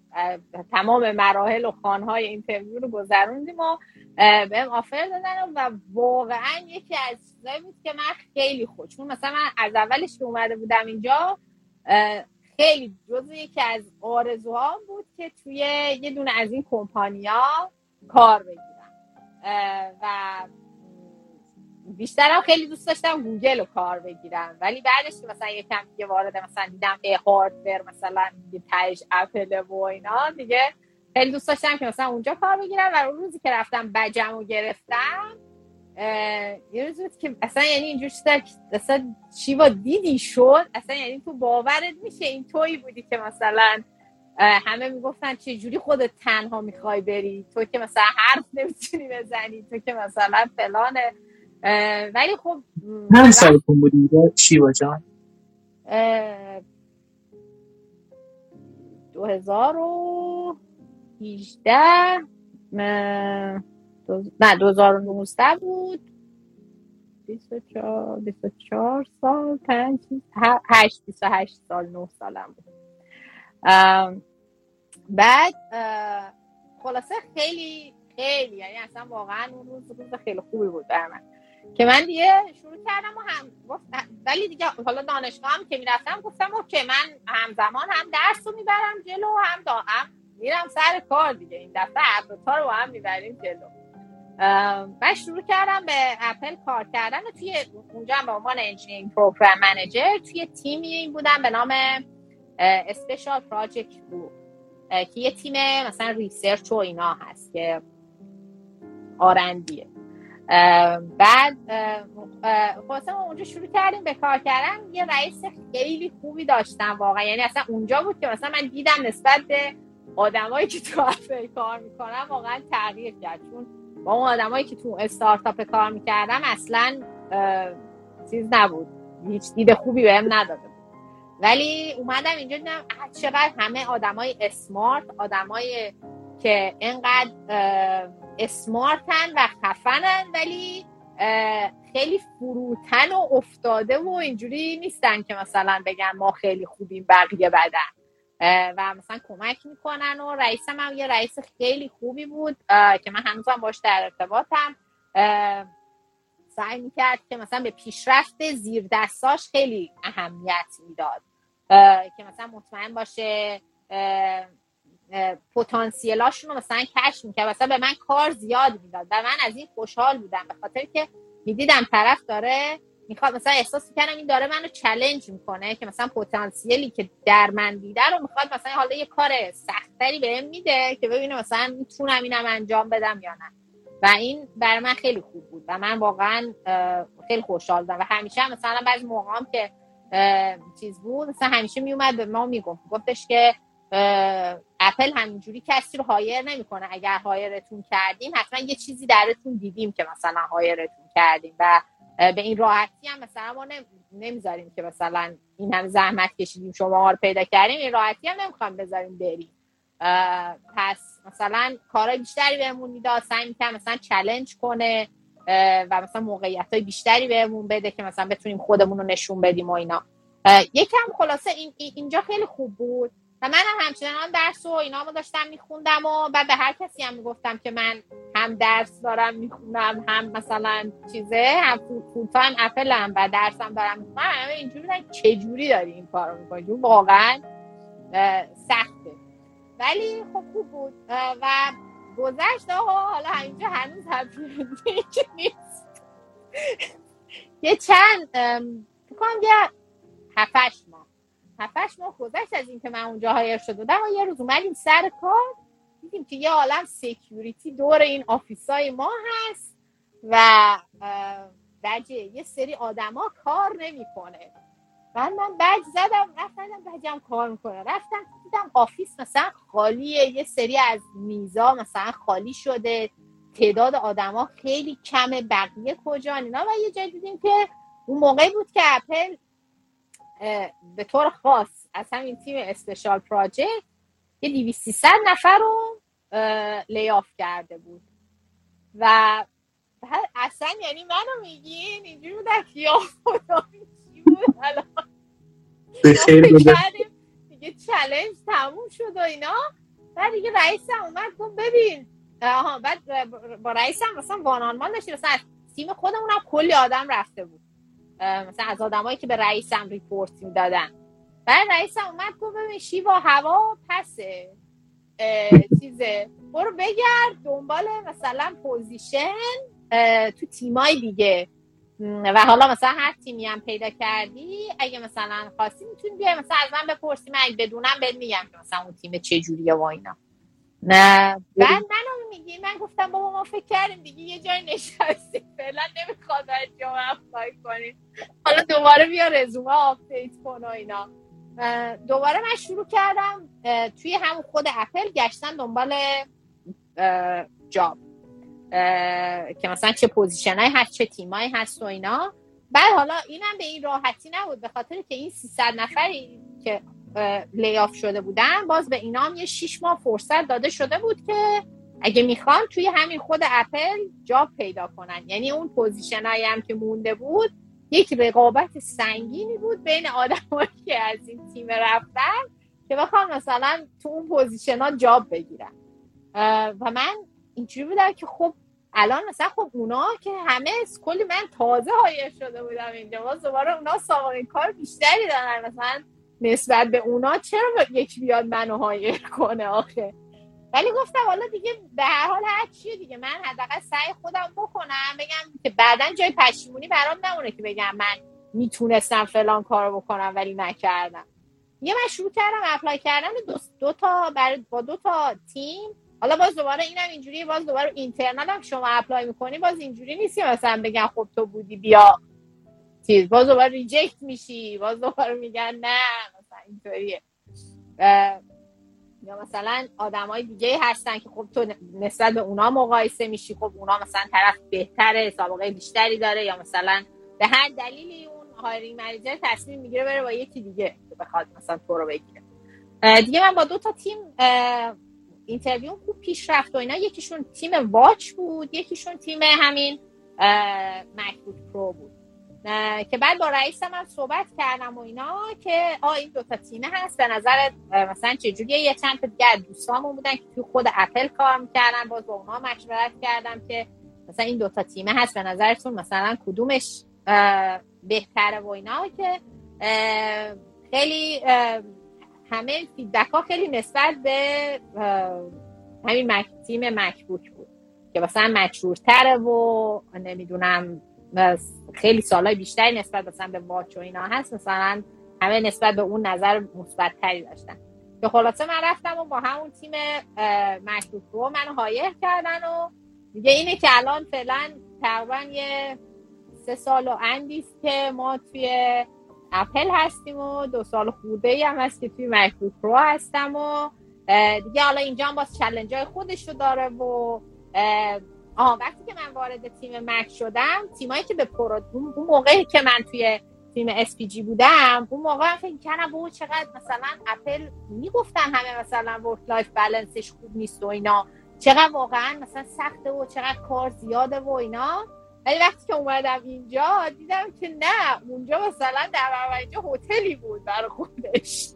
تمام مراحل و خانهای اینترویو رو گذروندیم و بهم آفر دادن و واقعا یکی از چیزایی بود که من خیلی خوشم، مثلا من از اولش که اومده بودم اینجا خیلی جزو یکی از آرزوهام بود که توی یه دونه از این کمپانیا کار بگیرم و بیشترم خیلی دوست داشتم گوگل رو کار بگیرم، ولی بعدش که مثلا یکم دیگه وارد مثلا دیدم هاردور مثلا دیگه تهش اپل و اینا، دیگه خیلی دوست داشتم که مثلا اونجا کار بگیرم و اون روزی که رفتم بجم و گرفتم یه روز بود که اصلا یعنی اینجور اصلا شیوا دیدی شد، اصلا یعنی تو باورت میشه این تویی بودی که مثلا همه میگفتن چه جوری خودت تنها میخوای بری، تو که مثلا حرف نمیتونی بزنی، تو که مثلا فلانه. ولی خب چند سالتون بودی شیوا جان؟ 2018 نه 2019 بود، 24 سال 28 سال 9 سالم بود. بعد خلاصه خیلی خیلی یعنی اصلا واقعا اون روز خیلی خوبی بود برای من که من دیگه شروع کردم و ولی دیگه حالا دانشگاه هم که میرفتم گفتم اوکی من همزمان هم درس رو میبرم جلو و هم میرم سر کار دیگه، این دفعه اپل‌ها رو هم میبریم جلو. من شروع کردم به اپل کار کردن و توی اونجا هم به عنوان انجینیرینگ پروگرام منیجر توی تیمی بودم به نام اسپیشال پراجکت بود که یه تیم مثلا ریسرچ و اینا هست که آرندیه. بعد خواستم اونجا شروع کردیم به کار کردن. یه رئیس خیلی خوبی داشتم واقعا، یعنی اصلا اونجا بود که مثلا من دیدم نسبت به آدمایی که تو اپل کار میکنن واقعا تغییر کرد، چون با اون آدمایی که تو استارتاپ کار میکردم اصلا چیز نبود، هیچ دید خوبی بهم نداده بود. ولی اومدم اینجا دیدم چقدر همه آدمای اسمارت، آدمای که اینقدر اسمارتن و خفنن ولی خیلی فروتن و افتاده و اینجوری نیستن که مثلا بگن ما خیلی خوبیم بقیه بدن، و مثلا کمک میکنن. و رئیسم هم یه رئیس خیلی خوبی بود که من هنوزم باش در ارتباطم. سعی میکرد که مثلا به پیشرفت زیر دستاش خیلی اهمیت میداد که مثلا مطمئن باشه پتانسیلاشون رو مثلا کشف میکرد، مثلا به من کار زیاد میداد و من از این خوشحال بودم به خاطر که میدیدم طرف داره میخواد، مثلا احساس میکنم این داره منو چالش میکنه که مثلا پتانسیلی که در من دیده رو میخواد مثلا حالا یه کار سختری بهم میده که ببینه مثلا میتونم اینم انجام بدم یا نه. و این برای من خیلی خوب بود و من واقعا خیلی خوشحال بودم. و همیشه مثلا بعضی موقعام که چیز بود مثلا همیشه میومد به ما میگفت، گفتش که اپل همینجوری کسی رو هایر نمیکنه، اگر هایرتون کردیم حتما یه چیزی درتون دیدیم که مثلا هایرتون کردیم، و به این راحتی هم مثلا ما نمیذاریم که مثلا این هم زحمت کشیدیم شما رو پیدا کردیم، این راحتی هم نمیخوام بذاریم بریم. پس مثلا کارهای بیشتری بهمون میداد، سعی می‌کرد مثلا چالش کنه و مثلا موقعیت‌های بیشتری بهمون بده که مثلا بتونیم خودمون رو نشون بدیم و اینا. یکم خلاصه اینجا خیلی خوب بود و من هم همچنان درس و اینا رو داشتم میخوندم و بعد به هر کسی هم میگفتم که من هم درس دارم میخونم، هم مثلا چیزه، هم فول تایم اپلم و درسم دارم میخونم. همه اینجوری نه چجوری داری این کار رو میکنی، واقعا سخته، ولی خب خوب بود و گذشت. حالا اینجا هنوز هم نیست یه چند بکنم یه 7-8 ماه گذشت از این که من اونجا هایر شده بودم و یه روز اومدیم سر کار دیدیم که یه عالم سیکیوریتی دور این آفیسای ما هست و وجه یه سری آدم ها کار نمی کنه. من بج زدم رفتم بجم کار میکنه، رفتم دیدم آفیس مثلا خالیه، یه سری از میزا مثلا خالی شده، تعداد آدم ها خیلی کمه، بقیه کجا اینا. و یه جای دیدیم که اون موقعی بود که اپل به طور خاص از همین تیم اسپشال پراجکت یه 200-300 نفر رو لیاف کرده بود و اصلا یعنی منو میگین اینجوری بودن که یا خدا چی بود الان بخیر بگردیم دیگه چالش تموم شد و اینا. بعد دیگه رئیسم اومد گفت ببین بعد با رئیسم مثلا وانانمان داشتیم، مثلا تیم خودمون هم کلی آدم رفته بود مثلا از آدمایی که به رئیسم ریپورت میدادن. بعد رئیسم اومد گفت ببین شیوا هوا پسه چیزه، برو بگرد دنبال مثلا پوزیشن تو تیمای دیگه و حالا مثلا هر تیمی هم پیدا کردی اگه مثلا خواستی میتونی بیای مثلا از من بپرسی، من اگه بدونم بهت میگم که مثلا اون تیم چجوریه و اینا. نه بعد منو میگی من گفتم بابا ما فکر کردیم دیگه یه جای نشستیم فعلا نمیخواد از جامعه اپلای کنیم، حالا دوباره بیا رزومه آپدیت کن و اینا. دوباره من شروع کردم توی همون خود اپل گشتن دنبال جاب که مثلا چه پوزیشنای هست چه تیمایی هست و اینا. بعد حالا اینم به این راحتی نبود به خاطر که این 300 نفری که لیاف شده بودن باز به اینا هم یه 6 ماه فرصت داده شده بود که اگه میخوان توی همین خود اپل جاب پیدا کنن، یعنی اون پوزیشنایی هم که مونده بود یک رقابت سنگینی بود بین آدمایی که از این تیم رفتن که بخوام مثلا تو اون پوزیشنا جاب بگیرن. و من اینجوری بودم که خب الان مثلا خب اونا که همه کلی من تازه هایر شده بودم اینجا، باز دوباره اونا سابقه کار بیشتری دارن، مثلا نسبت به اونا چرا یک بیاد منو هایر کنه آخه. ولی گفتم حالا دیگه به هر حال هر چیه دیگه من حداقل سعی خودم بکنم، بگم که بعداً جای پشیمونی برام نمونه که بگم من میتونستم فلان کارو بکنم ولی نکردم. یه من شروع کردم اپلای کردم با 2 تا تیم. حالا باز دوباره اینم اینجوریه، باز دوباره اینترنال هم شما اپلای میکنی باز اینجوری نیستی مثلا بگم خب تو بودی بیا چیز، باز دوباره ریجکت میشی، باز دوباره میگن نه مثلا اینطوریه. یا مثلا آدمای دیگه هستن که خب تو نسبت به اونا مقایسه میشی، خب اونا مثلا طرف بهتره سابقه بیشتری داره یا مثلا به هر دلیلی اون هایرینگ منیجر تصمیم میگیره بره با یکی دیگه بخواد مثلا تو رو بگیره. دیگه من با 2 تا تیم اینترویو خوب پیش رفت و اینا، یکیشون تیم واچ بود، یکیشون تیم همین مکبوک پرو بود که بعد با رئیسم هم صحبت کردم و اینا که این 2 تا تیمه هست به نظر مثلا چجوریه. یه چند تا دیگه دوستامون بودن که توی خود اپل کار میکردن، باز با اونا مشورت کردم که مثلا این 2 تا تیمه هست به نظرتون مثلا کدومش بهتره و اینا، که خیلی همه فیدبک ها خیلی نسبت به همین تیم مکبوک بود که مثلا مشهورتره و نمیدونم خیلی سالای بیشتری نسبت مثلا به واچ و اینا هست، مثلا همه نسبت به اون نظر مثبت‌تری داشتن. که خلاصه من رفتم و با همون تیم مشهور رو منو هایر کردن و دیگه اینه که الان فعلا تقریبا یه 3 سال و اندیست که ما توی اپل هستیم و 2 سال خورده‌ای هم هست که توی مکبوک پرو هستم و دیگه حالا اینجا هم باز چالنج‌های خودش رو داره. و وقتی که من وارد تیم مک شدم، تیمایی که به اون موقعی که من توی تیم SPG بودم، اون موقع فکر کردم اوه چقدر مثلا اپل میگفتن همه مثلا ورک لایف بالانسش خوب نیست و اینا، چقدر واقعا مثلا سخته و چقدر کار زیاده و اینا. ولی وقتی که اومدم اینجا دیدم که نه، اونجا مثلا در اینجا هتلی بود برای خودش.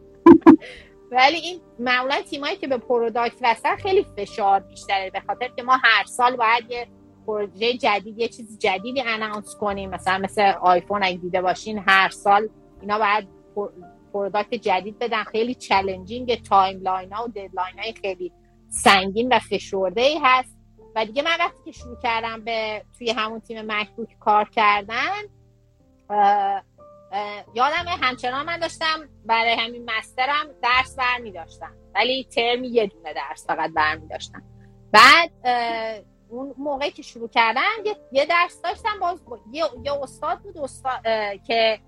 ولی این معمولا تیمایی که به پروداکت واسه خیلی فشار بیشتره، به خاطر که ما هر سال باید یه پروژه جدید، یه چیز جدیدی اناونس کنیم. مثلا آیفون اگه دیده باشین هر سال اینا باید پروداکت جدید بدن، خیلی چالنجینگ، تایملاین ها و ددلاین های خیلی سنگین و فشرده ای هست. و دیگه من وقتی که شروع کردم به توی همون تیم مکبوک کار کردن، یادمه همچنان من داشتم برای همین مسترم درس برمی داشتم، ولی ترمی یه دونه درس فقط برمی داشتم. بعد اون موقعی که شروع کردم یه درس داشتم، باز یه استاد بود که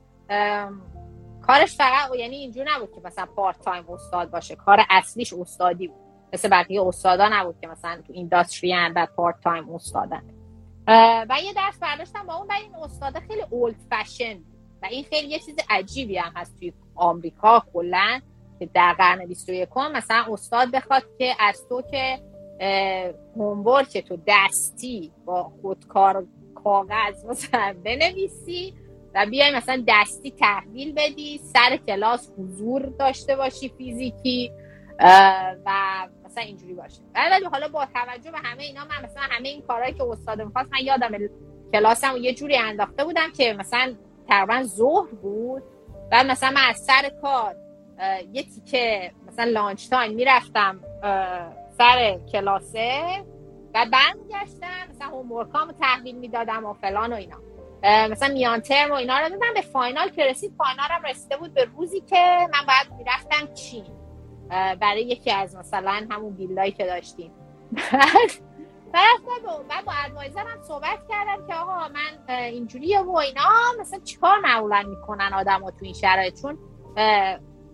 کارش فقط، یعنی اینجور نبود که مثلا پارت تایم استاد باشه، کار اصلیش استادی بود، مثل بقیه استادا نبود که مثلا تو اینداستری هن و پارت تایم استادن. و یه درس برداشتم با اون، ولی این استاده خیلی اولد فشن بود و این خیلی یه چیز عجیبی هم هست توی آمریکا کلن که در قرن 21 مثلا استاد بخواد که از تو که هومورک تو دستی با خودکار کاغذ مثلا بنویسی و بیای مثلا دستی تحویل بدی، سر کلاس حضور داشته باشی فیزیکی و مثلا اینجوری باشه. ولی حالا با توجه به همه اینا، من مثلا همه این کارهایی که استاد می‌خواست، من یادم کلاسم یه جوری انداخته بودم که مثلا تقریبا ظهر بود، بعد مثلا من از سر کار یه تیکه مثلا لانچ تایم میرفتم سر کلاسه و برمیگشتم، مثلا هومورکامو تحویل میدادم و فلان و اینا، مثلا میان ترم و اینا رو دادم. به فاینال که رسید، فاینالم رسیده بود به روزی که من باید میرفتم چین برای یکی از مثلا همون بیلایی که داشتیم. بعد با ادوایزرم صحبت کردم که آقا من اینجوریه و اینا، مثلا چیکار معمولا میکنن آدما تو این شرایط، چون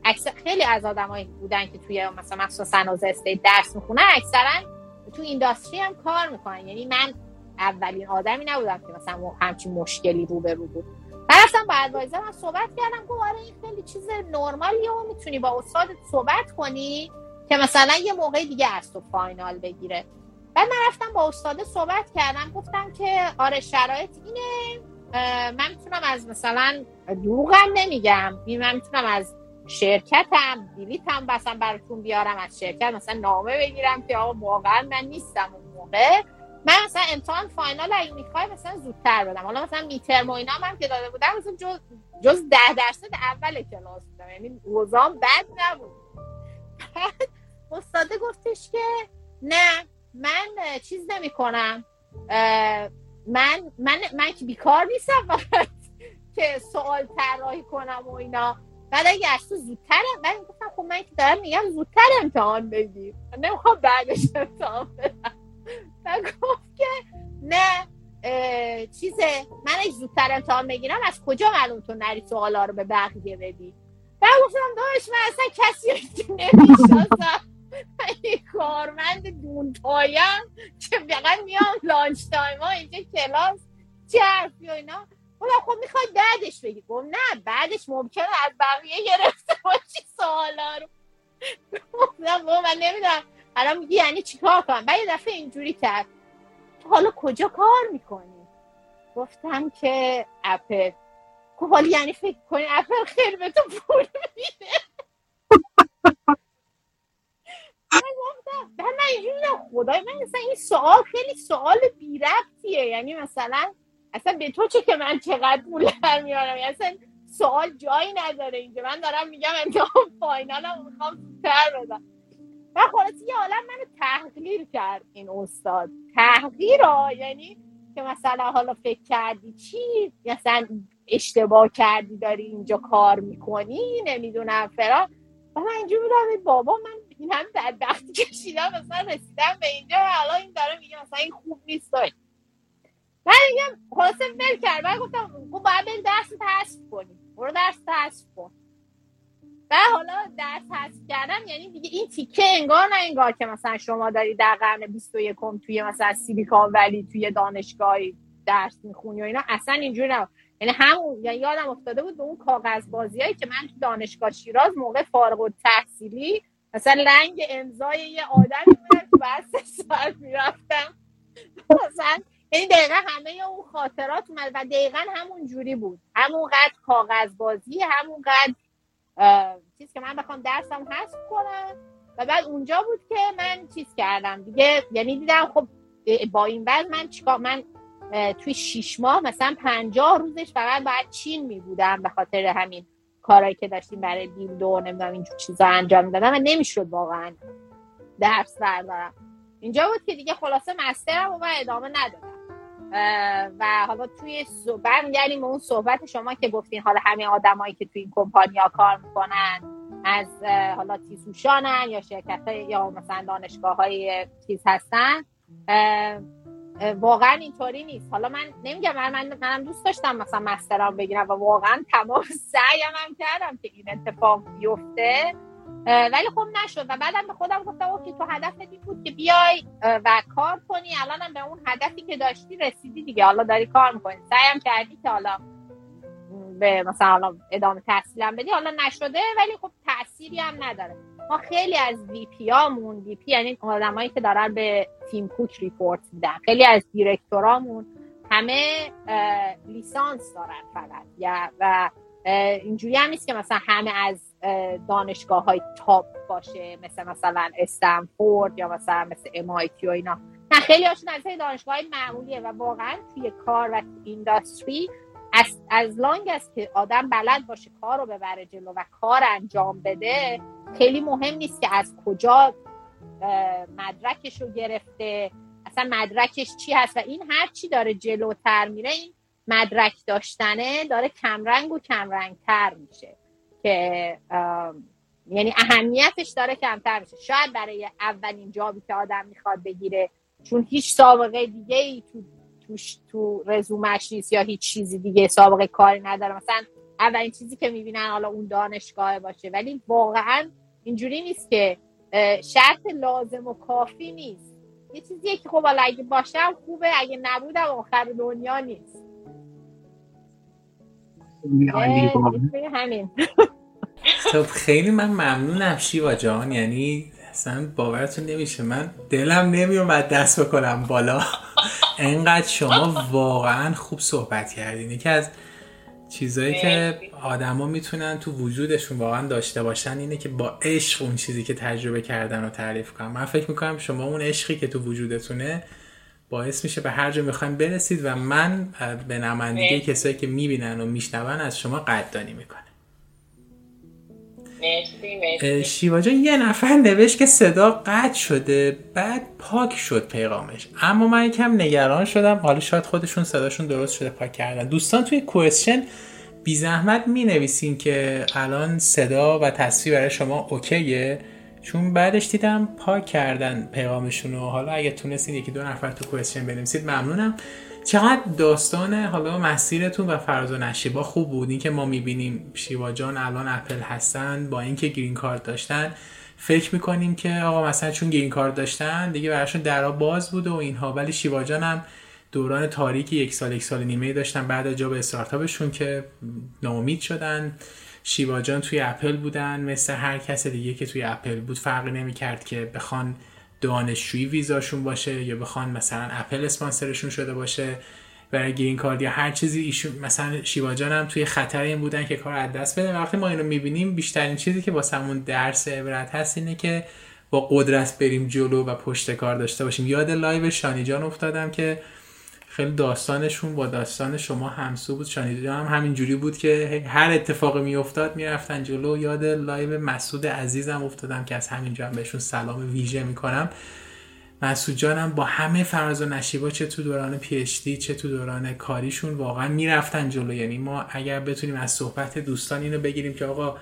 اکثر خیلی از آدمایی بودن که توی مثلا مخصوصا از استیت درس میخونن، اکثرا تو اینداستری هم کار میکنن. یعنی من اولین آدمی نبودم که مثلا همچین مشکلی رو به رو بود. مثلا با ادوایزرم صحبت کردم، گفت آره این خیلی چیز نرمالیه و میتونی با استادت صحبت کنی که مثلا یه موقع دیگه از تو فاینال بگیره. بعد من رفتم با استاد صحبت کردم، گفتم که آره شرایط اینه، من میتونم از مثلا دروغم نمیگم، من میتونم از شرکتم دیلیتم مثلا براتون بیارم، از شرکت مثلا نامه بگیرم که آقا واقعا من نیستم اون موقع، من مثلا امتحان فاینال اگه میخوای مثلا زودتر بدم. حالا مثلا میترم و اینا هم که داده بودم مثلا جز 10% اول کلاس بودم، یعنی وضعم بد نبود. بعد استاد گفتش که نه من چیز نمی کنم، من که بیکار نیستم باید که سوال طراحی کنم و اینا. بعد اگه از تو زودتر، بعد گفتم خب من که دارم میگم زودتر امتحان بدیم، نمیخوام بعدش امتحان بدم. من گفت که نه چیزه، من اگه زودتر امتحان بگیرم از کجا معلوم تو نری سوالا رو به بقیه بدی. بعد گفتم داداش من اصلا کسی که نمیشناسم، این کارمند دونتایم که بقید میام لانچ تایم ها اینجا کلاس چه حرفی و اینا، اونا خب میخواد بعدش بگی. گفت نه بعدش ممکنه از بقیه گرفته باشی سوالا رو. من نمیدونم الان میگی یعنی چیکار کنم. بعد یه دفعه اینجوری کرد تو حالا کجا کار میکنی؟ گفتم که اپل. خب حالا یعنی فکر کنی اپل خیلی به تو پول میده؟ من اینجوری نه خدای من اصلا این سوال خیلی سوال بی ربطیه. یعنی مثلا اصلا به تو چه که من چقدر پول در میارم؟ یعنی اصلا سوال جایی نداره اینجا. من دارم میگم امتحان فاینالم میخوام زودتر بدم. و خلاصی یه عالم منو تحقیر کرد این استاد. تحقیرا یعنی که مثلا حالا فکر کردی چی؟ مثلا اشتباه کردی داری اینجا کار میکنی نمیدونم فرا. و من اینجا میدونم بابا من این هم بدبختی کشیدم مثلا رسیدم به اینجا و حالا این داره میگه مثلا این خوب نیست. من میگم خلاصه ول کرد. من گفتم باید بری درست حذف کنی، برو درست حذف کن. و حالا درست حذف کردم یعنی دیگه این تیکه انگار نه انگار که مثلا شما داری در قرن 21 توی مثلا سیلیکون ولی توی دانشگاهی درس میخونی و اینا اصلا اینجوری نه. یعنی همون یعنی یادم افتاده بود به اون کاغذبازیایی که من تو دانشگاه شیراز موقع فارغ التحصیلی مثلا لنگ امضای یه آدم میمونم تو بحث سر میرفتم مثلا. یعنی دقیقا همه اون خاطرات اومد و دقیقا همون جوری بود. همونقدر کاغذبازی، همونقدر چیز که من بخوام درسم حذف کنم. و بعد اونجا بود که من چیز کردم دیگه. یعنی دیدم خب با این وضع من چیکار، من توی 6 ماه مثلا 50 روزش فقط باید چین می بودم به خاطر همین کارهایی که داشتیم برای بیلدو نمیدونم اینجور چیزا انجام میدادم و نمیشد واقعا درس بردارم. اینجا بود که دیگه خلاصه مسترم و ادامه ندادم. و حالا توی برمیگردیم به اون صحبت شما که گفتین حالا همه آدمایی که توی این کمپانیا کار میکنن از حالا تیزوشانن یا شرکت‌های یا مثلا دانشگاه‌های چیز هستن، واقعا اینطوری نیست. حالا من نمیگم منم دوست داشتم مثلا مسترم بگیرم و واقعا تمام سعیم هم کردم که این اتفاق بیفته ولی خب نشد. و بعدم به خودم گفتم اوکی تو هدفت این بود که بیای و کار کنی، الانم به اون هدفی که داشتی رسیدی دیگه، حالا داری کار میکنی، سعیم کردی که حالا به مثلا حالا ادامه تحصیلم بدی، حالا نشده ولی خب تأثیری هم نداره. ما خیلی از وی‌پی‌هامون، وی‌پی یعنی آدمایی که دارن به تیم کوک ریپورت میدن، خیلی از دیرکتورامون همه لیسانس دارن فقط و اینجوری هم نیست که مثلا همه از دانشگاه‌های تاپ باشه مثلا استنفورد یا مثلا MIT و اینا. نه خیلی‌هاشون از دانشگاه‌های معمولیه و واقعا توی کار و اینداستری از لانگ است که آدم بلد باشه کار رو ببره جلو و کار انجام بده، خیلی مهم نیست که از کجا مدرکش رو گرفته، اصلا مدرکش چی هست. و این هر چی داره جلوتر میره این مدرک داشتنه داره کمرنگ و کمرنگتر میشه که یعنی اهمیتش داره کمتر میشه. شاید برای اولین جابی که آدم میخواد بگیره چون هیچ سابقه دیگه ای تو رزومش نیست یا هیچ چیزی دیگه سابقه کاری نداره، مثلا اولین چیزی که میبینن حالا اون دانشگاه باشه، ولی واقعا اینجوری نیست که شرط لازم و کافی نیست. یه چیزیه که خب حالا اگه باشم خوبه، اگه نبودم آخر دنیا نیست. همین. خب خیلی من ممنونم شیوا جان، یعنی اصلا باورتون نمیشه من دلم نمیومد دست بکنم بالا، اینقدر شما واقعا خوب صحبت کردین. یکی از چیزایی که آدما میتونن تو وجودشون واقعا داشته باشن اینه که با عشق اون چیزی که تجربه کردن رو تعریف کنن. من فکر میکنم شما اون عشقی که تو وجودتونه باعث میشه به هر جا میخواین برسید و من به نمایندگی کسایی که میبینن و میشنون از شما قدردانی میکنم. مرسی. شیوا جان یه نفر نوشت که صدا قطع شده بعد پاک شد پیغامش، اما من یکم نگران شدم. حالا شاید خودشون صداشون درست شده پاک کردن. دوستان توی کوئسشن بی زحمت می نویسین که الان صدا و تصویر برای شما اوکیه، چون بعدش دیدم پاک کردن پیغامشون رو. حالا اگه تونستین یکی دو نفر تو کوئسشن بنویسید ممنونم. چقدر داستان حالا مسیرتون و فراز و نشیبا خوب بود. این که ما میبینیم شیوا جان الان اپل هستن با اینکه گرین کارت داشتن، فکر میکنیم که آقا مثلا چون گرین کارت داشتن دیگه براشون درها باز بود و اینها، ولی شیوا جان هم دوران تاریکی یک سال و نیمه داشتن بعد از جاب استارتاپشون که ناامید شدن. شیوا جان توی اپل بودن، مثل هر کس دیگه که توی اپل بود. فرقی نمی‌کرد که بخوان دانشجویی ویزاشون باشه یا بخوان مثلا اپل اسپانسرشون شده باشه برای گرین کارد یا هر چیزی. ایشون مثلا شیوا جان هم توی خطر این بودن که کار از دست بده. وقتی ما اینو می‌بینیم بیشترین چیزی که واسمون درس عبرت هست اینه که با قدرت بریم جلو و پشت کار داشته باشیم. یاد لایو شانی جان افتادم که خیلی داستانشون با داستان شما همسو بود. شانی جان هم همینجوری بود که هر اتفاقی میافتاد میرفتن جلو. یاد لایو مسعود عزیزم افتادم که از همینجا هم بهشون سلام ویژه میکنم. مسعود جانم با همه فراز و نشیبا چه تو دوران پی اچ دی چه تو دوران کاریشون واقعا میرفتن جلو. یعنی ما اگر بتونیم از صحبت دوستان اینو بگیریم که آقا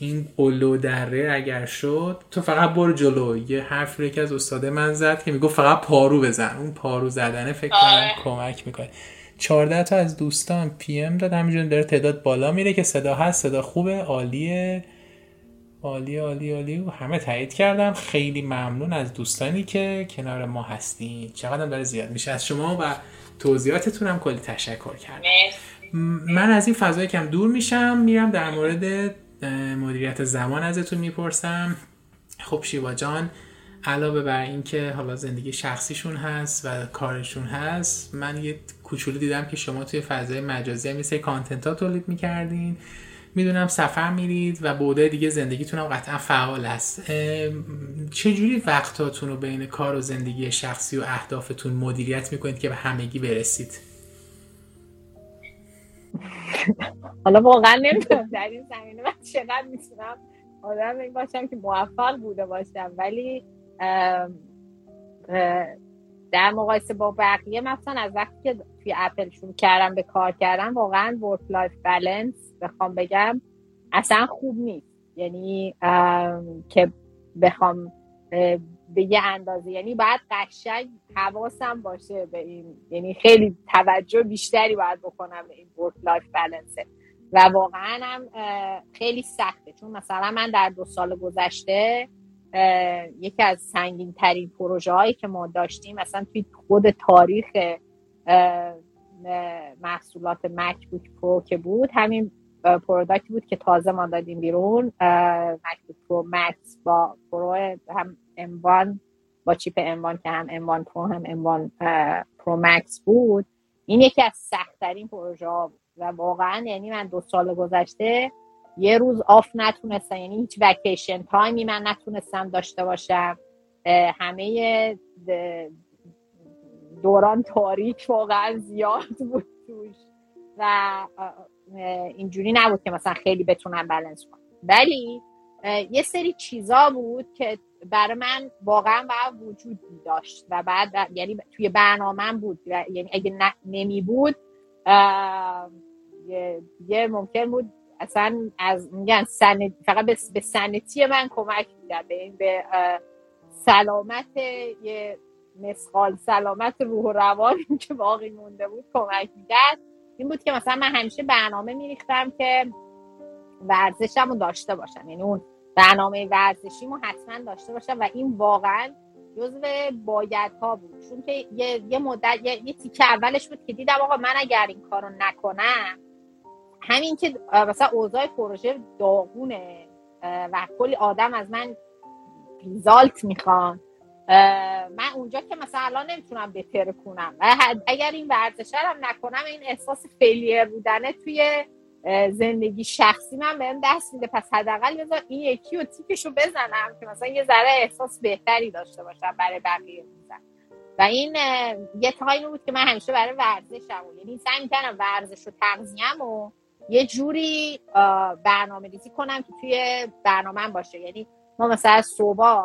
این قلو دره اگر شد تو فقط برو جلو، یه حرف یکی از استاده من زد که میگفت فقط پارو بزن، اون پارو زدنه فکر کنم کمک میکنه. 14 تا از دوستان پی ام داد، همینجوری داره تعداد بالا میره که صدا هست، صدا خوبه، عالیه، عالی عالی عالی. و همه تایید کردن. خیلی ممنون از دوستانی که کنار ما هستین، چقدر داره زیاد میشه. از شما و توضیحاتتون هم کلی تشکر کردم. من از این فضای کم دور میشم، میرم در مورد مدیریت زمان ازتون میپرسم. خب شیوا جان، علاوه بر این که حالا زندگی شخصیشون هست و کارشون هست، من یه کوچولو دیدم که شما توی فضای مجازی هم یه سری کانتنت‌ها تولید میکردین، میدونم سفر میرید و بعدهای دیگه زندگیتون هم قطعا فعال هست. چجوری وقتاتون رو بین کار و زندگی شخصی و اهدافتون مدیریت میکنید که به همگی برسید؟ حالا واقعا نمیدونم در این زمینه من چقدر میتونم آدم این باشم که موفق بوده باشم، ولی در مقایسه با بقیه، مثلا از وقتی که توی اپل شروع کردم به کار کردم، واقعا ورک لایف بالانس بخوام بگم اصلا خوب نیست. یعنی که بخوام به یه اندازه، یعنی باید قشنگ حواسم باشه به این، یعنی خیلی توجه بیشتری باید بکنم به این ورک لایف بالانس و واقعا هم خیلی سخته. چون مثلا من در 2 سال گذشته یکی از سنگین ترین پروژه هایی که ما داشتیم، مثلا توی خود تاریخ محصولات مکبوک پرو که بود، همین پروداکتی بود که تازه ما دادیم بیرون، مکبوک پرو مکس با پرو، هم M1 با چیپ M1 که هم M1 پرو هم M1 پرو مکس بود. این یکی از سخت‌ترین پروژه‌ها بود و واقعا یعنی من 2 سال گذشته یه روز آف نتونستم، یعنی هیچ ویکیشن تایمی من نتونستم داشته باشم. همه دوران تاریک واقعا زیاد بود توش و اینجوری نبود که مثلا خیلی بتونم بالانس کنم. ولی یه سری چیزا بود که برای من واقعا باید وجود داشت و بعد یعنی توی برنامه‌ام بود، یعنی اگه نمی بود یه ممکن بود اصلا از میگن سنت فقط به سنتی من کمک می‌کرد، به سلامت یه مسخال سلامت روح و روان که باقی مونده بود کمک می‌کرد. این بود که مثلا من همیشه برنامه می‌ریختم که ورزشمو داشته باشم، یعنی اون برنامه ورزشیمو حتما داشته باشم و این واقعا جزو بایدها بود. چون که یه مدت یه تیکه اولش بود که دیدم آقا من اگر این کارو نکنم، همین که مثلا اوضاع پروژه داغونه و کلی آدم از من ریزالت میخوان، من اونجا که مثلا الان نمیتونم بهتر کنم و اگر این ورزشه رو نکنم، این احساس فیلیر بودنه توی زندگی شخصی من بهم دست میده. پس حداقل بذار این یکی و تیکشو بزنم که مثلا یه ذره احساس بهتری داشته باشم برای بقیه میزن. و این یه تایمی بود که من همیشه برای ورزشم، یعنی سعی میکنم ورزش و تغذیه‌م و یه جوری برنامه‌ریزی کنم که توی برنامه‌ام باشه. یعنی ما مثلا صبح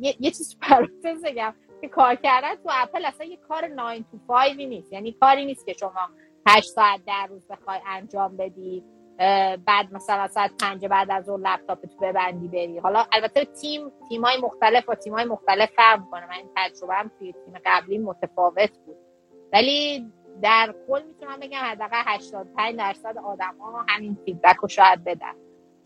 یه چیز پرانتز بگم که کار کردن تو اپل اصلا یه کار 9 to 5 نیست، یعنی کاری نیست که شما 8 ساعت در روز بخوای انجام بدی، بعد مثلا ساعت 5 بعد از اون لپتاپتو ببندی بری. حالا البته تیم‌های مختلف و تیم‌های مختلف فرق می‌کنه، من تجربه‌ام توی تیم قبلی متفاوت بود، ولی در کل میتونم بگم حداقل 85% آدم‌ها همین فیدبکو شاید بدن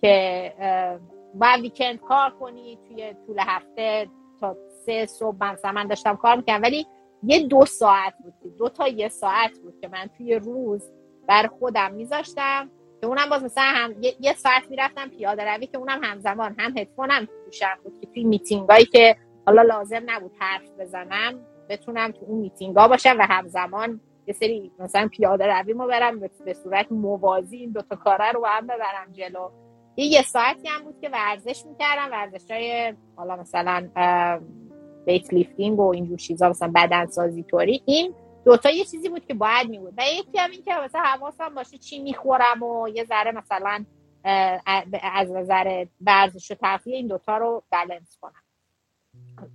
که با ویکند کار کنی توی طول هفته تا 3 صبح مثلا من داشتم کار میکردم، ولی یه 2 ساعت بود، 2 تا 1 ساعت بود که من توی روز بر خودم میذاشتم که اونم باز مثلا هم یه ساعت میرفتم پیاده روی که اونم همزمان هم هدفونم توشم بود که توی میتینگایی که حالا لازم نبود حرف بزنم بتونم تو اون میتینگا باشم و همزمان یه سری مثلا پیاده روی ما برم به صورت موازی این دوتا کاره رو هم ببرم جلو. یه ساعتی هم بود که ورزش میکردم، ورزشای حالا مثلا بیت لیفتینگ و اینجور چیزا، مثلا بدنسازی طوری. این دوتا یه چیزی بود که باید میبود و یکی هم این که مثلا حواسم باشه چی میخورم و یه ذره مثلا از نظر ورزش و تغذیه این دوتا رو بالانس کنم.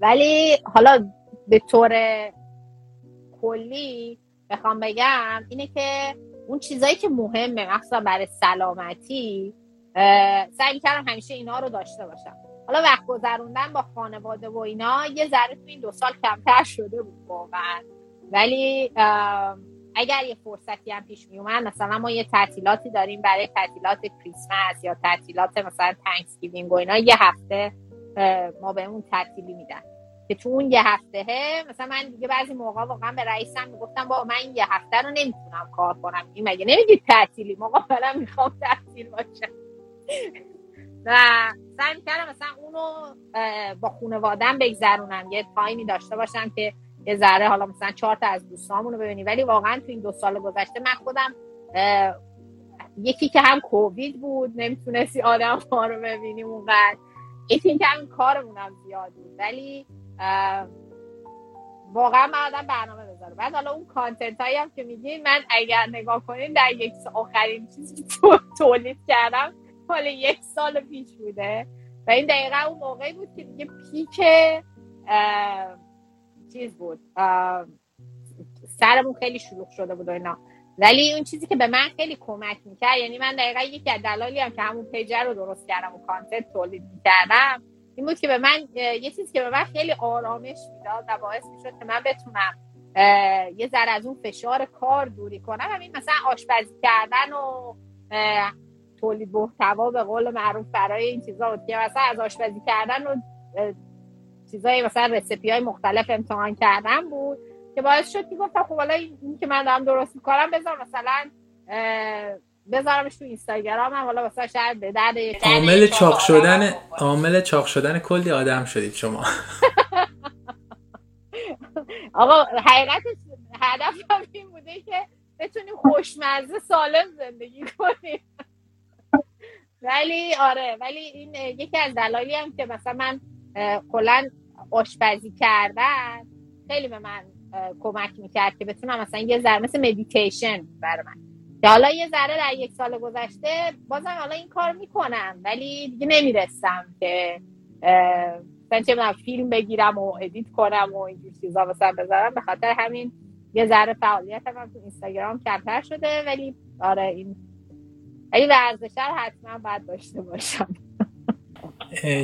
ولی حالا به طور کلی بخوام بگم اینه که اون چیزایی که مهمه مثلا برای سلامتی سعی کردم همیشه اینا رو داشته باشم. حالا وقت گذروندن با خانواده و اینا یه ذره تو این 2 سال کمتر شده بود واقعا، ولی اگر یه فرصتی هم پیش می اومد، مثلا ما یه تعطیلاتی داریم برای تعطیلات کریسمس یا تعطیلات مثلا تانکسگیوینگ و اینا، یه هفته ما بهمون تعطیلی میدن که تو اون یه هفته مثلا من دیگه بعضی موقع واقعا به رئیسم میگفتم بابا من این یه هفته رو نمیتونم کار کنم، این مگه نمیگید تعطیلی؟ ما واقعا میخوام تعطیل باشه. و سعی می‌کردم مثلا اونو با خانواده‌ام بگذرونم، یه تایمی داشته باشم که یه ذره حالا مثلا 4 تا از دوستامونو ببینی. ولی واقعا تو این 2 سال گذشته من خودم یکی که هم کووید بود نمیتونستی آدم‌ها رو ببینیم اونقدر، یکی که هم کارمونم زیاد بود، ولی واقعا من آدم برنامه بذارم. بعد حالا اون کانتنت هایی هم که میگین، من اگر نگاه کنین در یک آخرین چیزی که تولید کردم حالا 1 سال پیش بوده و این دقیقا اون موقعی بود که دیگه پیک چیز بود، سرمون خیلی شلوغ شده بود و اینا. ولی اون چیزی که به من خیلی کمک میکرد، یعنی من دقیقا یکی از دلایلی هم که همون پیجر رو درست کردم و کانتنت تولید میکردم این بود که به من یه چیزی که به من خیلی آرامش میداد و باعث میشد که من بتونم یه ذره از اون فشار کار دوری کنم. همین مثلا آشپزی کردن و تولید محتوا به قول معروف برای این چیزا بود که مثلا از آشپزی کردن و چیزای مثلا رسیپی‌های مختلف امتحان کردن بود که باعث شد که گفتم خب حالا این که من دارم درست می‌کنم بذار مثلا بذارمش تو اینستاگرام هم، حالا مثلا شاید به درد عامل چاق شدن کلی آدم شدید شما. آقا حقیقتش هدفم این بوده که بتونیم خوشمزه سالم زندگی کنیم. ولی آره، ولی این یکی از دلایلی هم که مثلا من کلا آشپزی کردن خیلی به من کمک میکرد که بتونم مثلا یه ذره مثل مدیتیشن برای من، که حالا یه ذره در 1 سال گذشته بازم حالا این کار میکنم ولی دیگه نمیرسم که مثلا چه من فیلم بگیرم و ادیت کنم و اینجور چیزا مثلا بذارم. به خاطر همین یه ذره فعالیتم هم تو اینستاگرام کمتر شده، ولی آره این اگه ورزش رو حتما باید داشته باشم.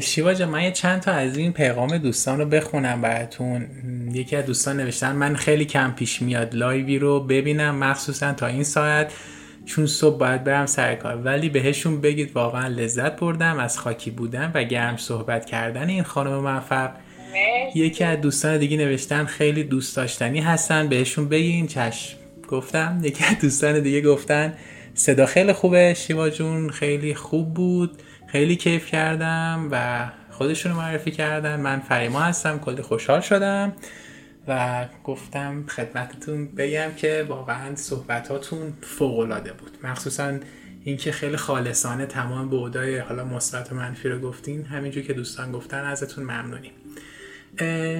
شیوا جان، من یه چند تا از این پیغام دوستان رو بخونم براتون. یکی از دوستان نوشتن من خیلی کم پیش میاد لایوی رو ببینم مخصوصا تا این ساعت، چون صبح باید برم سر کار، ولی بهشون بگید واقعا لذت بردم از خاکی بودن و گرم صحبت کردن این خانم موفق. یکی از دوستان دیگه نوشتن خیلی دوست داشتنی هستن، بهشون بگین چشم گفتم. یکی از دوستان دیگه گفتن صدا خیلی خوبه شیوا جون، خیلی خوب بود، خیلی کیف کردم و خودشونو معرفی کردن. من فریما هستم، کلی خوشحال شدم و گفتم خدمتتون بگم که واقعا صحبتاتون فوق‌العاده بود، مخصوصا اینکه خیلی خالصانه تمام بعدای حالا مثبت و منفی رو گفتین، همینجور که دوستان گفتن ازتون ممنونیم.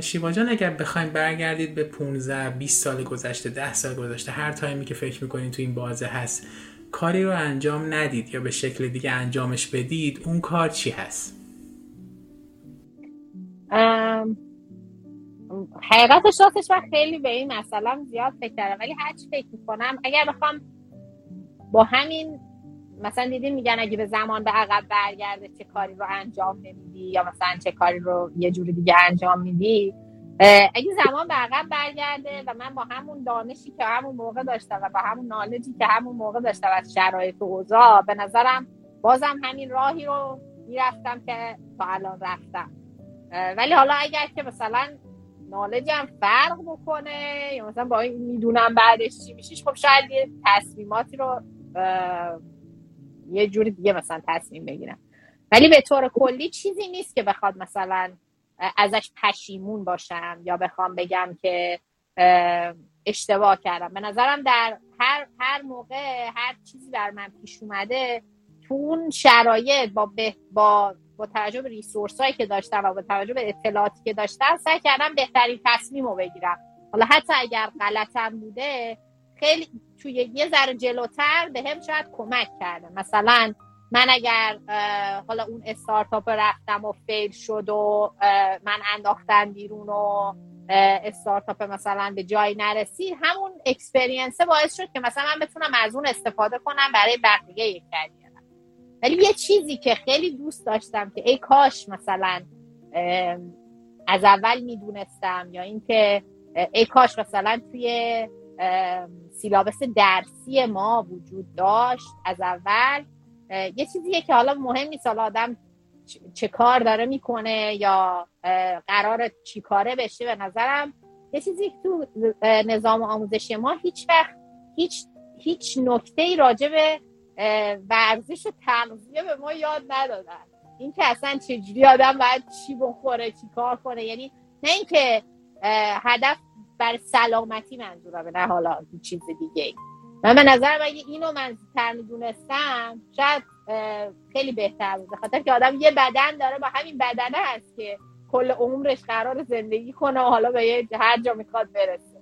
شیوا جان، اگر بخوایم برگردید به 15 20 سال گذشته، 10 سال گذشته، هر تایمی که فکر می‌کنین تو این بازه هست کاری رو انجام ندید یا به شکل دیگه انجامش بدید، اون کار چی هست؟ حقیقتش راستش من خیلی به این مسئله زیاد فکر کردم، ولی هر چی فکر می‌کنم اگر بخوام با همین، مثلا دیدین میگن اگه به زمان به عقب برگرده چه کاری رو انجام نمیدی یا مثلا چه کاری رو یه جوری دیگه انجام میدی. اگه زمان به عقب برگرده و من با همون دانشی که همون موقع داشتم و با همون نالجی که همون موقع داشتم از شرایط و اوضاع، به نظرم بازم همین راهی رو میرفتم که تا الان رفتم. ولی حالا اگر که مثلا نالجم فرق بکنه یا مثلا با این میدونم بعدش چی میشیش، خب شاید یه تصمیماتی رو یه جوری دیگه مثلا تصمیم بگیرم. ولی به طور کلی چیزی نیست که بخواد مثلا ازش پشیمون باشم یا بخوام بگم که اشتباه کردم. به نظرم در هر موقع هر چیزی در من پیش اومده، تو اون شرایط با توجه به ریسورسایی که داشتم و با توجه به اطلاعاتی که داشتم سعی کردم بهترین تصمیم رو بگیرم. حالا حتی اگر غلطم بوده، خیلی توی یه ذره جلوتر به هم شاید کمک کرده. مثلا من اگر حالا اون استارتاپ رفتم و فیل شد و من انداختم بیرون و استارتاپ مثلا به جای نرسید، همون اکسپریانسه باعث شد که مثلا من بتونم از اون استفاده کنم برای بقیه یک کریرم. ولی یه چیزی که خیلی دوست داشتم که ای کاش مثلا از اول میدونستم، یا اینکه ای کاش مثلا توی سیلابس درسی ما وجود داشت از اول، یه چیزیه که حالا مهم نیست حالا آدم چه کار داره میکنه یا قراره چی کاره بشه. به نظرم یه چیزی که تو نظام آموزش ما هیچ وقت هیچ نکته‌ای راجع به ورزش و تغذیه به ما یاد ندادن، این که اصلا چجوری آدم باید چی بخوره چی کار کنه. یعنی نه اینکه هدف بر سلامتی منظورمه، نه حالا چیز دیگه. من به نظرم اگه اینو من تر میدونستم شاید خیلی بهتر بود، خاطر که آدم یه بدن داره، با همین بدنه هست که کل عمرش قرار زندگی کنه و حالا به هر جا میخواد برسه.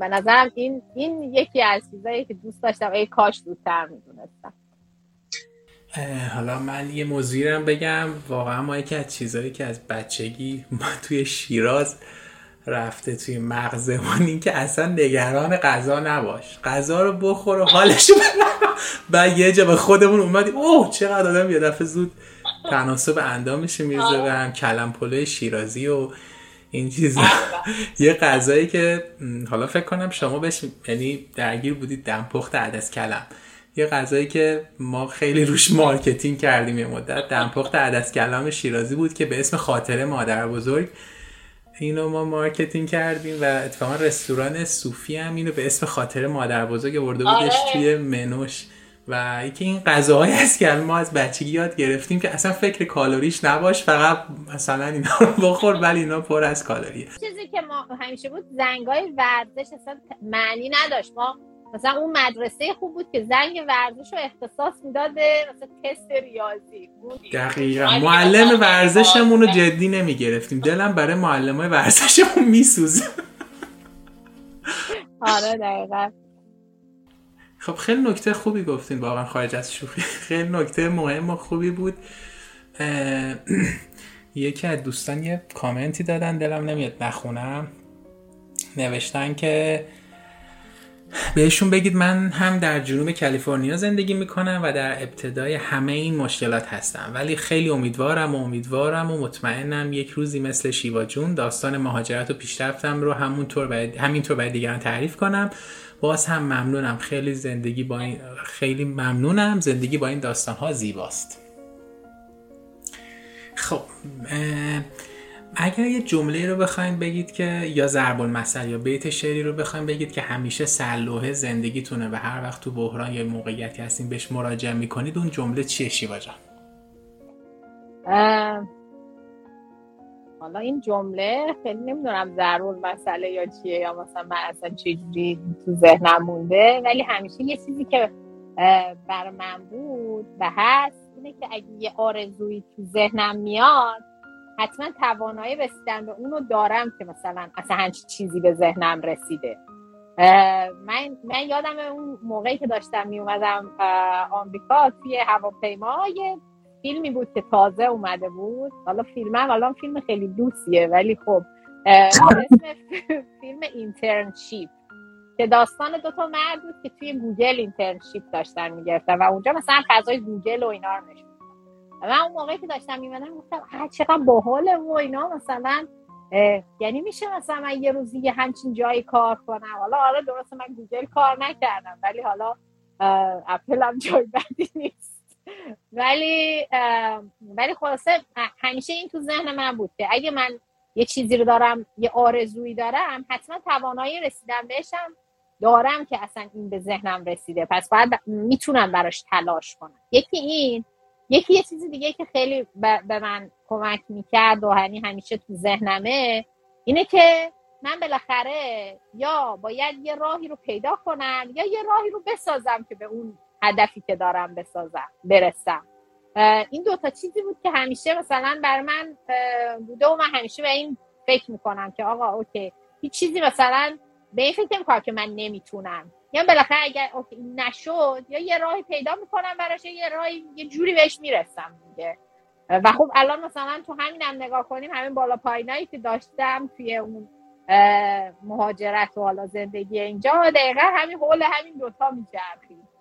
به نظرم این یکی از چیزایی که دوست داشتم اگه کاش دوتر میدونستم. حالا من یه موضوعی رو بگم، واقعا ما یکی از چیزایی که از بچگی ما توی شیراز رفته توی مغزمون این که اصلا نگران غذا نباش، غذا رو بخور و حالش بعد یه جا به خودمون اومدیم اوه چقدر آدم یه دفعه زود تناسب اندامش میرزه و هم کلم پلوی شیرازی و این چیزا. یه غذایی که حالا فکر کنم شما بهش یعنی درگیر بودید، دمپخت عدس کلم، یه غذایی که ما خیلی روش مارکتینگ کردیم یه مدت، دمپخت عدس کلم شیرازی بود که به اسم خاطره مادربزرگ اینو ما مارکتینگ کردیم و اتفاقا رستوران صوفی هم اینو به اسم خاطر مادر بزرگ آورده بودش توی منوش. و اینکه این غذاهایی هست که ما از بچگی یاد گرفتیم که اصلا فکر کالوریش نباش، فقط مثلا اینا رو بخور، ولی اینا پر از کالریه. چیزی که ما همیشه بود زنگای ورزش اصلا معنی نداشت. ما مثلا اون مدرسه خوب بود که زنگ ورزش رو اختصاص میداد به مثلا تست ریاضی بود. دقیقاً معلم ورزشمون رو جدی نمیگرفتیم. دلم برای معلمای ورزشمون میسوزه. آره دقیقاً. خب خیلی نکته خوبی گفتین، واقعا خارج از شوخی خیلی نکته مهم و خوبی بود. یکی از دوستان یه کامنتی دادن، دلم نمیاد نخونم، نوشتن که بهشون بگید من هم در جنوب کالیفرنیا زندگی میکنم و در ابتدای همه این مشکلات هستم، ولی خیلی امیدوارم و مطمئنم یک روزی مثل شیوا جون داستان مهاجرت و پیشرفتم رو همینطور برای دیگران تعریف کنم. باز هم ممنونم، خیلی ممنونم، زندگی با این داستان ها زیباست. خب اگر یه جمله رو بخواید بگید که یا ضرب المثل یا بیت شعری رو بخواید بگید که همیشه سرلوحه زندگیتونه و هر وقت تو بحران یا موقعیتی هستین بهش مراجعه میکنید، اون جمله چیه شیوا جان؟ حالا این جمله خیلی نمیدونم ضرب المثل یا چیه یا مثلا من اصلا چجوری تو ذهنم مونده، ولی همیشه یه چیزی که بر من بود و هست اینه که اگه یه آرزویی تو ذهنم میاد حتما توانایی رسیدن به اونو دارم که مثلا اصلا هیچ چیزی به ذهنم رسیده. من یادم اون موقعی که داشتم می اومدم آمریکا توی هواپیما یه فیلمی بود که تازه اومده بود، حالا فیلم خیلی دوستیه ولی خب اسم فیلم اینترنشیپ که داستان دوتا مرد بود که توی گوگل اینترنشیپ داشتن میگرفتن و اونجا مثلا فضای گوگل و اینا رو نشون. من اون موقعی که داشتم میمدم گفتم چقدر باحاله و اینا، مثلا یعنی میشه مثلا من یه روزی یه همچین جایی کار کنم. حالا درسته من گوگل کار نکردم ولی حالا اپل هم جای بدی نیست. ولی خلاصه همیشه این تو ذهن من بود که اگه من یه چیزی رو دارم، یه آرزویی دارم، حتما توانایی رسیدن بهشم دارم که اصلا این به ذهنم رسیده، پس باید میتونم براش تلاش کنم. یکی یه چیزی دیگه که خیلی به من کمک میکرد و همیشه تو ذهنمه اینه که من بالاخره یا باید یه راهی رو پیدا کنم یا یه راهی رو بسازم که به اون هدفی که دارم برسم. این دوتا چیزی بود که همیشه مثلا بر من بوده و من همیشه به این فکر میکنم که آقا اوکی، هیچ چیزی مثلا به این فکر میکنم که من نمیتونم، یا بالاخره اگر اوکی نشد یا یه راهی پیدا میکنم براش، یه راهی یه جوری بهش میرسم دیگه. و خب الان مثلا تو همینم نگاه کنیم، همین بالا پایینایی که داشتم توی اون مهاجرت و حالا زندگی اینجا، دقیقا همین حول همین دوتا میچرخید.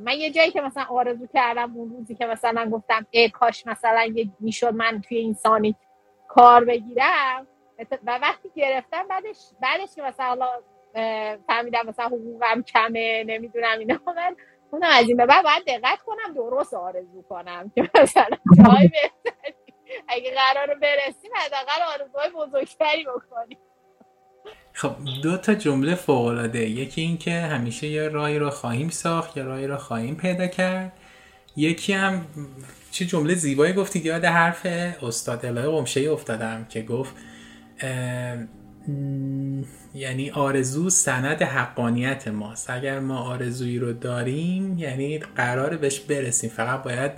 من یه جایی که مثلا آرزو کردم، اون روزی که مثلا گفتم ای کاش مثلا میشد من توی انسانی کار بگیرم، و وقتی گرفتم بعدش که مثلا فهمیدم مثلا حقوقم کمه، نمیدونم اینا، من اونم از این به بعد باید دقت کنم، درست آرزو کنم که مثلا جایی بهتری اگه قرار رو برسیم حداقل آرزوهای بزرگتری بکنیم. خب دو تا جمله فوق‌العاده، یکی این که همیشه یه راهی رو خواهیم ساخت، یه راهی رو خواهیم پیدا کرد، یکی هم چه جمله زیبایی گفتی که یاد حرف استاد الهه قمشه‌ای افتادم که گفت یعنی آرزو سند حقانیت ماست، اگر ما آرزویی رو داریم یعنی قراره بهش برسیم، فقط باید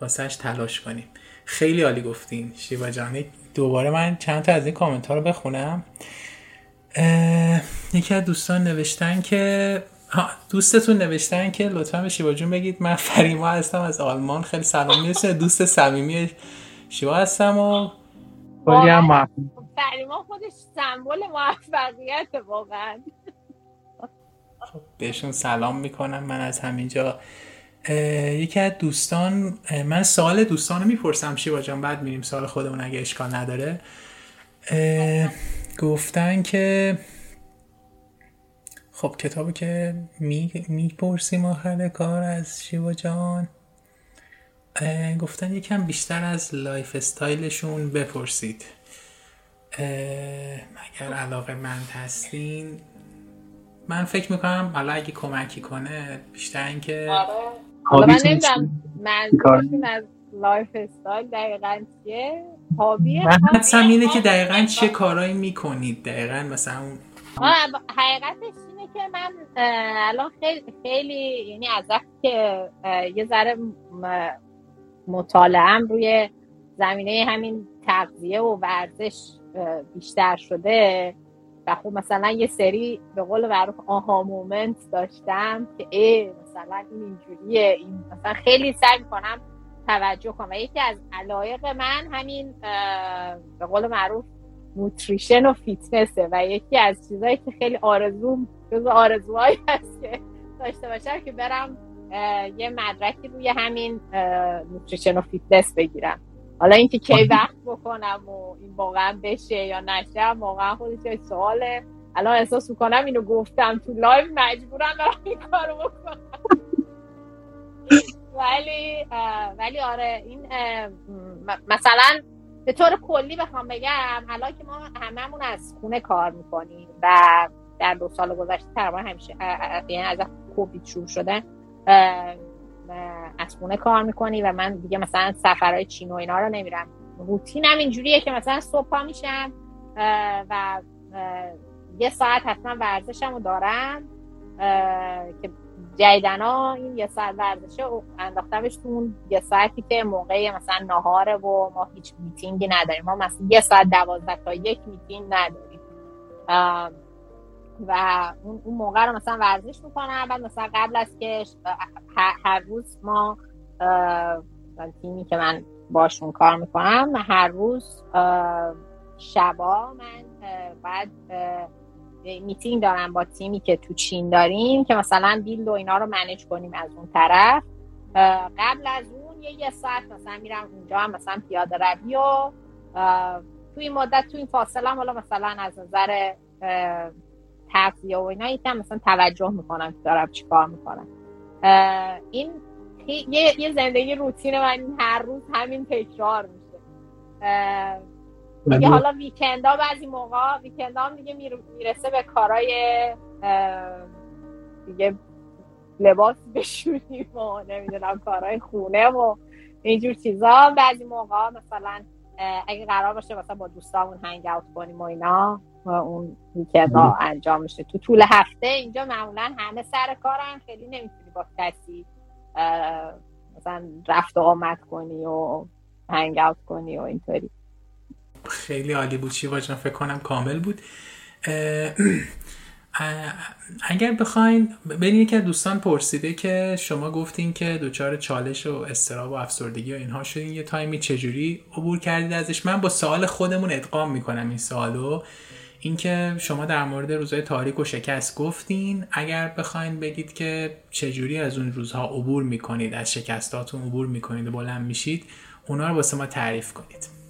واسهش تلاش کنیم. خیلی عالی گفتین شیوا جان. دوباره من چند تا از این کامنت‌ها رو بخونم. یکی از دوستان نوشتن که دوستتون نوشتن که لطفا به شیوا جون بگید من فریما هستم از آلمان، خیلی سلام میرسه، دوست صمیمی شیوا هستم و خیلی هم محبوب. فریما خودش سمبل موفقیت واقعا. خب بهشون سلام میکنم من از همینجا. یکی از دوستان، من سوال دوستان رو میپرسم شیوا جان، بعد میریم سوال خودمون اگه اشکال نداره. گفتن که خب کتابی که میپرسیم آخر کار از شیوا جان، گفتن یکم بیشتر از لایف استایلشون بپرسید، اگر علاقه مند هستین. من فکر میکنم حالا اگه کمکی کنه بیشتر این که حالا من نمیدونم منظورشون از لایف استایل دقیقاً چیه، هابیه، مثلا اینه که دقیقاً چه کارایی میکنید، دقیقاً مثلا حقیقتش اینه که من الان خیلی یعنی از وقتی که یه ذره مطالعه‌ام روی زمینه همین تغذیه و ورزش بیشتر شده و خب مثلا یه سری به قول معروف آها مومنت داشتم که مثلا این اینجوریه، این مثلا خیلی سعی می‌کنم توجه کنم. و یکی از علایق من همین به قول معروف نوتریشن و فیتنسه و یکی از چیزایی که خیلی آرزوهایی هست که داشته باشم که برم یه مدرکی روی همین نوتریشن و فیتنس بگیرم. حالا اینکه کی وقت بکنم و این واقعا بشه یا نشه واقعا خودش یه سواله. الان احساس میکنم اینو گفتم تو لایو مجبورم برم این کارو بکنم. ولی آره این مثلا به طور کلی بخوام بگم، حالا که ما هممون از خونه کار میکنیم و در 2 سال گذشته تقریبا همیشه یعنی از کووید شروع شده از خونه کار میکنی و من دیگه مثلا سفرهای چین و اینا رو نمیرم. روتینم اینجوریه که مثلا صبح پا میشم و یه ساعت حتما ورزشم رو دارم که جایدنا این یه ساعت ورزشه و انداختمش تو اون یه ساعتی که موقع مثلا ناهاره و ما هیچ میتینگی نداریم، ما مثلا یه ساعت 12 تا 1 میتینگ نداریم و اون موقع رو مثلا ورزش میکنم. بعد مثلا قبل از که هر روز ما تیمی که من باشون کار میکنم هر روز شبا من باید میتینگ دارم با تیمی که تو چین داریم که مثلا دیل و اینا رو منیج کنیم از اون طرف. قبل از اون یه ساعت مثلا میرم اونجا هم مثلا پیاده روی و تو این مدت تو این فاصله حالا مثلا از نظر تغذیه و اینا یکم مثلا توجه میکنم که دارم چیکار میکنم. این یه زندگی روتین من هر روز همین تکرار میشه. دیگه حالا ویکندا بعضی موقع ویکندا هم دیگه میرسه به کارهای دیگه لباس بشوریم و نمیدونم کارهای خونه و اینجور چیزا. بعضی موقع مثلا اگه قرار باشه مثلا با دوستامون هنگ اوت کنیم و اینا و اون ویکندا انجام میشه. تو طول هفته اینجا معمولا همه سر کارن، خیلی نمیتونی با کسی مثلا رفت و آمد کنی و هنگ اوت کنی و اینطوری. خیلی عالی بود شیوا جان، فکر کنم کامل بود. اگر بخواین ببین، یکی از دوستان پرسیده که شما گفتین که دوچار چالش و اضطراب و افسردگی و اینها شدین، یه تایمی چجوری عبور کردید ازش؟ من با سوال خودمون ادغام میکنم این سوالو، اینکه شما در مورد روزهای تاریک و شکست گفتین، اگر بخواین بگید که چجوری از اون روزها عبور میکنید، از شکستاتون عبور میکنید و بلند میشید، اونا رو واسه ما تعریف کنید.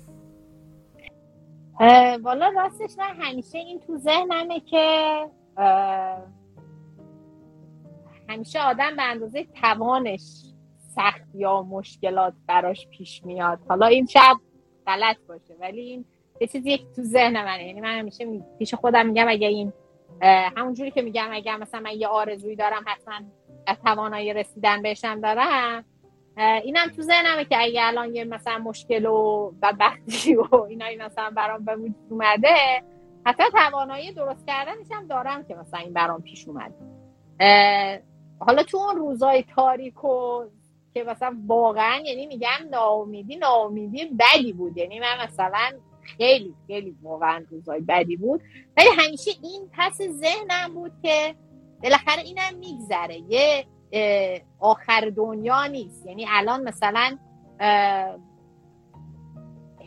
والا راستش من همیشه این تو ذهنمه که همیشه آدم به اندازه توانش سختی یا مشکلات براش پیش میاد. حالا این شب غلط باشه ولی این یه چیزی تو ذهن منه. یعنی من همیشه پیش خودم میگم اگه این همونجوری که میگم اگه مثلا من یه آرزویی دارم حتما توانایی رسیدن بهشم دارم، اینم تو ذهنمه که اگه الان یه مثلا مشکل و بدبختی و اینایی مثلا برام به وجود اومده، حتی توانایی درست کردنش هم دارم که مثلا این برام پیش اومده. حالا تو اون روزای تاریک و که مثلا واقعا یعنی میگم ناامیدی بدی بود، یعنی من مثلا خیلی خیلی واقعا روزای بدی بود، ولی همیشه این پس ذهنم بود که بالاخره اینم میگذره، یه آخر دنیا نیست. یعنی الان مثلا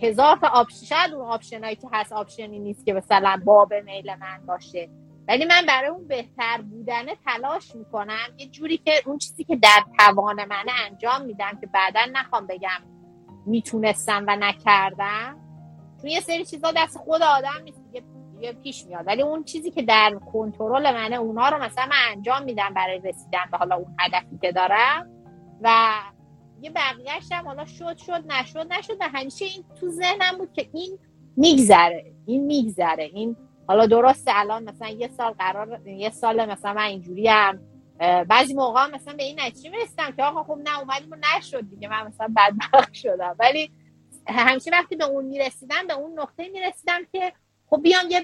هزار تا آپشن، شاید اون آپشنایی که هست آپشنی نیست که مثلا باب میل من باشه، ولی من برای اون بهتر بودنه تلاش میکنم، یه جوری که اون چیزی که در توان منه انجام میدم که بعدا نخوام بگم میتونستم و نکردم، چون یه سری چیزا دست خود آدم نیست دیگه پیش میاد، ولی اون چیزی که در کنترل منه اونا رو مثلا من انجام میدم برای رسیدن به حالا اون هدفی که دارم و یه بقیه‌اش هم حالا شد نشد. و همیشه این تو ذهنم بود که این میگذره. این حالا درسته الان مثلا یه سال مثلا من اینجوریم، بعضی موقع مثلا به این نتیجه میرسیدم که آقا خب نه اومدیم و نشد دیگه، من مثلا بدبخت شدم، ولی همیشه وقتی به اون میرسیدم به اون نقطه میرسیدم که خب بیام یه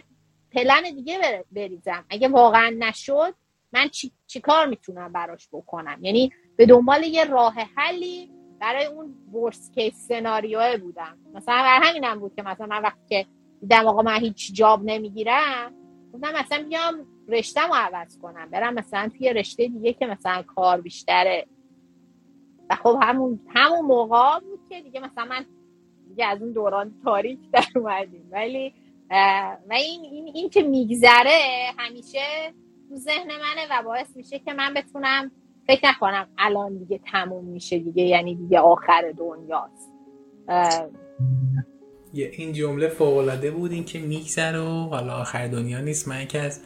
پلن دیگه بریزم، اگه واقعا نشد من چی کار میتونم براش بکنم. یعنی به دنبال یه راه حلی برای اون ورست کیس سناریوه بودم. مثلا برای همینم بود که مثلا من وقتی که دیدم آقا من هیچ جاب نمیگیرم، گفتم مثلا بیام رشته‌مو عوض کنم، برم مثلا توی رشته دیگه که مثلا کار بیشتره. و خب همون موقع بود که دیگه مثلا من دیگه از اون دوران تاریک در اومدیم، ولی و این که میگذره همیشه تو ذهن منه و باعث میشه که من بتونم فکر نکنم الان دیگه تموم میشه دیگه، یعنی دیگه آخر دنیاست. این جمله فوق‌العاده بود، این که میگذره و حالا آخر دنیا نیست. من یکی از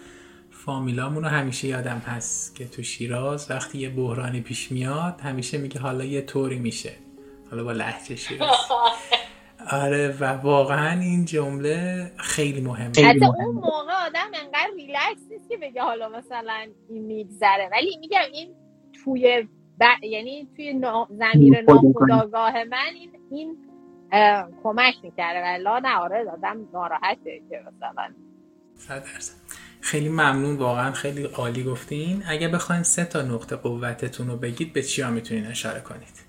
فامیلامون رو همیشه یادم هست که تو شیراز وقتی یه بحرانی پیش میاد همیشه میگه حالا یه طوری میشه، حالا با لهجه شیراز. آره و واقعا این جمله خیلی مهمه. حتی اون موقع آدم انقدر ریلکس نیست که بگه حالا مثلا این میگذره، ولی میگم این توی یعنی توی ضمیر ناخودآگاه من این کمک میکرده. والا نه آره آدم ناراحته که مثلا 100%. خیلی ممنون، واقعا خیلی عالی گفتین. اگه بخواید 3 تا نقطه قوتتون رو بگید به چیا میتونین اشاره کنید؟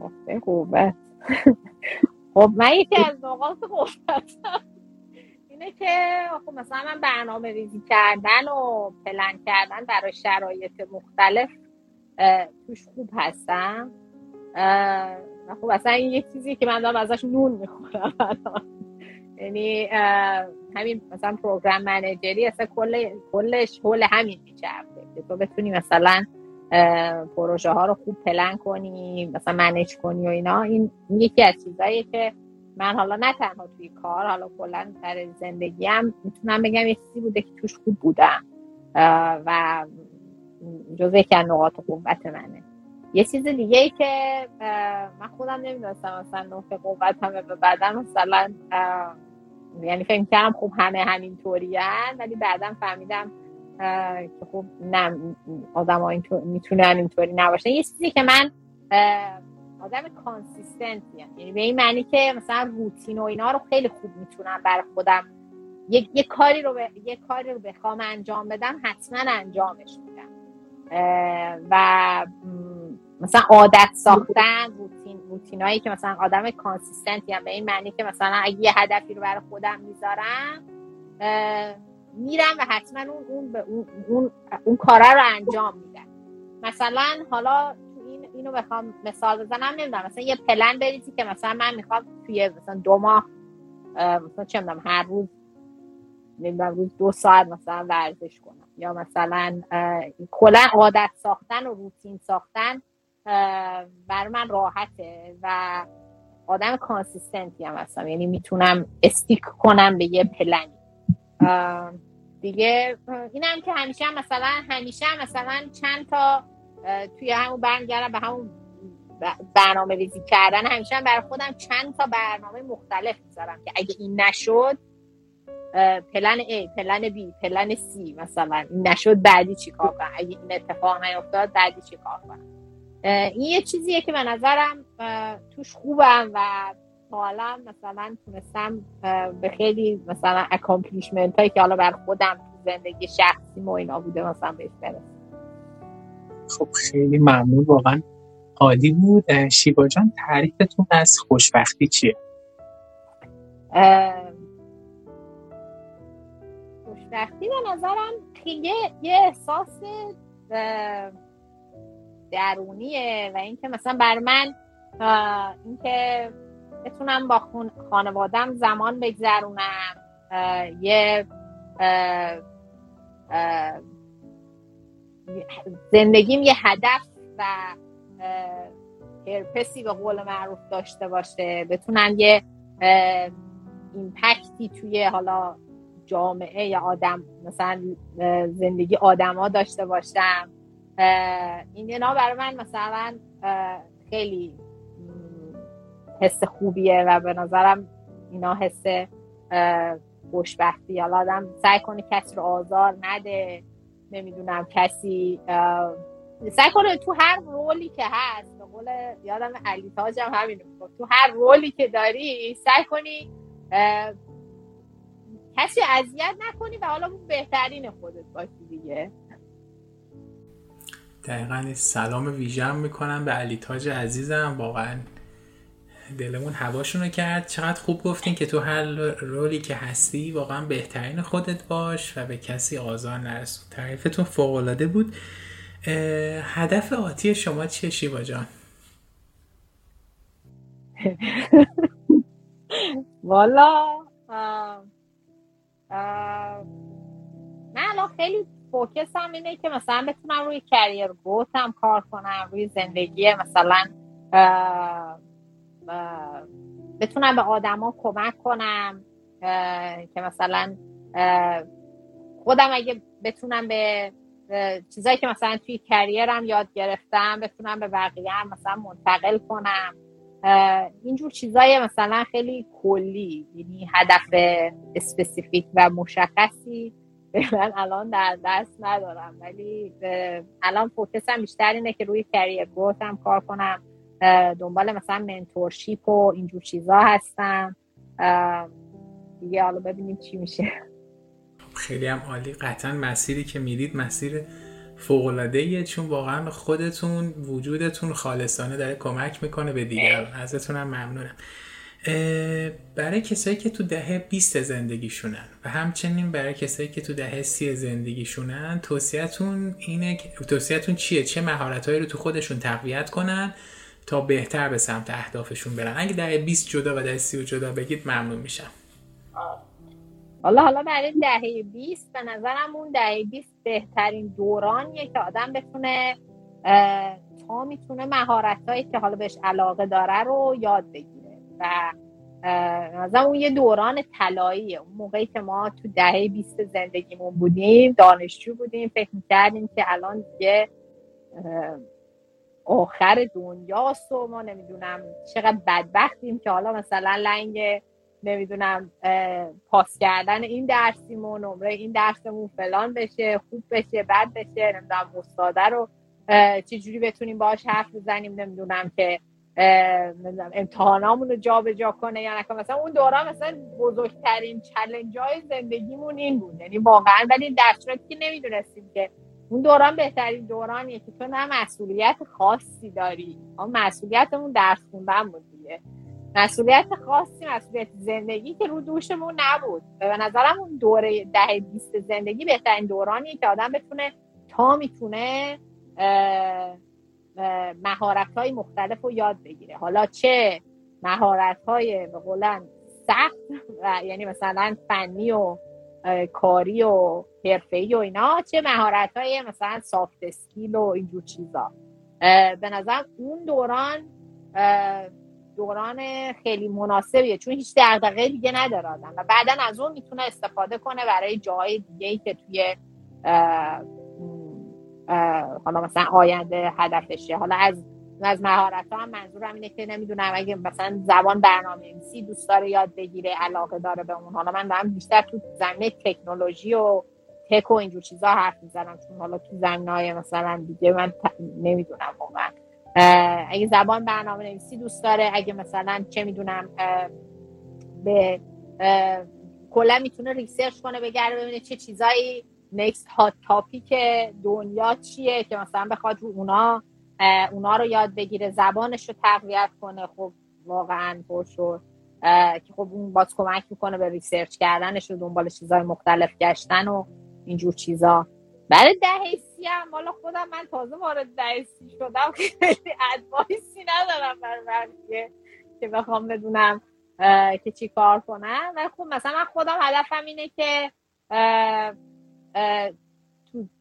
نقطه قوت خب من یکی از نقاط قوتم اینه که خب مثلا من برنامه ریزی کردن و پلن کردن برای شرایط مختلف توش خوب هستم. خب اصلا این یک چیزی که من دارم ازش نون میخورم الان، یعنی همین مثلا پروگرام منیجری اصلا کلش حول همین میچرخه که تو بتونی مثلا پروژه ها رو خوب پلن کنی، مثلا منیج کنی و اینا. این یکی از چیزاییه که من حالا نه تنها توی کار، حالا کلا در زندگیم میتونم بگم یه چیزی بوده که توش خوب بودم و جزو یکی از نقاط قوت منه. یه چیز دیگه ای که من خودم نمیدونستم مثلا نقطه قوتمه و بعدا مثلا یعنی فکر کردم خب همه همینطورین، ولی بعدا فهمیدم که خب نه، آدم‌ها اینطور میتونن اینطوری نباشن. یه چیزی که من آدم کانسیستنتیم، یعنی به این معنی که مثلا روتین و اینا رو خیلی خوب میتونم برای خودم یه کاری رو بخوام انجام بدم حتما انجامش میدم و مثلا عادت ساختن، روتینایی که مثلا آدم کانسیستنتیم به این معنی که مثلا اگه یه هدفی رو برای خودم میذارم میرم و حتما اون کارا رو انجام میدم. مثلا حالا اینو بخوام مثال بزنم، نمیدونم مثلا یه پلن بریزی که مثلا من میخوام توی مثلا 2 ماه مثلا چه میدونم هر روز نمیدونم روز 2 ساعت مثلا ورزش کنم، یا مثلا کلا عادت ساختن و روتین ساختن برای من راحته و آدم کانسیستنتی هم هستم، یعنی میتونم استیک کنم به یه پلنی دیگه. اینم که همیشه مثلا چند تا توی همون برمیگردم به همون برنامه ریزی کردن، همیشه هم برای خودم چند تا برنامه مختلف میذارم که اگه این نشد پلن A، پلن B، پلن C، مثلا این نشد بعدی چی کار کنم، اگه این اتفاق نیفتاد بعدی چی کار کنم. این یه چیزیه که به نظرم توش خوبم و حالا مثلا تونستم به خیلی مثلا اکامپلیشمنت هایی که حالا بر خودم زندگی شخصی ما اینا بوده مثلا بهش برسم. خب خیلی ممنون، واقعا عالی بود. شیوا جان، تعریفتون از خوشبختی چیه؟ خوشبختی به نظرم یه احساس درونیه و اینکه مثلا بر من اینکه بتونم با خانوادم زمان بگذرونم، یه زندگیم یه هدف و پرپسی به قول معروف داشته باشه، بتونم یه ایمپکتی توی حالا جامعه یا آدم مثلا زندگی آدم‌ها داشته باشم. این اینا برای من مثلا خیلی حس خوبیه و به نظرم اینا حس خوشبختی. حالا آدم سعی کنه کسی رو آزار نده، نمیدونم کسی سعی کنه تو هر رولی که هست، به قول یادم علی تاج هم همینو گفت، تو هر رولی که داری سعی کنی کسی اذیت نکنی و حالا بهترین خودت باشی دیگه. دقیقاً. سلام ویژه‌ام میکنم به علی تاج عزیزم، واقعاً دلمون هواشونو کرد. چقدر خوب گفتین که تو هر رولی که هستی واقعا بهترین خودت باش و به کسی آزار نرسون. تعریفتون فوق‌العاده بود. هدف آتی شما چیه شیوا جان؟ والا من الان خیلی فوکسم اینه که مثلا بتونم روی کریر گروتم کار کنم، روی زندگی مثلا بتونم به آدما کمک کنم که مثلا خودم اگه بتونم به چیزایی که مثلا توی کریرم یاد گرفتم بتونم به بقیه هم مثلا منتقل کنم. اینجور چیزای مثلا خیلی کلی، یعنی هدف اسپسیفیک و مشخصی من الان در دست ندارم، ولی الان فوکسم بیشتر اینه که روی کریر گروتم کار کنم، دنبال مثلا منتورشیپ و اینجور چیزا هستم دیگه. حالا ببینیم چی میشه. خیلی هم عالی. قطعا مسیری که میرید مسیر فوق‌العاده‌ایه، چون واقعا خودتون وجودتون خالصانه داره کمک میکنه به دیگران. ازتون هم ممنونم. برای کسایی که تو دهه 20 زندگیشونن و همچنین برای کسایی که تو دهه 30 زندگیشونن، توصیه‌تون چیه؟ چه مهارتایی رو تو خودشون تقویت کنن تا بهتر به سمت اهدافشون برن؟ اگه دهه 20 جدا و دهه 30 جدا بگید ممنون میشم. حالا برای دهه 20 به نظرم اون دهه 20 بهترین دورانیه که آدم بتونه تا میتونه مهارتایی که حالا بهش علاقه داره رو یاد بگیره و مثلا اون یه دوران طلاییه. اون موقعی که ما تو دهه 20 زندگیمون بودیم، دانشجو بودیم، فکر می‌کردیم که الان دیگه آخر دنیاست و ما نمیدونم چقدر بدبختیم که حالا مثلا لنگ نمیدونم پاس کردن این درسیم و نمره این درسمون فلان بشه، خوب بشه، بد بشه، نمیدونم استاده رو چجوری بتونیم باهاش حرف بزنیم، نمیدونم که امتحانامون رو جا به جا کنه یا نکنه. مثلا اون دوران مثلا بزرگترین چالنج‌های زندگیمون این بود، یعنی واقعا. ولی در صورتی که نمیدونستیم که اون دوران بهترین دورانیه که تو نه مسئولیت خاصی داری، مسئولیتمون درس خوندن بود دیگه، مسئولیت خاصی، مسئولیت زندگی که رو دوشمون نبود. به نظرم اون دوره 10-20 زندگی بهترین دورانیه که آدم بتونه تا میتونه مهارت‌های مختلف رو یاد بگیره. حالا چه مهارت‌های به قولن سخت و یعنی مثلا فنی و کاری و حرفه‌ای و اینا، چه مهارت‌های مثلا سافت اسکیل و اینجور چیزا. به نظر اون دوران خیلی مناسبیه، چون هیچ دغدغه دیگه نداره آدم و بعدن از اون میتونه استفاده کنه برای جاهای دیگه‌ای که توی حالا مثلا آینده هدفشه. حالا از مهارت‌ها هم منظورم اینه که نمیدونم اگه مثلا زبان برنامه‌نویسی دوست داره یاد بگیره، علاقه داره به اون. حالا من دارم بیشتر تو زمینه تکنولوژی و تک و اینجور چیزا حرف میزنم، چون حالا تو زمینه‌های مثلا دیگه من نمیدونم واقعا. اگه زبان برنامه‌نویسی دوست داره، اگه مثلا چه میدونم به کلا میتونه ریسرچ کنه، بگره ببینه چه چیزایی نیکست هات تاپیک دنیا چیه که مثلا بخواد رو اونا رو یاد بگیره، زبانش رو تقویت کنه. خب واقعا پرشور که خب اون باز کمک میکنه به ریسرچ کردنش و دنبال چیزهای مختلف گشتن و اینجور چیزا. برای دهه سی هم والا خودم من تازه وارد دهه سی شدم، خیلی ادوایسی ندارم برای که بخوام بدونم که چی کار کنم. ولی خب مثلا من خودم هدفم اینه که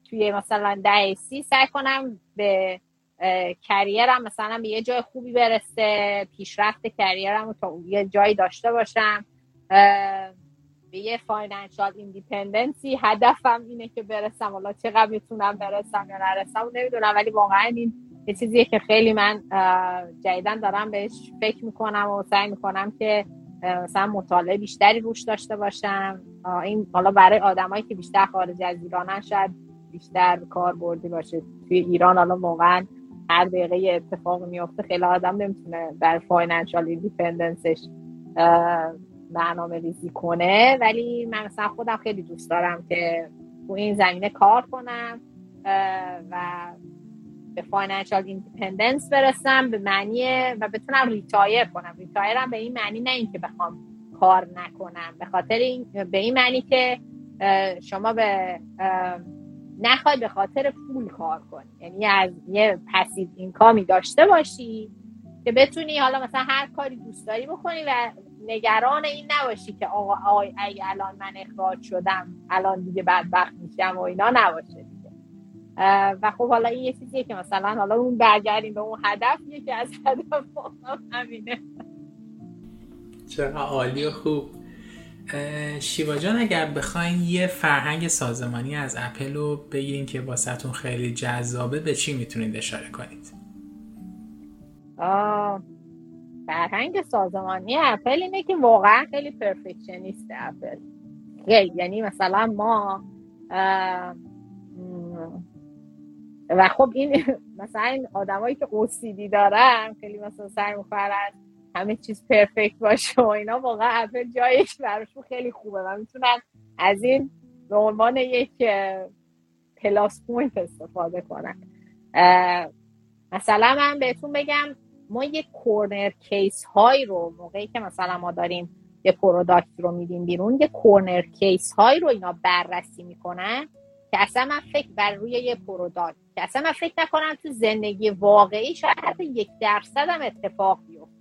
توی مثلا دهه سی سعی کنم به کریرم مثلا به یه جای خوبی برسه، پیشرفت کریرم رو تا یه جایی داشته باشم، به یه فاینانشال ایندیپندنسی هدفم اینه که برسم. حالا چقدر میتونم برسم یا نرسم نمیدونم، ولی واقعا این یه چیزیه که خیلی من جدیدن دارم بهش فکر میکنم و سعی میکنم که مثلا مطالعه بیشتری روش داشته باشم. این حالا برای آدمایی که بیشتر خارج از ایرانن شاید بیشتر کاربردی باشه. توی ایران حالا واقعا هر دقیقه یه اتفاق میفته، خیلی آدم نمیتونه بر فاینانشال ایندیپندنسش برنامه‌ریزی کنه. ولی من مثلا خودم خیلی دوست دارم که تو این زمینه کار کنم و به فاینانشال ایندیپندنس برسم، به معنی و بتونم ریتایر کنم. ریتایرم به این معنی نه اینکه بخوام کار نکنم، به خاطر این، به این معنی که شما به نخواهی به خاطر پول کار کنی، یعنی از یه پسیو اینکامی داشته باشی که بتونی حالا مثلا هر کاری دوست داری بکنی و نگران این نباشی که آقا اگه الان من اخراج شدم الان دیگه بدبخت میشم و اینا نباشه دیگه. و خب حالا این یه چیزیه که مثلا حالا اون برگردیم به اون هدف، یکی از هدف همینه. چرا عالی و خوب. شیوا جان، اگر بخواین یه فرهنگ سازمانی از اپل رو بگین که واسهتون خیلی جذابه، به چی میتونید اشاره کنید؟ فرهنگ سازمانی اپل اینه که واقعا خیلی پرفکشنیست اپل، یعنی مثلا ما و خب این مثلا این آدمایی که OCD دارن خیلی مثلا سعی می‌کنن همه چیز پرفکت باشه و اینا. واقعا اپل جایش براشون خیلی خوبه و میتونن از این به عنوان یک پلاس پوینت استفاده کنن. مثلا من بهتون بگم ما یک کورنر کیس های رو موقعی که مثلا ما داریم یه پروداکت رو میدیم بیرون، یه کورنر کیس های رو اینا بررسی میکنن که اصلا من فکر بر روی یه پروداکت که اصلا من فکر نکنم تو زندگی واقعی شاید حتی 1% هم اتفاق بیفته.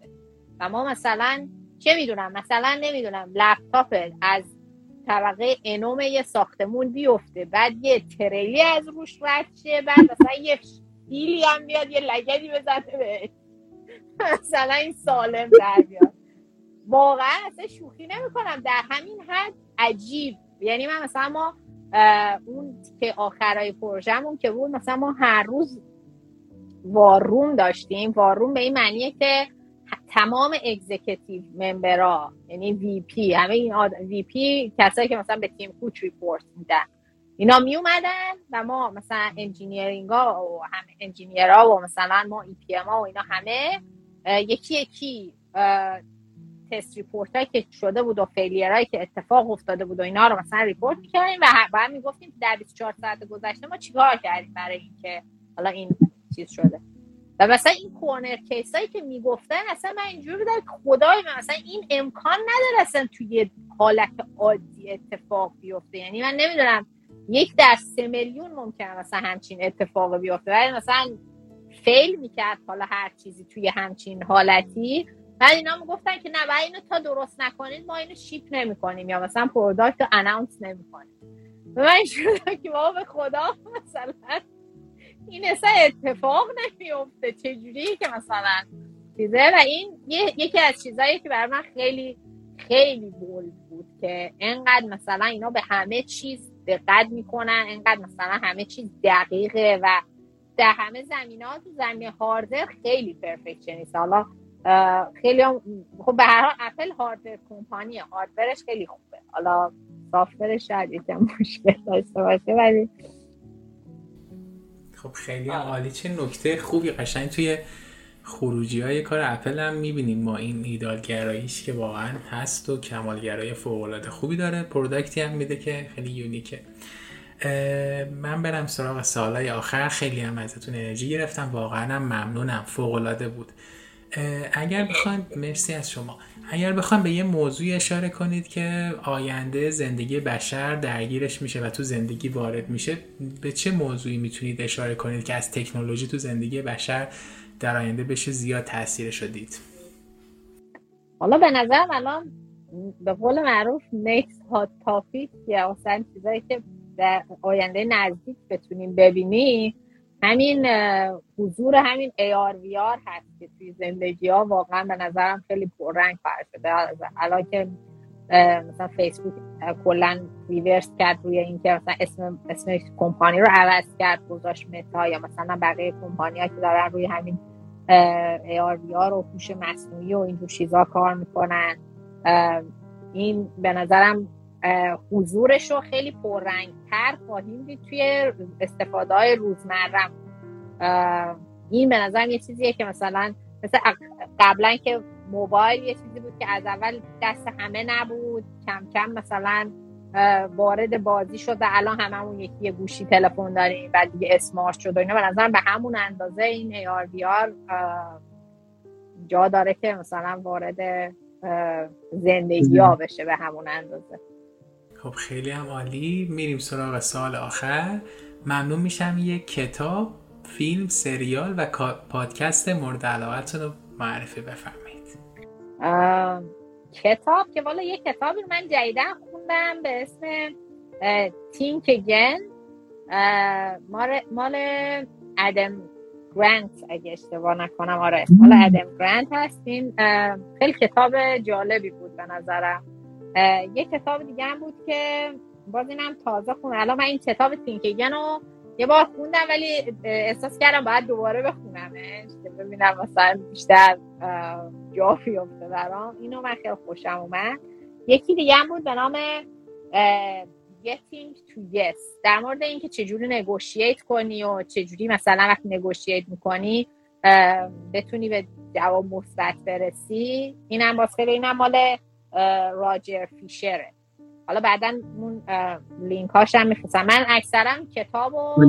و ما مثلا چه میدونم مثلا نمیدونم لپتاپ از طبقه انوم یه ساختمون بیفته، بعد یه تریلی از روش رد شه، بعد مثلا یه فیلی هم بیاد یه لگدی بزنه بهش مثلا این سالم در بیاد. واقعا اصلا شوخی نمی کنم، در همین حد عجیب. یعنی من مثلا ما اون که آخرای پروژمون که بود، مثلا ما هر روز واروم داشتیم. واروم به این معنیه که تمام اگزیکیتیو ممبرها، یعنی وی پی، همه این وی پی کسایی که مثلا به تیم کوچ ریپورت میدن، اینا می اومدن و ما مثلا انجینیرینگ ها و هم انجینیرها و مثلا ما ای پی ام ها و اینا همه یکی یکی تست ریپورت هایی که شده بود و فیلیر هایی که اتفاق افتاده بود و اینا رو مثلا ریپورت میکردیم و بعد میگفتیم در 24 ساعت گذشته ما چیکار کردیم برای اینکه حالا این چیز شده. و مثلا این کورنر کیس هایی که میگفتن اصلا من اینجوری بودم که خدای من مثلا این امکان نداره اصلا توی حالت عادی اتفاق بیفته. یعنی من نمیدونم 1 در 3 میلیون ممکنه مثلا همچین اتفاق بیفته، ولی مثلا فیل میکرد حالا هر چیزی توی همچین حالتی. بعد اینا میگفتن که نه باید اینو تا درست نکنید ما اینو شیپ نمیکنیم یا مثلا پروداکت رو اناونس نمیکنیم. و من شدم که بابا به خدا مثلا این اصلا اتفاق نمیفته، چجوریه که مثلا چیزه. و این یکی از چیزایی که برای من خیلی خیلی بولد بود که انقدر مثلا اینا به همه چیز دقت میکنن، انقدر مثلا همه چیز دقیقه و در همه زمینه‌ها، تو زمینه هاردر خیلی پرفکشنیست. حالا خیلی خب به هر حال اپل هاردر کمپانیه، هاردرش خیلی خوبه، حالا سافتورش شاید یکم مشکل داشته باشه ولی خب خیلی عالی. چه نکته خوبی قشنگ توی خروجی‌های کار اپل هم می‌بینیم ما این ایدال‌گراییش که واقعا هست و کمال‌گرایی فوق‌العاده خوبی داره، پروداکتی هم میده که خیلی یونیکه. من برم سراغ سال‌های آخر. خیلی هم ازتون انرژی گرفتم، واقعا هم ممنونم، فوق‌العاده بود. اگر بخواید، مرسی از شما، اگر بخواید به یه موضوع اشاره کنید که آینده زندگی بشر درگیرش میشه و تو زندگی وارد میشه، به چه موضوعی میتونید اشاره کنید که از تکنولوژی تو زندگی بشر در آینده بشه زیاد تاثیرش رو دید؟ حالا به نظرم الان به قول معروف نیکس هات تاپیک یا اصلا چیزایی که در آینده نزدیک بتونیم ببینیم همین حضور همین AR VR هست که توی زندگی ها واقعا به نظرم خیلی پررنگ فرق شده. الان که مثلا فیسبوک کلا ریورس کرد روی اینکه مثلا اسم کمپانی رو عوض کرد گذاشت متا، یا مثلا بقیه کمپانی‌ها که دارن روی همین AR VR و هوش مصنوعی و این جور چیزا کار میکنن، این به نظرم حضورش رو خیلی پررنگ‌تر خواهیم دید توی استفاده‌های روزمره. این به نظرم یه چیزیه که مثلا قبلا که موبایل یه چیزی بود که از اول دست همه نبود، کم کم مثلا وارد بازی شد و الان هممون یکی گوشی تلفن داریم و دیگه اسمارت شد و اینا. به نظرم به همون اندازه این AR VR جا داره که مثلا وارد زندگی ها بشه به همون اندازه. خب خیلی هم عالی. میریم سراغ سال آخر. ممنون میشم یک کتاب، فیلم، سریال و پادکست مورد علاقتون رو معرفی بفرمایید. کتاب که والا یک کتابی من جدیداً خوندم به اسم Think Again، مال ادم گرانت اگه اشتباه نکنم، آره مال ادم گرانت هست. این خیلی کتاب جالبی بود به نظرم. یه کتاب دیگه هم بود که باز اینم تازه خوندم. الان من این کتاب Think Again رو یه بار خوندم ولی احساس کردم باید دوباره بخونمش ببینم مثلا بیشتر جا بیفته برام. اینو من خیلی خوشم اومد. یکی دیگه هم بود به نام Getting to Yes، در مورد اینکه چجوری نگوشییت کنی و چجوری مثلا وقتی نگوشییت میکنی بتونی به جواب مثبت برسی. اینم باز خیلی، اینم مال راجر فیشره. حالا بعداً اون لینک هاش هم میفرستم. من اکثرا کتابو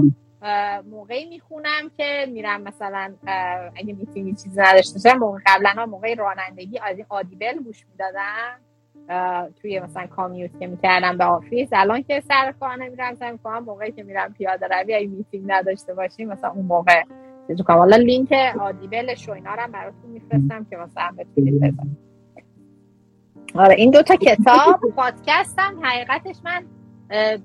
موقعی میخونم که میرم مثلا اگه میتونی چیز نداشته باشم، موقع رانندگی از این آدیبل گوش میدادم توی مثلا کامیوت که میکردم به آفیس. الان که سر کار نمیرم سعی میکنم موقعی که میرم پیاده روی اگه میتینگ نداشته باشیم مثلا اون موقع چیزو کنم. حالا لینک آدیبلش و اینا رو هم براتون میفرستم که مثلا بتونید بزنید. آره این دوتا کتاب. پادکست هم حقیقتش من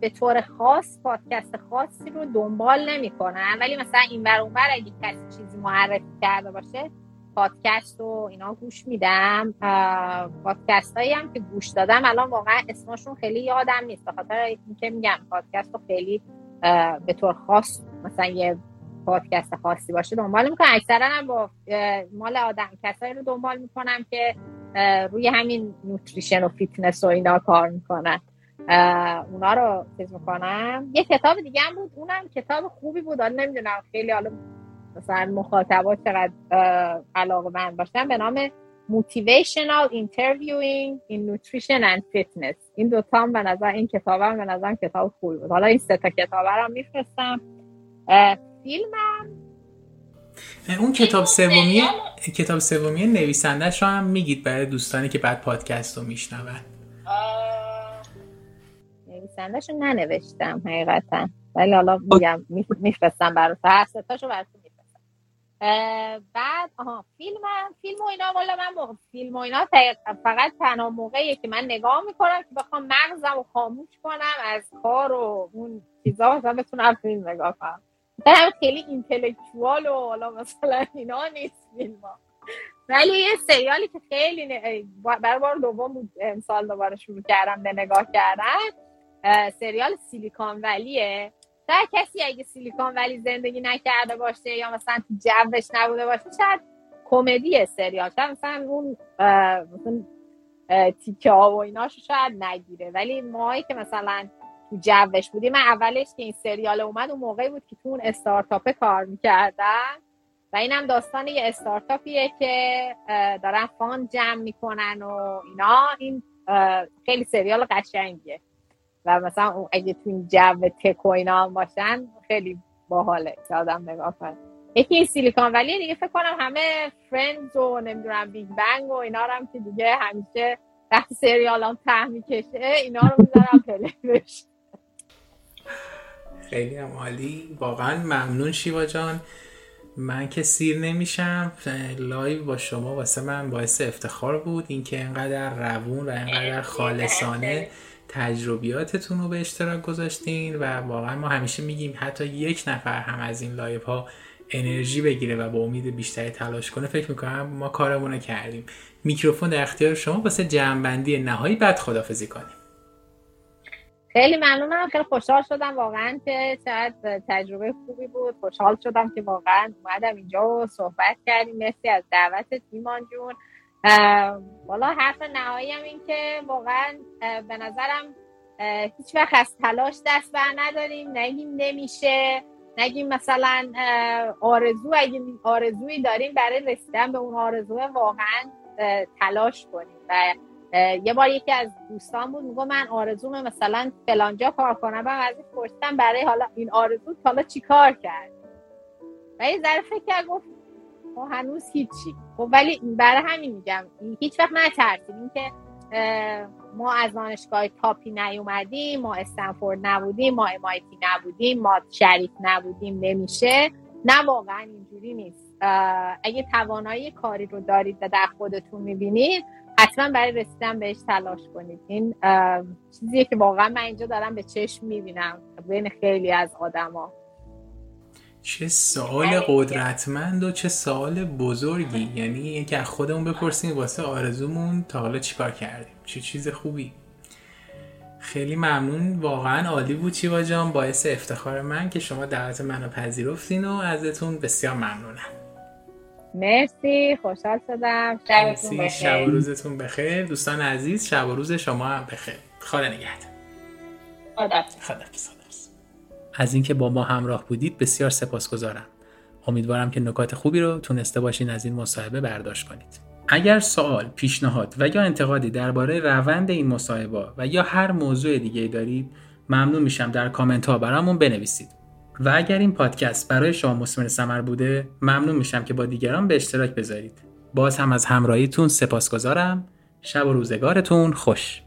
به طور خاص پادکست خاصی رو دنبال نمی کنم، ولی مثلا این ور اون ور اگه کسی چیزی معرفی کرده باشه پادکست رو اینا گوش میدم. پادکست هایی هم که گوش دادم الان واقعا اسمشون خیلی یادم نیست، به خاطر اینکه میگم پادکست رو خیلی به طور خاص مثلا یه پادکست خاصی باشه دنبال میکنم. اکثرا هم با مال آدم کسایی رو دنبال میکنم که روی همین نوتریشن و فیتنس و اینا کار میکنن، اونا رو چیز میکنم. یه کتاب دیگه هم بود، اونم کتاب خوبی بود، حالا نمیدونم خیلی حالا مثلا مخاطبات چقدر علاقه‌مند باشن، به نام Motivational Interviewing in Nutrition and Fitness. این دوتا هم به نظر، این کتاب هم به نظر کتاب خوبی بود. حالا این سه تا کتاب رو هم میفرستم. فیلمم اون کتاب سومیه نویسنده‌اش رو هم میگید برای دوستانی که بعد پادکست رو میشنون؟ نویسنده‌اش رو ننوشتم حقیقتا، ولی حالا میگم میفرستم براتون، هر سه تاشو براتون. بعد فیلم و اینا، والا من فیلم و اینا فقط تنها موقعیه که من نگاه میکنم که بخوام مغزم رو خاموش کنم از کار و اون چیزا، مثلا بتونم فیلم نگاه کنم. من خیلی اینتلیکچوال و حالا مثلا اینا نیست فیلم ها. ولی یه سریالی که خیلی برای بار دوم بود امسال دوباره شروع کردم به نگاه کردن، سریال سیلیکون ولیه. تا کسی اگه سیلیکون ولی زندگی نکرده باشه یا مثلا جوش نبوده باشه، شاید کمدی سریال تا مثلا اون تیکه ها و ایناشو شاید نگیره، ولی ماهایی که مثلا تو جوش بودیم، من اولش که این سریال اومد اون موقعی بود که تو اون استارتاپه کار میکردن و اینم داستان یه استارتاپیه که دارن فاند جمع میکنن و اینا. این خیلی سریال قشنگیه و مثلا اگه تو این جو تک و اینا هم باشن خیلی باحاله که آدم نگاه کنه. یکی این سیلیکون ولی دیگه فکر کنم همه فرندز و نمیدونم بیگ بنگ و اینا رو هم که دیگه همیشه وقتی سریال هم ته میکشه اینا رو میذارم پلی بشه. خیلی هم عالی، واقعا ممنون شیوا جان. من که سیر نمیشم، لایو با شما واسه من باعث افتخار بود، اینکه اینقدر روون و اینقدر خالصانه تجربیاتتون رو به اشتراک گذاشتین و واقعا ما همیشه میگیم حتی یک نفر هم از این لایو ها انرژی بگیره و با امید بیشتری تلاش کنه، فکر میکنم ما کارمون رو کردیم. میکروفون در اختیار شما واسه جمع‌بندی نهایی، بعد خداحافظی کنیم. خیلی ممنونم، خیلی خوشحال شدم واقعا که شاید تجربه خوبی بود. خوشحال شدم که واقعا اومدم اینجا و صحبت کردیم. مرسی از دعوتت ایمان جون. والا حرف نهایی هم این که واقعا به نظرم هیچ وقت از تلاش دست بر نداریم، نگیم نمیشه، نگیم مثلا آرزو، اگه آرزویی داریم برای رسیدن به اون آرزو واقعا تلاش کنیم. و یه بار یکی از دوستان بود میگه من آرزوم مثلا فلانجا کار کنم، و ازش پرسیدم برای حالا این آرزو تا حالا چی کار کرد و یه ذره فکر گفت و هنوز هیچی. ولی برای همین میگم هیچ وقت نترسیم، این که ما از دانشگاه تاپی نیومدیم، ما استنفورد نبودیم، ما MIT نبودیم، ما شریف نبودیم، نمیشه. نه واقعا اینجوری نیست. اگه توانایی کاری رو دارید و در خودتون میبینید، حتما برای رسیدن بهش تلاش کنید. این چیزیه که واقعا من اینجا دارم به چشم میبینم بین خیلی از آدما. چه سوال قدرتمند و چه سوال بزرگی، یعنی اینکه از خودمون بپرسیم واسه آرزومون تا حالا چیکار کردیم. چه چیز خوبی. خیلی ممنون، واقعا عالی بود شیوا جان، باعث افتخار من که شما دعوت منو پذیرفتین و ازتون بسیار ممنونم. مرسی، خوشحال شدم. شبتون بخیر. شب و روزتون بخیر. دوستان عزیز، شب و روز شما هم بخیر. خدا نگهدار. خدا. از اینکه با ما همراه بودید بسیار سپاسگزارم. امیدوارم که نکات خوبی رو تونسته باشین از این مصاحبه برداشت کنید. اگر سوال، پیشنهاد و یا انتقادی درباره روند این مصاحبه و یا هر موضوع دیگه‌ای دارید، ممنون میشم در کامنت ها برامون بنویسید. و اگر این پادکست برای شما مثمر ثمر بوده، ممنون میشم که با دیگران به اشتراک بذارید. باز هم از همراهیتون سپاسگزارم. شب و روزگارتون خوش.